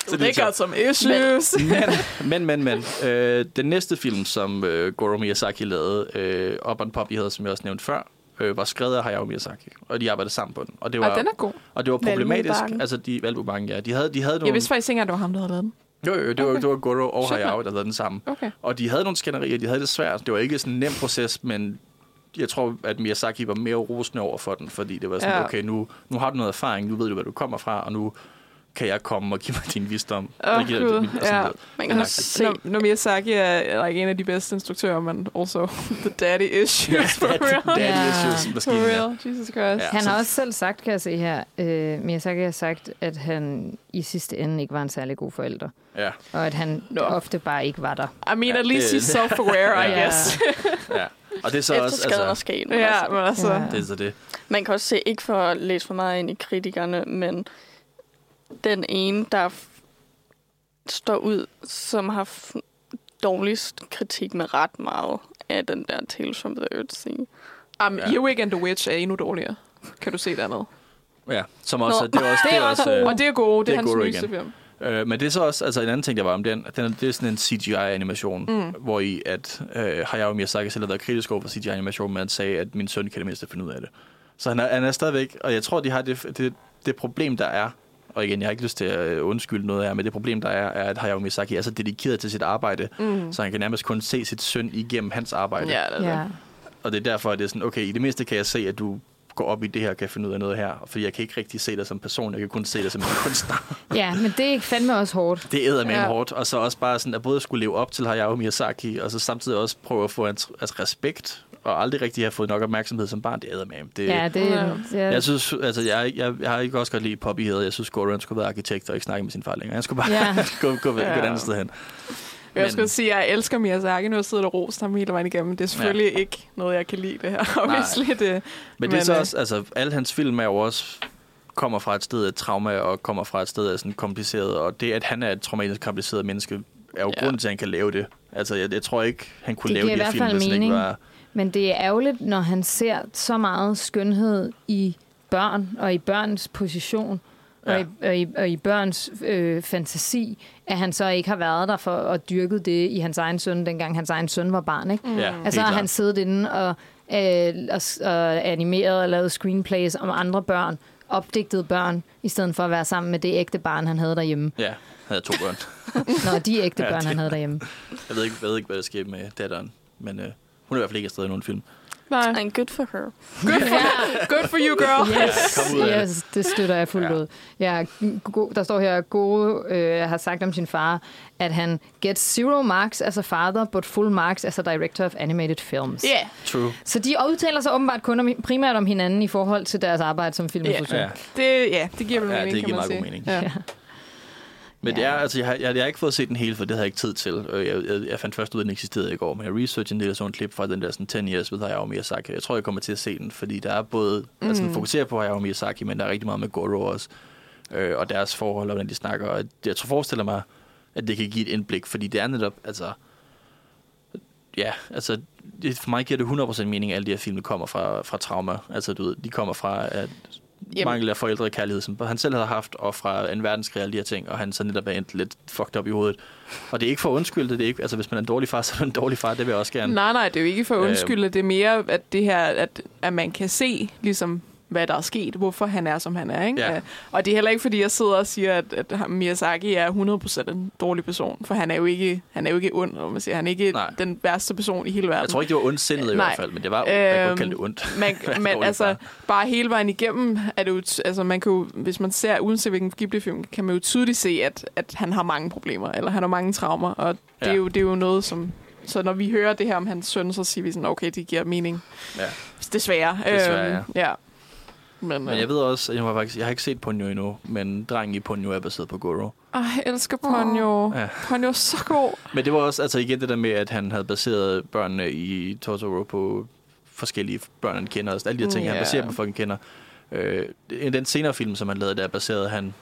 Så det er som issues. Men, men, men. men. Øh, den næste film, som øh, Goro Miyazaki lavede, øh, Up on Poppy Hill, som jeg også nævnte før, øh, var skrevet af Hayao Miyazaki. Og de arbejdede sammen på den. Og det var, ah, den er god. Og det var problematisk. Altså, de Valbubangen, ja. De havde, de havde nogle... Jeg vidste faktisk ikke, at det var ham, der havde lavet den. Jo, jo, det var, okay. det var Goro og Hayao, der lavede den sammen. Okay. Og de havde nogle skænderier, de havde det svært. Det var ikke sådan en nem proces, men... Jeg tror, at Miyazaki var mere rosende over for den, fordi det var sådan, ja. okay, nu, nu har du noget erfaring, nu ved du, hvad du kommer fra, og nu kan jeg komme og give mig din visdom. Oh, og giver, og ja. Man kan se. Når Miyazaki er like, en af de bedste instruktører, men also the daddy issues, for real. Daddy yeah. issues, maskinen, for real, Jesus Christ. Ja, han så. har også selv sagt, kan jeg se her, øh, Miyazaki har sagt, at han i sidste ende ikke var en særlig god forælder. Ja. Og at han no. ofte bare ikke var der. I mean, ja, at least det. he's self-aware, I ja. guess. ja. Og det er så også altså, ja, men altså ja. det er så det. Man kan også se, ikke for at læse for meget ind i kritikerne, men den ene, der f- står ud, som har f- dårligst kritik med ret meget af den der Tales from Earthsea. Um, ja. Earwig and the Witch er endnu dårligere. Kan du se det andet? Ja, som også Nå, det er også det er også, det er også og det er gode, det, det er hans nyeste film. Øh, men det er så også, altså en anden ting, der var om den, den det er sådan en C G I-animation, mm. hvor i, at øh, Hayao Miyazaki selv har været kritisk over for C G I-animation, men han sagde, at min søn kan det mindste finde ud af det. Så han er, han er stadigvæk, og jeg tror, de har det, det, det problem, der er, og igen, jeg har ikke lyst til at undskylde noget her, men det problem, der er, er, at Hayao Miyazaki er så dedikeret til sit arbejde, mm. så han kan nærmest kun se sit søn igennem hans arbejde. Ja, det er det. Og det er derfor, at det er sådan, okay, i det mindste kan jeg se, at du... gå op i det her, kan finde ud af noget her. Fordi jeg kan ikke rigtig se dig som person, jeg kan kun se dig som en kunstner. Ja, men det er ikke fandme også hårdt. Det æder med ja. hårdt, og så også bare sådan, at både skulle leve op til Hayao Miyazaki, og så samtidig også prøve at få hans altså respekt, og aldrig rigtig have fået nok opmærksomhed som barn, det æder med det, ja, det er ja. Jeg synes, altså, jeg, jeg, jeg har ikke også godt lide Poppy Hill. Jeg synes, Gordon han skulle være arkitekt og ikke snakke med sin far længere. Han skulle bare ja. gå, gå, gå ja. et andet sted hen. Men, jeg skulle sige, at jeg elsker Miyazaki, nu har jeg siddet og rost ham hele vejen igennem. Det er selvfølgelig ja. ikke noget, jeg kan lide det her. Obviously, det, men, men det er så også, altså, alle hans film er jo også, kommer fra et sted af trauma, og kommer fra et sted af sådan kompliceret, og det, at han er et traumatisk kompliceret menneske, er jo ja. grunden til, at han kan lave det. Altså, jeg, jeg tror ikke, han kunne det lave de her film, hvis han ikke var... Men det er ærgerligt, når han ser så meget skønhed i børn og i børns position ja. og, i, og, i, og i børns øh, fantasi, at han så ikke har været der for at dyrke det i hans egen søn, dengang hans egen søn var barn. Ikke? Mm. Ja, altså har han siddet inde og, øh, og, og animeret og lavet screenplays om andre børn, opdigtede børn, i stedet for at være sammen med det ægte barn, han havde derhjemme. Ja, han havde to børn. Nå, de ægte børn, ja, det, han havde derhjemme. Jeg ved ikke, jeg ved ikke hvad der sker med datteren, men øh, hun er i hvert fald ikke afsted i nogen film. Nej. And good for her. Good for, yeah. Good for you, girl. Yes, yeah, yes, det støtter jeg fuldt ja. ud. Ja, go, der står her, Goro øh, har sagt om sin far, at han gets zero marks as a father, but full marks as a director of animated films. Yeah. True. Så de udtaler sig åbenbart kun om, primært om hinanden i forhold til deres arbejde som filminstruktør. Yeah. Yeah. Det, ja, det giver vel ja, mening, det giver kan man meget sige. God mening. Ja. Ja. Men det er, altså, jeg, har, jeg, jeg har ikke fået set den hele, for det havde jeg ikke tid til. Jeg, jeg, jeg fandt først ud, at den eksisterede i går, men jeg researchede en del af sådan en klip fra den der sådan ten years with Hayao Miyazaki. Jeg tror, jeg kommer til at se den, fordi der er både, mm. altså den fokuserer på Hayao Miyazaki, men der er rigtig meget med Goro også, øh, og deres forhold, og hvordan de snakker. Og jeg tror, forestiller mig, at det kan give et indblik, fordi det er netop, altså, ja, altså, det, for mig giver det hundrede procent mening, at alle de her film kommer fra, fra trauma. Altså, du ved, de kommer fra, at Jamen. mangel af forældrekærlighed, som han selv havde haft, og fra en verdenskrig og de her ting, og han så netop er endt lidt fucked op i hovedet. Og det er ikke for undskyld, det er ikke, altså hvis man er en dårlig far, så er man en dårlig far, det vil jeg også gerne. Nej, nej, det er jo ikke for undskyld, øh, det er mere, at det her, at, at man kan se, ligesom, hvad der er sket, hvorfor han er, som han er, ikke? Ja. Og det er heller ikke, fordi jeg sidder og siger, at, at Miyazaki er hundrede procent en dårlig person, for han er jo ikke, han er jo ikke ond, når man siger. Han er ikke nej. den værste person i hele verden. Jeg tror ikke, det var ondsindet i hvert fald, men det var, man øhm, kunne kalde det ondt. Man, man, altså, bare. bare hele vejen igennem, er det jo, altså, man kan jo, hvis man ser, uanset hvilken Ghibli-film, kan man jo tydeligt se, at, at han har mange problemer, eller han har mange traumer, og det, ja. er, jo, det er jo noget, som... Så når vi hører det her om hans søn, så siger vi sådan, okay, det giver mening. Ja. Desværre. Desværre, øhm, ja. ja. Men, men jeg ved også, jeg har faktisk, jeg har ikke set Ponyo endnu, men drengen i Ponyo er baseret på Goro. Ej, jeg elsker Ponyo. Ja. Ponyo er så god. Men det var også, altså igen det der med, at han havde baseret børnene i Totoro på forskellige børn, han kender, og alle de her ting, yeah. han baserer på, folk han kender. Øh, I den senere film, som han lavede, der baserede han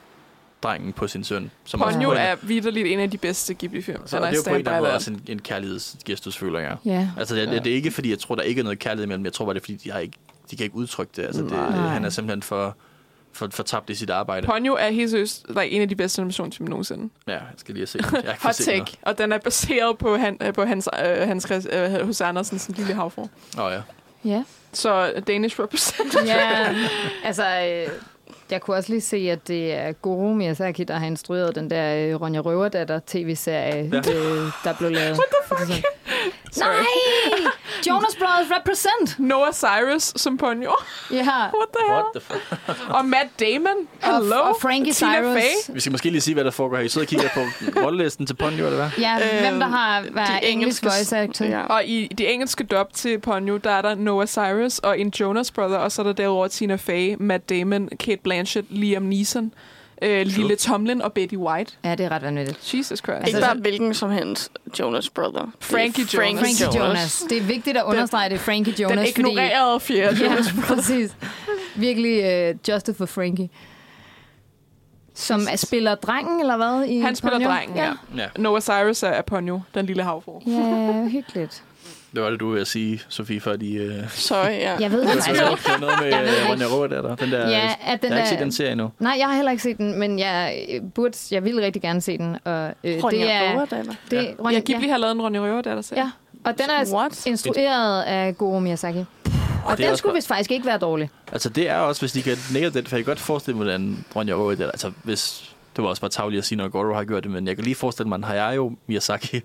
drengen på sin søn. Som Ponyo også, er vitterligt en af de bedste Ghibli-film. Så det er jo på en, der var også en, en kærlighedsgestusfølger. Ja. Yeah. Altså det, yeah. det er ikke, fordi jeg tror, der ikke er noget kærlighed imellem. Jeg tror bare, det er, fordi de har ikke De kan ikke udtrykke det. Altså, det han er simpelthen for, for, for tabt i sit arbejde. Ponyo er helt seriøst en af de bedste animationsfilm nogensinde. Ja, jeg skal lige se den. Hot take. Og den er baseret på, han, på hans, øh, hans, øh, hos Andersens lille havfru. Åh oh, ja. Ja. Yeah. Så Danish representative. Ja, altså... Øh, jeg kunne også lige se, at det er Goro Miyazaki, der har instrueret den der øh, Ronja Røverdatter tv-serie, ja. øh, der blev lavet. What the fuck? Sorry. Nej! Jonas Brothers represent! Noah Cyrus som Ponyo. Ja. Yeah. What the hell? What the fuck? Og Matt Damon. Hello. Og, og Frankie Tina Cyrus. Faye. Vi skal måske lige sige, hvad der foregår her. I sidder og kigger på rollelisten til Ponyo, eller hvad? Ja, øh, hvem der har været engelsk voice actor. Ja. Og i det engelske dub til Ponyo, der er der Noah Cyrus og en Jonas Brother, og så er der derudover Tina Fey, Matt Damon, Cate Blanchett, Liam Neeson, Øh, Lille Tomlin og Betty White. Ja, det er ret vanvittigt. Jesus Christ. Altså, ikke bare hvilken som helst Jonas Brother. Frankie, Frankie Jonas. Frankie Jonas. Det er vigtigt at understrege, det Frankie Jonas. Den ignorerede fjerde ja, Jonas Brother. Præcis. Virkelig uh, justice for Frankie. Som er, spiller drengen, eller hvad? I Han spiller Ponyo? Drengen, ja. ja. Noah Cyrus er Ponyo, den lille havfru. Ja, hyggeligt. Det var det, du ville sige, Sofie, før de... Uh... Sorry, ja. Jeg ved det altså ikke. Det var noget med Ronja Røverdatter. Den der, ja, at den jeg har der... ikke set den serie endnu. Nej, jeg har heller ikke set den, men jeg, burde, jeg ville rigtig gerne se den. Og, øh, Ronja Røverdatter? Ja. Ronja, ja, Ghibli ja. har lavet en Ronja Røverdatter-serie. Ja, og den er What? instrueret af Goro Miyazaki. Og, og den skulle vist faktisk ikke være dårlig. Altså, det er også, hvis de kan nære den, for jeg kan godt forestille mig, hvordan Ronja Røverdatter... Altså, hvis... Det var også bare tavligt at sige, når Goro har gjort det, men jeg kan lige forestille mig, at Hayao Miyazaki...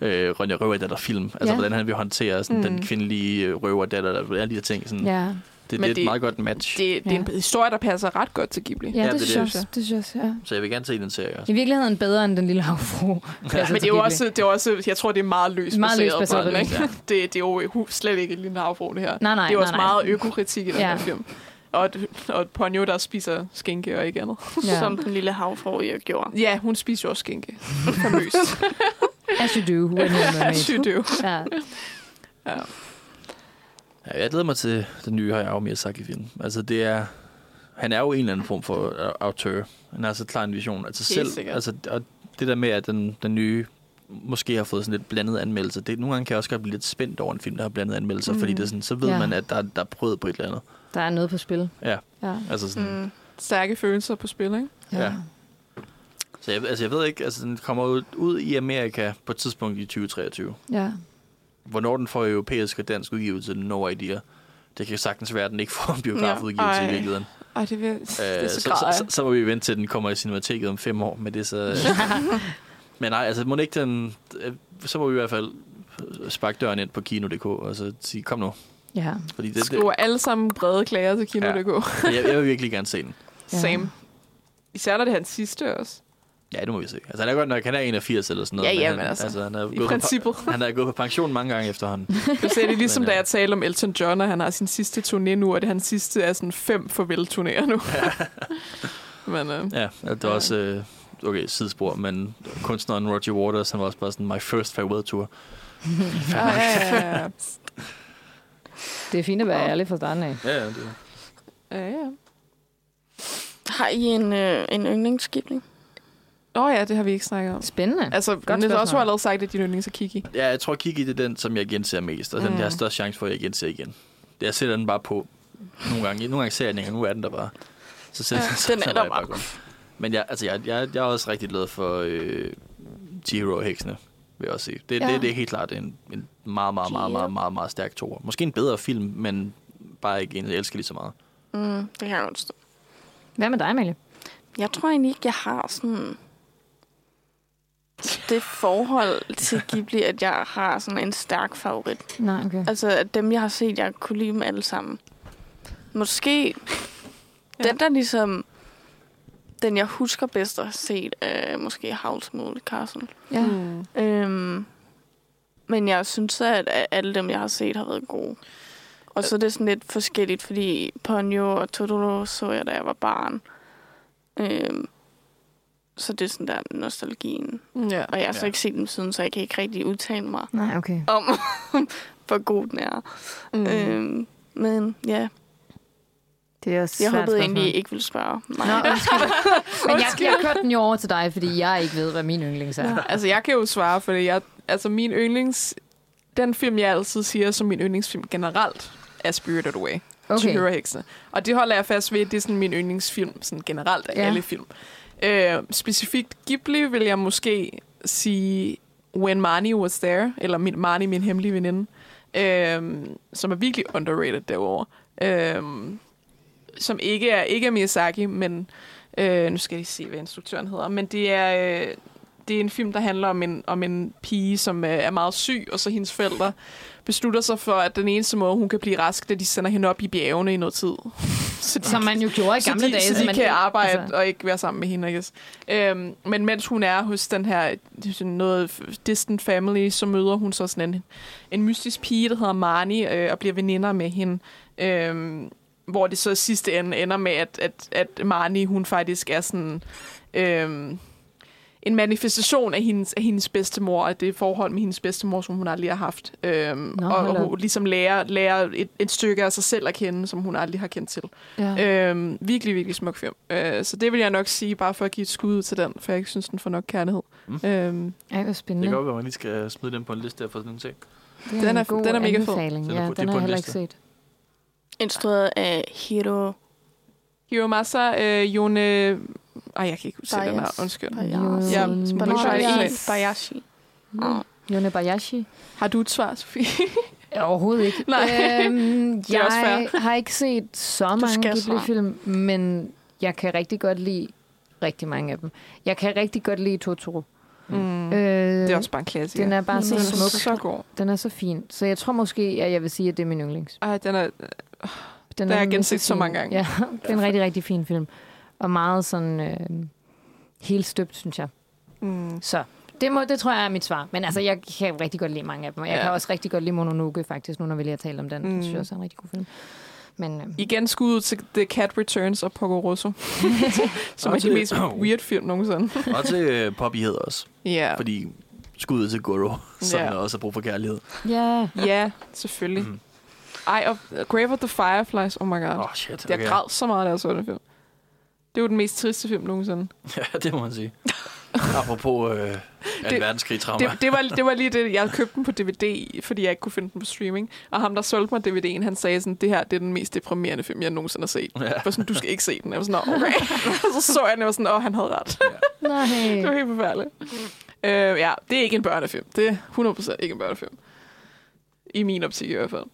Øh, Ronja Røverdatter-film. Altså, ja. hvordan han vil håndtere sådan, mm. den kvindelige røverdatter, der alle de her ting. Sådan. Ja. Det, det er et det, meget godt match. Det, det, det ja. er en historie, der passer ret godt til Ghibli. Ja, ja det, det synes jeg. Det synes jeg ja. Så jeg vil gerne se den serie også. I virkeligheden bedre end Den Lille Havfru. Ja. Men det er jo også, det er også, jeg tror, det er meget løs meget baseret, baseret på den. Ja. Det, det er jo slet ikke en lille havfru, det her. Nej, nej, det er også nej, nej. meget økokritik i den ja. her film. Og, og Ponyo, der spiser skinke og ikke andet. Ja. Som Den Lille Havfru gjorde. Ja, hun spiser jo også skinke. Famøst. As you do, when you're married. As you do. Ja. Ja. Ja, jeg glæder mig til den nye Hayao Miyazaki-film. Altså, det er... Han er jo en eller anden form for auteur. Han har så klar en vision. Altså selv, altså, og det der med, at den, den nye måske har fået sådan lidt blandet anmeldelser. Det, nogle gange kan jeg også godt blive lidt spændt over en film, der har blandet anmeldelser, mm. fordi det sådan, så ved ja. man, at der, der er prøvet på et eller andet. Der er noget på spil. Ja, ja. Altså sådan... Mm. Stærke følelser på spil, ikke? Ja. Ja. Så jeg, altså jeg ved ikke, altså den kommer ud, ud i Amerika på et tidspunkt i tyve treogtyve. Ja. Hvornår den får europæisk og dansk udgivelse, no idea. Det kan sagtens være, at den ikke får en biografudgivelse ja. I virkeligheden. Ej, det, vil, øh, det er så, så, så, så, så må vi vente til, den kommer i cinemateket om fem år, men det er så... men nej, altså må ikke den... Så må vi i hvert fald sparke døren ind på kino punktum d k og så sige, kom nu. Ja. Fordi det, skriver det... alle sammen brede klager til kino punktum d k. Ja. jeg, jeg vil virkelig gerne se den. Ja. Same. Især når det er hans sidste også. Ja, det må vi se. Altså han er godt nok, han er enogfirs eller sådan noget. Ja, ja, men, men altså, altså han er i princippet. På, han er gået på pension mange gange efterhånden. Du ser det ligesom, men, da jeg talte om Elton John, og han har sin sidste turné nu, og det er hans sidste er sådan fem farvel-turnéer nu. Ja. men, øh, ja, det er ja. Også... Øh, okay, sidespor, men kunstneren Roger Waters, han var også bare sådan, my first farewell tour. ja, ja, ja. Det er fint at være ærlig fra starten af. Ja, ja, det er. Ja, ja. Har I en, øh, en yndlingsskibning? Åh oh, ja, det har vi ikke snakket om. Spændende. Altså, det er også allerede sagt, at din yndlings er Kiki. Ja, jeg tror Kiki, det er den, som jeg genser mest, og mm. den, jeg har størst chance for, at jeg genser igen. Jeg sætter den bare på nogle gange. Nogle gange ser jeg den, nu er den der bare. Så sætter ja, så, den, så, den er der bare. bare. Men jeg, altså, jeg, jeg, jeg er også rigtig glad for øh, Chihiro og heksene, vil jeg også sige. Det, ja. det, det er helt klart en, en meget, meget, meget, meget, meget, meget stærk toer. Måske en bedre film, men bare ikke en, jeg elsker lige så meget. Mm, det kan jeg godt stå. Hvad med dig, Amalie? Jeg tror egentlig ikke, jeg har sådan... det forhold til Ghibli, at jeg har sådan en stærk favorit. Nej, okay. Altså, at dem, jeg har set, jeg kunne lide dem alle sammen. Måske ja. Den, der ligesom... Den, jeg husker bedst at have set, er måske Howl's Moving Castle. Ja. Øhm, men jeg synes, at alle dem, jeg har set, har været gode. Og så er det sådan lidt forskelligt, fordi Ponyo og Totoro så jeg, da jeg var barn. Øhm, så det er sådan der nostalgien. Ja. Og jeg har så ikke set dem siden, så jeg kan ikke rigtig udtale mig Nej, okay. om, hvor god den er. Mm. Øhm, men ja... Det er jeg håbede egentlig, I ikke ville spørge mig. Nå, men jeg, jeg kørte den jo over til dig, fordi jeg ikke ved, hvad min yndlings er. Ja, altså, jeg kan jo svare, fordi jeg, altså, min yndlings... Den film, jeg altid siger som min yndlingsfilm generelt, er Spirited Away. Chihiro og heksene. Og det holder jeg fast ved, det er sådan min yndlingsfilm sådan generelt af ja. Alle film. Øh, specifikt Ghibli vil jeg måske sige When Marnie Was There, eller min, Marnie, min hemmelige veninde, øh, som er virkelig underrated derovre. Øh, som ikke er ikke er Miyazaki, men øh, nu skal jeg se, hvad instruktøren hedder, men det er øh, det er en film, der handler om en om en pige, som øh, er meget syg, og så hendes forældre beslutter sig for, at den eneste måde, hun kan blive rask, det er, de sender hende op i bjergene i noget tid. Så de, som man jo gjorde i gamle dage, så de, så de man kan arbejde altså. Og ikke være sammen med hende, ikke? Øhm, men mens hun er hos den her noget distant family, så møder hun så sådan en, en mystisk pige, der hedder Marnie, øh, og bliver veninder med hende. Øhm, Hvor det så sidste ende ender med, at, at, at Marnie, hun faktisk er sådan øhm, en manifestation af hendes, af hendes bedstemor, og det forhold med hendes bedstemor, som hun aldrig har haft. Øhm, Nå, og, og hun ligesom lærer, lærer et, et stykke af sig selv at kende, som hun aldrig har kendt til. Ja. Øhm, virkelig, virkelig smuk film. Øh, så det vil jeg nok sige, bare for at give et skud til den, for jeg ikke synes, den får nok kærlighed. Mm. Øhm, ja, det er spændende. Det kan godt være, at man lige skal smide den på en liste, der for sådan nogle ting. Den er, den er, den er mega fed. Ja, den, er på, den har jeg heller ikke set. Instrueret af Hiro... Hiro Masa, øh, Jone... Ej, jeg kan ikke huske den her. Undskyld. Bayashi. Jone Bayashi. Har du et svar, Sofie? Overhovedet ikke. Nej. Øhm, jeg har ikke set så mange Ghibli-film, men jeg kan rigtig godt lide rigtig mange af dem. Jeg kan rigtig godt lide Totoro. Mm. Øh, det er også bare en klassiker. Den er bare så smuk. Så den er så fin. Så jeg tror måske, at jeg vil sige, at det er min yndlings. Ej, den er... Den har jeg genset så mange gange. Ja, det er en rigtig, rigtig fin film. Og meget sådan øh, helt støbt, synes jeg. Mm. Så det, må, det tror jeg er mit svar. Men altså, jeg kan rigtig godt lide mange af dem. Og jeg ja. Kan også rigtig godt lide Mononoke, faktisk, nu når vi lige har talt om den. Mm. Det synes jeg også er en rigtig god film. Men, øh. Igen skud ud til The Cat Returns og Porco Rosso. som og er til, de mest oh. weird film nogensinde. og til uh, Poppy Hill også. Yeah. Fordi skud til Goro, som yeah. også har brug for kærlighed. Ja, yeah. yeah, selvfølgelig. Mm. Ej, og Grave of the Fireflies, oh my god. Oh shit, okay. Jeg græd så meget, da jeg så den film. Det var den mest triste film nogensinde. Ja, det må man sige. Apropos øh, anden verdenskrig-trauma. Det, det, var, det var lige det, jeg købte den på D V D, fordi jeg ikke kunne finde den på streaming. Og ham, der solgte mig D V D'en, han sagde sådan, det her det er den mest deprimerende film, jeg nogensinde har set. Ja. Jeg var sådan, du skal ikke se den. Jeg var sådan, okay. Og så så jeg den, og jeg var sådan, åh, han havde ret. Ja. Nej. Det var helt forfærdeligt. Øh, ja, det er ikke en børnefilm. Det er hundrede procent ikke en børnefilm. I min optik i hvert fald. Der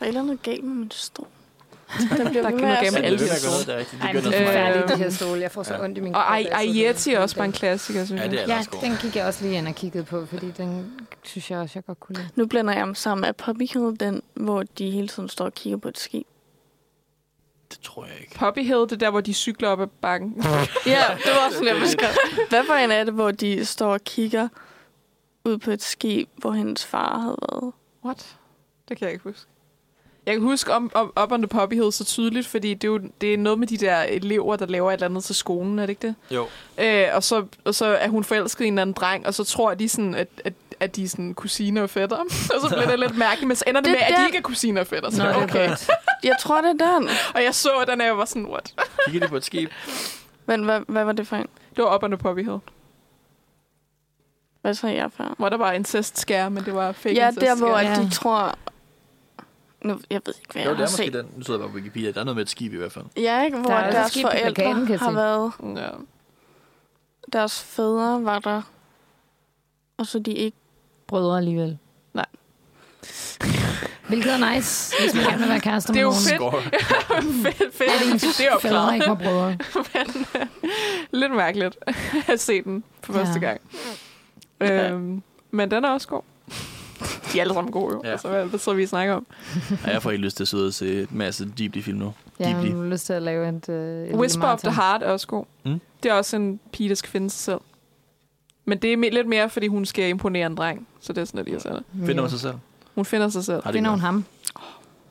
er et eller andet galt med min stol. Der bliver med at gemme alle de her stole. Ej, det er færdigt, de her stole. Jeg får så ondt i min kroppe. Og Ayeti er også bare en klassiker, synes jeg. Ja, den gik jeg også lige ind og kiggede på, fordi den synes jeg også, jeg godt kunne lide. Nu blander jeg dem sammen. Er Poppy Hill den, hvor de hele tiden står og kigger på et skib? Det tror jeg ikke. Poppy Hill, det der, hvor de cykler op ad bakken. Ja, det var sådan, jeg husker. Hvad for en er det, hvor de står og kigger ud på et skib, hvor hendes far havde været? What? Det kan jeg ikke huske. Jeg kan huske om, om Up on Poppy Hill så tydeligt, fordi det er, jo, det er noget med de der elever, der laver et eller andet til skolen, er det ikke det? Jo. Æ, og, så, og så er hun forelsket i en eller anden dreng, og så tror de sådan, at, at, at de er sådan kusiner og fætter. Og så bliver det lidt mærkeligt, men så ender det, det med, at de ikke er kusiner og fætter. Så nå, okay. Jeg tror, det er den. Og jeg så den, og jeg var sådan, what? Kiggede de på et skib? Men hvad, hvad var det for en? Det var Up on Poppy Hill. Hvad så jeg for? Hvor der var incest-skære, men det var fake ja, incest-skære. Ja, der hvor ja. de tror... Nu, jeg ved ikke, hvad jo, jeg har set. Jo, det er måske den. Nu sidder jeg bare på Wikipedia. Der er noget med et skib i hvert fald. Ja, ikke? Hvor der deres forældre plakaten, har været. Ja. Deres fædre var der. Og så de ikke... Brødre alligevel. Nej. Hvilket er nice, hvis man gerne vil være kærester med nogen. Det er jo fedt. fedt, fedt. Det er jo fædre ikke var brødre. Men, uh, lidt mærkeligt at se den for første ja. gang. Ja. Øhm, men den er også god. De er alle sammen gode, jo. Ja. Altså, hvad, hvad så vi snakker om? Ja, jeg får ikke lyst til at sidde og se en masse Ghibli-film nu. Ja, jeg har lyst til at lave en... Uh, Whisper of the Heart er også god. Mm? Det er også en pige, der skal finde sig selv. Men det er lidt mere, fordi hun skal imponere en dreng. Så det er sådan, at de har sat det. Finder hun sig selv? Hun finder sig selv. Har det finder hun ham? Oh,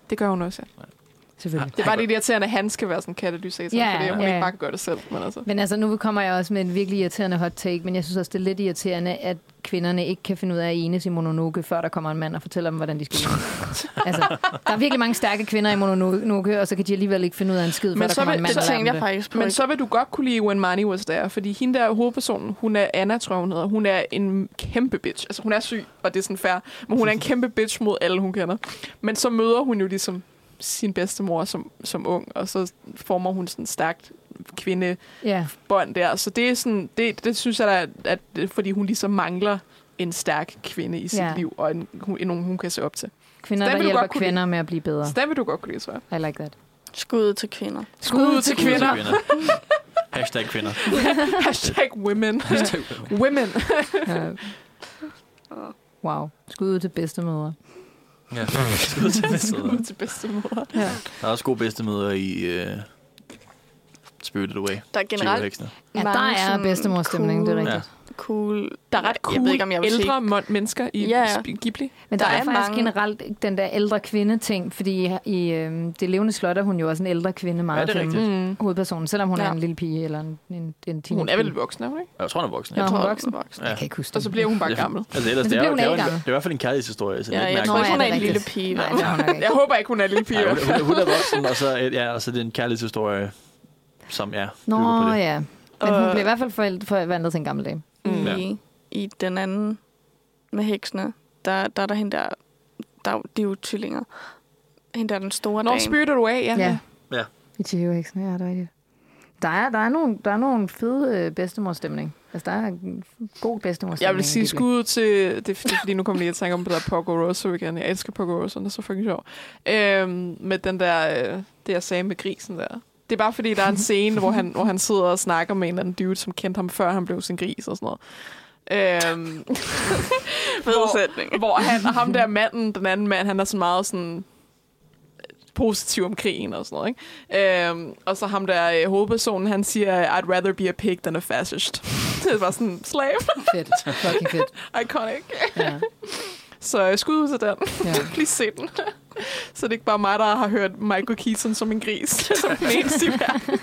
det gør hun også, ja. Selvfølgelig. Det er bare det irriterende, at han skal være sådan en katalysator, ja, fordi hun ja. ikke bare kan gøre det selv. Men altså. men altså, nu kommer jeg også med en virkelig irriterende hot take, men jeg synes også, det er lidt irriterende, at kvinderne ikke kan finde ud af at enes i Mononoke, før der kommer en mand og fortæller dem, hvordan de skal altså, der er virkelig mange stærke kvinder i Mononoke, og så kan de alligevel ikke finde ud af en skid, før der kommer vil, en mand så jeg faktisk på. Men så vil du godt kunne lide When Marnie Was There, fordi hende der hovedpersonen, hun er Anna, tror hun hedder. Hun er en kæmpe bitch. Altså, hun er syg, og det er sådan fair, men hun er en kæmpe bitch mod alle, hun kender. Men så møder hun jo ligesom sin bedstemor som, som ung, og så former hun sådan en stærkt kvindebånd der. Så det er sådan, det, det synes jeg da, at, at, fordi hun ligesom mangler en stærk kvinde i sit yeah. liv, og en, en, nogen hun kan se op til. Kvinder, der hjælper kvinder med at blive bedre. Så der vil du godt kunne lide, tror jeg. I like that. Skud til kvinder. Skud til kvinder. Skud til kvinder. Hashtag kvinder. Hashtag women. Hashtag women. uh, wow. Skud til bedstemødre. Ja, skud til bedstemødre. til bedstemødre. Ja. Der er også gode bedstemødre i uh, Spirited Away. Der er generelt... Ja, der er bedstemorstemning, cool, det er rigtigt. Ja. Cool. Der er ret cool jeg ved ikke, om jeg ældre sige. mennesker i ja, ja. Ghibli. Men der, der er, er faktisk mange... generelt den der ældre kvinde-ting, fordi i øh, Det Levende Slot er hun jo også en ældre kvinde meget ja, til hovedpersonen, selvom hun ja. er en lille pige eller en, en, en teenage. Hun er vel voksen, er hun ikke? Jeg tror, hun er voksen. Ja. Jeg tror, hun er voksen. voksen. Ja. Jeg kan ikke huske det. Og så bliver hun bare gammel. Altså, ellers, det, er, det, er, det er i hvert fald en kærlighedshistorie. Ja, jeg tror, hun er en lille pige. Jeg håber ikke, hun er en lille pige. Hun er voksen, og så er det en kærlighedshistorie. Som er bygget på det. Ja. Men hun øh. blev i hvert fald forvandlet til en gammel dame. Mm. Ja. I, I den anden med heksene, der, der er der hende der, der de er jo tyllinger. Hende der den store dame. Nå, Spirited Away, ja. Ja. ja. I Chihiro-heksene, ja, der er det. Der er, der er nogle, der er nogle fede bedstemorstemning. Altså, der er en god bedstemorstemning. Jeg vil sige skud til... Det er fordi, nu kommer lige at tænke om på der Porco Rosso igen. Jeg elsker Porco Rosso, den er så fucking sjov. Øhm, med den der... Det jeg sagde med grisen der. Det er bare fordi, der er en scene, hvor han, hvor han sidder og snakker med en eller anden dude, som kendte ham før han blev sin gris og sådan noget. Øhm, hvor, hvor han og ham der manden, den anden mand, han er så meget sådan positiv om krigen og sådan noget. Ikke? Øhm, og så ham der hovedpersonen, han siger, I'd rather be a pig than a fascist. Det var sådan, slave. Fedt. Fucking fedt. Iconic. Ja. Så skud ud til den. Ja. Please se den. Så det er ikke bare mig, der har hørt Michael Keaton som en gris, som den eneste i verden.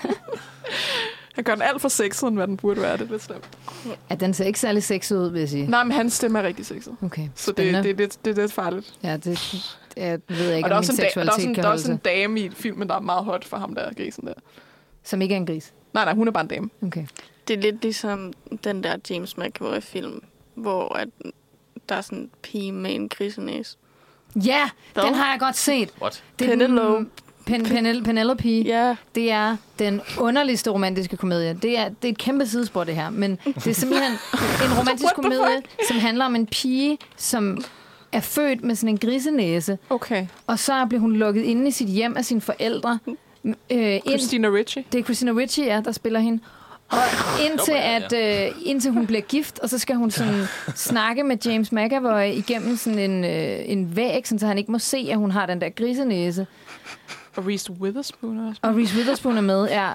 Han gør den alt for sexet, end hvad den burde være. Det er lidt slemt. Ja, den ser ikke særlig sexet ud, vil jeg sige. Nej, men hans stemme er rigtig sexet. Okay, så det, det, det, det er lidt farligt. Ja, det jeg ved jeg ikke, om min seksualitet da, kan holde sig. Der er også en dame i filmen, der er meget hot for ham, der er grisen der. Som ikke er en gris? Nej, nej, hun er bare en dame. Okay. Det er lidt ligesom den der James McAvoy-film, hvor at der er sådan en pige med en grisenæs. Ja, yeah, den har jeg godt set. What? Penelope. Pen, Penel, Penelope, yeah. Det er den underligste romantiske komedie. Det er, det er et kæmpe sidespor, det her. Men det er simpelthen en romantisk komedie, som handler om en pige, som er født med sådan en grisenæse. Okay. Og så bliver hun lukket inde i sit hjem af sine forældre. Øh, Christina Ricci. Det er Christina Ricci, ja, der spiller hende. Og indtil, at, øh, indtil hun bliver gift, og så skal hun sådan snakke med James McAvoy igennem sådan en, øh, en væg, sådan, så han ikke må se, at hun har den der grisenæse. Og Reese Witherspoon er også med. Og Reese Witherspoon er med, ja.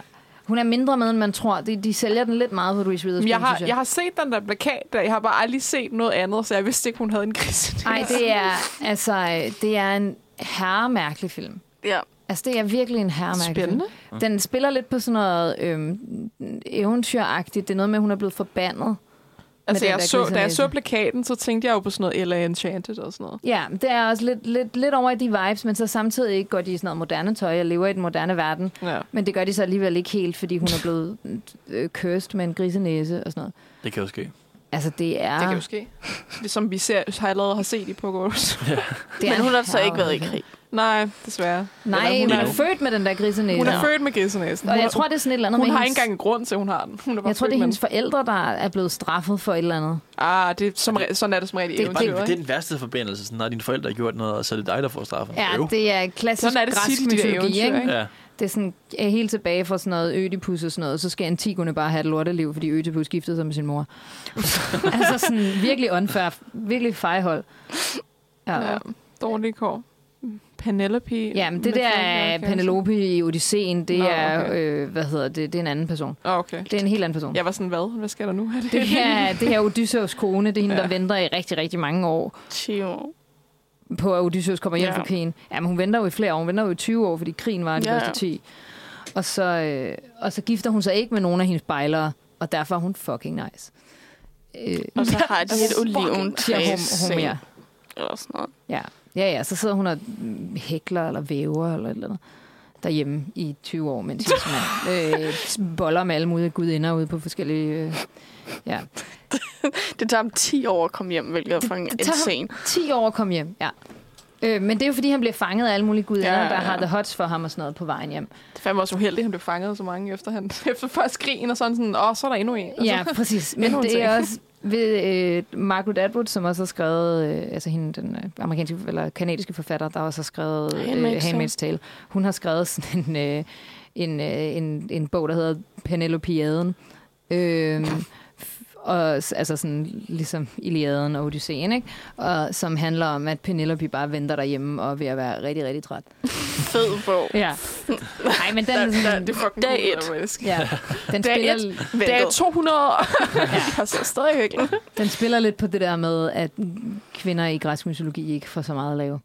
Hun er mindre med, end man tror. De, de sælger den lidt meget på Reese Witherspoon, jeg har, jeg. jeg. har set den der plakat, der. Jeg har bare aldrig set noget andet, så jeg vidste ikke, hun havde en grisenæse. Nej, det er altså det er en herremærkelig film. Ja. Altså, det er virkelig en herremærkelig film. Spændende. Den spiller lidt på sådan noget øh, eventyragtigt. Det er noget med, at hun er blevet forbandet. Altså, jeg så, da jeg så plakaten, så tænkte jeg jo på sådan noget Ella Enchanted og sådan noget. Ja, det er også lidt, lidt, lidt over i de vibes, men så samtidig ikke går de i sådan noget moderne tøj og lever i den moderne verden. Ja. Men det gør de så alligevel ikke helt, fordi hun er blevet øh, cursed med en grisenæse og sådan noget. Det kan jo ske. Altså, det er... Det kan jo ske. Som vi ser, har allerede har set i Porco Rosso. Ja. Men hun har så ikke været i krig. Nej, desværre. Nej, hun er født med den der grisenæse. Hun er født med grisenæsen. Og jeg tror, det er sådan et eller andet. Hun har ikke engang en grund til, hun har den. Hun er bare jeg tror, det er hendes forældre, der er blevet straffet for et eller andet. Ah, det er som, sådan er det som regel i eventyr. Det er den værste forbindelse, sådan, når dine forældre har gjort noget, og så er det dig, der får straffen. Ja, Øv. det er klassisk er det græsk mytologi, ikke? Ja. Det er sådan er helt tilbage fra sådan noget Ødipus og sådan noget, så skal Antigone bare have et lorteliv, fordi Ødipus giftede sig med sin mor. Altså sådan virkelig unfair, virkelig fejhold. Ja, ja dårlig kår. Penelope. Ja, men det der er Penelope i Odysseen, det Nå, okay. er, øh, hvad hedder det, det er en anden person. Okay. Det er en helt anden person. Jeg var sådan, hvad? Hvad sker der nu? Er det, det her det her Odysseus kone, det er hende, ja. der venter i rigtig, rigtig mange år. ti år. På at Odysseus kommer hjem ja. fra krigen. Ja, men hun venter jo i flere år. Hun venter jo i tyve år, fordi krigen var de ja. første ti. Og så, øh, og så gifter hun sig ikke med nogen af hendes bejlere, og derfor er hun fucking nice. Øh, og så har de et oliventræ. Eller sådan noget. Ja. Ja, ja, så sidder hun og hækler eller væver eller et eller andet derhjemme i tyve år, mens hendes mand øh, boller med alle mulige gudinder ude på forskellige... Øh, ja. Det tager ham ti år at komme hjem, hvilket er fucking insane. ti år at komme hjem, ja. Øh, men det er jo, fordi han bliver fanget af alle mulige gudinder, ja, ja, ja. der har the hots for ham og sådan noget på vejen hjem. Det fandme også uheldigt, at han blev fanget så mange efter, han, efter først krigen og sådan sådan, åh, oh, så er der endnu en. Og ja, så, præcis. Men det ting. er også... Ved øh, Margaret Atwood, som også har skrevet, øh, altså hende, den øh, amerikanske eller kanadiske forfatter, der også har skrevet øh, Handmaid's Tale. Hun har skrevet sådan en, øh, en, øh, en, en bog, der hedder Penelopiaden. Øh, og altså sådan ligesom Iliaden og Odysseen, ikke? Og som handler om, at Penelope bare venter derhjemme og er ved at være rigtig, rigtig træt. Fed bog. Ja. Nej, men den er sådan... Det er fucking dag et. Ja. Den dag spiller... et. Dag to hundrede. Ja. Så stadig ikke. Den spiller lidt på det der med, at kvinder i græsk mytologi ikke får så meget at lave.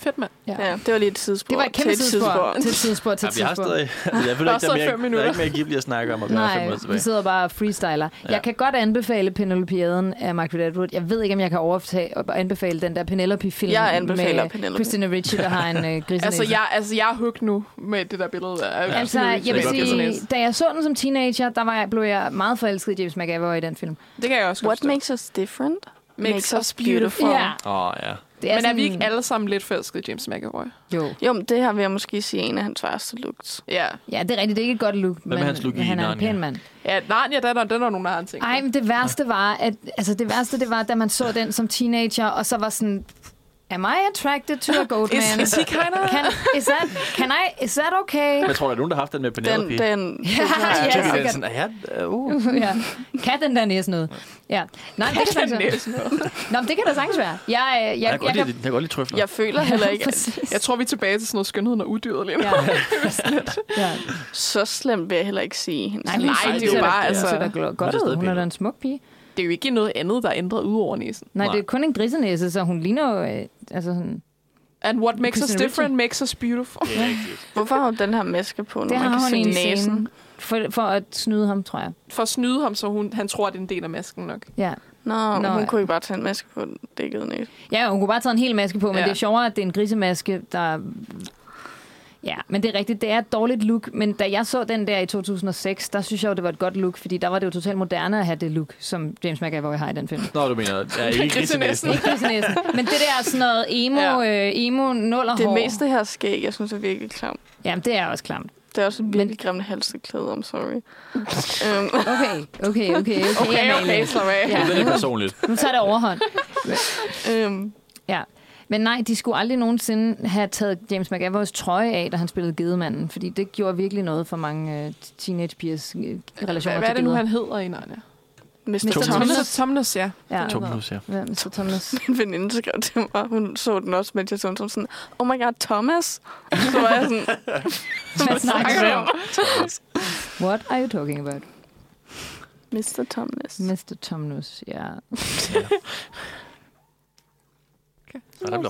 Fedt, mand. Ja. Ja, det var lige et sidespor. Det var et kæmpe sidespor. Til et sidespor, til et sidespor. Ja, vi har stadig... Jeg føler ikke, der er, mere, der er ikke mere Ghibli at snakke om, og vi Nej, har fem minutter tilbage. Vi sidder bare og freestyler. Ja. Jeg kan godt anbefale Penelopeaden af Margaret Atwood. Jeg ved ikke, om jeg kan overtage og anbefale den der Penelope-film med Penelope. Christina Ricci, der har en uh, grisenæse. altså, jeg, altså, jeg er hooked nu med det der billede. Af ja. Altså, jeg vil sige, da jeg så den som teenager, der var jeg, blev jeg meget forelsket i James McAvoy i den film. Det kan jeg også What makes us different? Makes, makes us beautiful. Åh, yeah. oh, ja. Er men er vi ikke alle sammen lidt forelsket James McAvoy? Jo. Jo, men det her vil jeg måske sige en af hans værste looks. Ja. Ja, det er rigtigt. Det er ikke et godt look, men look han er Narnia? En pæn mand. Ja, Narnia, der er der nogle andre ting. Ej, men det værste var, at altså det værste det var, da man så den som teenager, og så var sådan, am I attracted to a goat man? Is, is he kind of? Can, is that, can I, is that okay? Jeg tror, der er nogen, der har haft den med Penelope. Den, den. Ja, ja, ja, den sådan, ja, uh. ja. Kan den der næse noget? Ja. Nej, det kan den næse noget? Nå, men det kan da sagtens være. Jeg, jeg, jeg, jeg, jeg, jeg kan godt lide trøfler. Jeg føler heller ikke. At, jeg tror, vi er tilbage til sådan noget skønheden og uddyret lige nu. Ja. ja. Så slemt vil jeg heller ikke sige hende. Nej, nej, nej, det er jo bare, altså. Det er godt ud. Hun er da en smuk pige. Det er jo ikke noget andet, der er ændret ud over næsen. Nej, det er kun en grisenæse, så hun ligner jo... Øh, altså sådan And what makes us different makes us beautiful. Yeah. Hvorfor har hun den her maske på, når det man kan se næsen? For, for at snyde ham, tror jeg. For at snyde ham, så hun, han tror, at det er en del af masken nok. Ja. Nå, Nå hun ja. kunne jo bare tage en maske på, dækkede næse. Ja, hun kunne bare tage en hel maske på, men ja. det er sjovere, at det er en grisemaske, der... Ja, men det er rigtigt. Det er et dårligt look, men da jeg så den der i to tusind og seks, der synes jeg jo, det var et godt look, fordi der var det jo totalt moderne at have det look, som James McAvoy har i den film. Nå, du mener, ja, ikke grisenæsen. Ikke grisenæsen. Men det der er sådan noget emo, ja. øh, emo nullerhår. Det meste her skæg, jeg synes er virkelig klamt. Jamen, det er også klamt. Det er også et virkelig grimt halseklæde, I'm sorry. um. Okay, okay, okay. Okay, okay, okay slå af. Ja. Det er lidt personligt. Nu tager det overhånd. um. Ja. Men nej, de skulle aldrig nogensinde have taget James McAvoys trøje af, da han spillede Gedemanden, fordi det gjorde virkelig noget for mange uh, teenagepigers uh, relationer til geder. Hvad er det nu, han hedder i nøjne? mister Tomnus, ja. Tomnus, ja. Ja, mister Tomnus. Min veninde skrev til mig, hun så den også, mens jeg så den, som sådan, oh my god, Thomas. Så var jeg sådan, hvad snakker du om? What are you talking about? mister Tomnus. mister Tomnus, ja. Ja, der,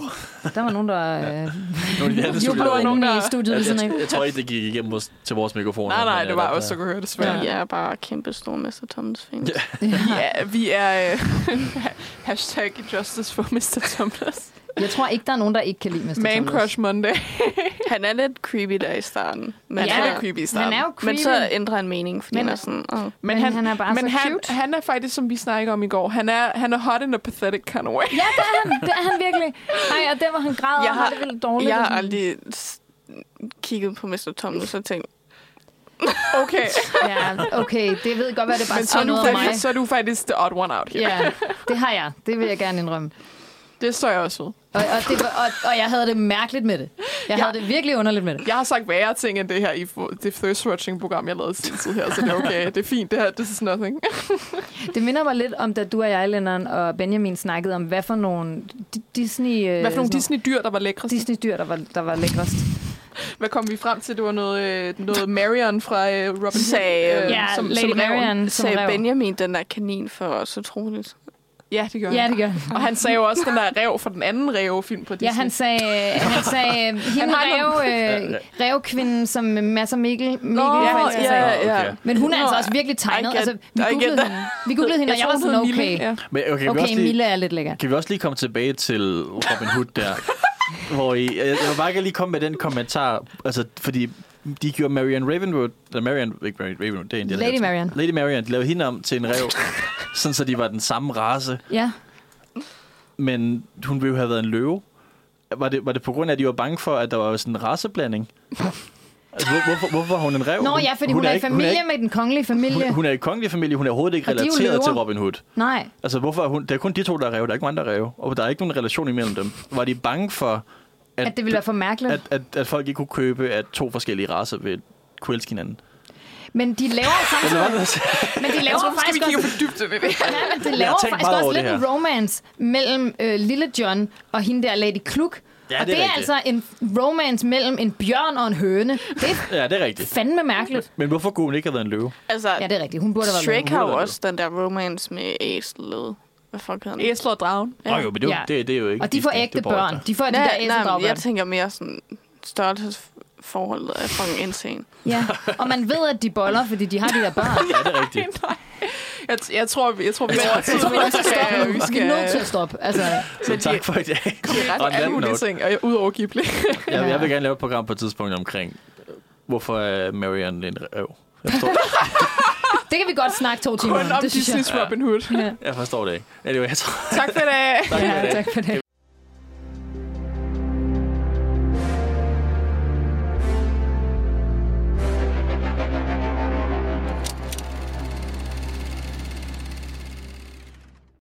der var nogen, der... Ja. Øh, nogle af de jo, der var nogen, der... I studiet, jeg, jeg, jeg, jeg tror ikke, det gik igennem hos, til vores mikrofon. Nej, nej, det var også, så kunne høre det svært. Vi er bare kæmpe store mister Thomas fans. Yeah. Ja, vi er... Øh, hashtag justice for mister Thomas. Jeg tror ikke, der er nogen, der ikke kan lide mister Thomas. Man Crush Monday. Han er lidt creepy der i starten. Men ja, han er creepy i starten. Han er jo creepy. Men så ændrer han mening, fordi men, han er sådan... Oh. Men, men han, han er bare men så han, cute. Han er faktisk, som vi snakkede om i går, han er, han er hot in a pathetic kind of way. Ja, det er han, det er han virkelig. Nej, og der, hvor han græder, jeg har, har det vildt dårligt. Jeg har aldrig kigget på mister Thomas og tænkt, okay. Ja, okay, det ved godt, hvad det bare siger noget om mig. Så er du faktisk the odd one out here. Ja, det har jeg. Det vil jeg gerne indrømme. Det står jeg også ud. Og, og, det var, og, og jeg havde det mærkeligt med det. Jeg ja. havde det virkelig underligt med det. Jeg har sagt værre ting end det her i det thirst-watching-program, jeg lavede sidste her, så det er okay. Det er fint, det her, this is nothing. Det minder mig lidt om, da du og jeg, Lennon og Benjamin, snakkede om, hvad for nogle Disney... Hvad for nogle Disney-dyr, der var lækrest? Disney-dyr, der var, der var lækrest. Hvad kom vi frem til? Det var noget, noget Marion fra Robin Hood. Sagde, øh, ja, som, Lady som Marion. Sagde som Benjamin, den der kanin, for så troligt. Ja, det gør ja, han. Det gør. Og han sagde også den der ræv fra den anden rævefilm på Disney. Ja, han sagde, han sagde hende ræve, rævekvinden, som masser Mikkel, Mikkel Nå, ja, ja, ja. Men hun er altså også virkelig tegnet. Altså, vi googlede hende, vi googlede hende, og jeg var sådan, okay, Mille, ja. Men, okay, okay også lige, Mille er lidt lækker. Kan vi også lige komme tilbage til Robin Hood der, hvor I, jeg, jeg vil bare lige komme med den kommentar, altså, fordi de gjorde Marianne Ravenwood, eller Marianne, ikke Ravenwood, det er en, de Lady Marianne. Lady Marianne, de lavede hende om til en ræv. Sådan, så de var den samme race. Ja. Men hun ville jo have været en løve. Var det, var det på grund af, at de var bange for, at der var sådan en raceblanding? Altså, hvor, hvorfor, hvorfor var hun en ræv? Nå ja, fordi hun, hun er i familie er ikke, med den kongelige familie. Hun, hun er i kongelige familie. Hun er overhovedet ikke relateret til Robin Hood. Nej. Altså, hvorfor er hun... Det er kun de to, der er ræve. Der er ikke nogen andre ræve. Og der er ikke nogen relation imellem dem. Var de bange for... At, at det ville være for mærkeligt? At, at, at folk ikke kunne købe, at to forskellige racer ville kunne elske hinanden. Men de laver samtidig... men de laver tror, faktisk også... for dybt, det. Ja, men de laver faktisk også lidt en romance mellem øh, Lille John og hende der Lady Kluk. Ja, og det er, det er altså en romance mellem en bjørn og en høne. Det er, ja, det er rigtigt. Fandme mærkeligt. Men hvorfor kunne hun ikke have været en løve? Altså, ja, det er rigtigt. Hun burde have været en løve. Shrek har også den der romance med æslet. Hvad fuck hedder den? Æslet og dragen. Ja. Oh, jo, men det, ja. det, det er jo ikke... Og de får ægte børn. De får de der æslet. Jeg tænker mere sådan størrelses... forholdet er fucking insane. Ja, og man ved, at de boller, fordi de har de der børn. Ja, det er rigtigt. Jeg, t- jeg tror, vi jeg tror, vi er nødt til at stoppe. Altså, så tak for i dag. Og en anden og udover Ghibli. ja, jeg vil gerne lave et program på et tidspunkt omkring, hvorfor er Marianne en røv. Jeg forstår det. Det kan vi godt snakke to timer om. Kun om Disney's Robin Hood. Ja. Jeg forstår det ikke. Anyway, jeg tror... Tak for det. Tak for det.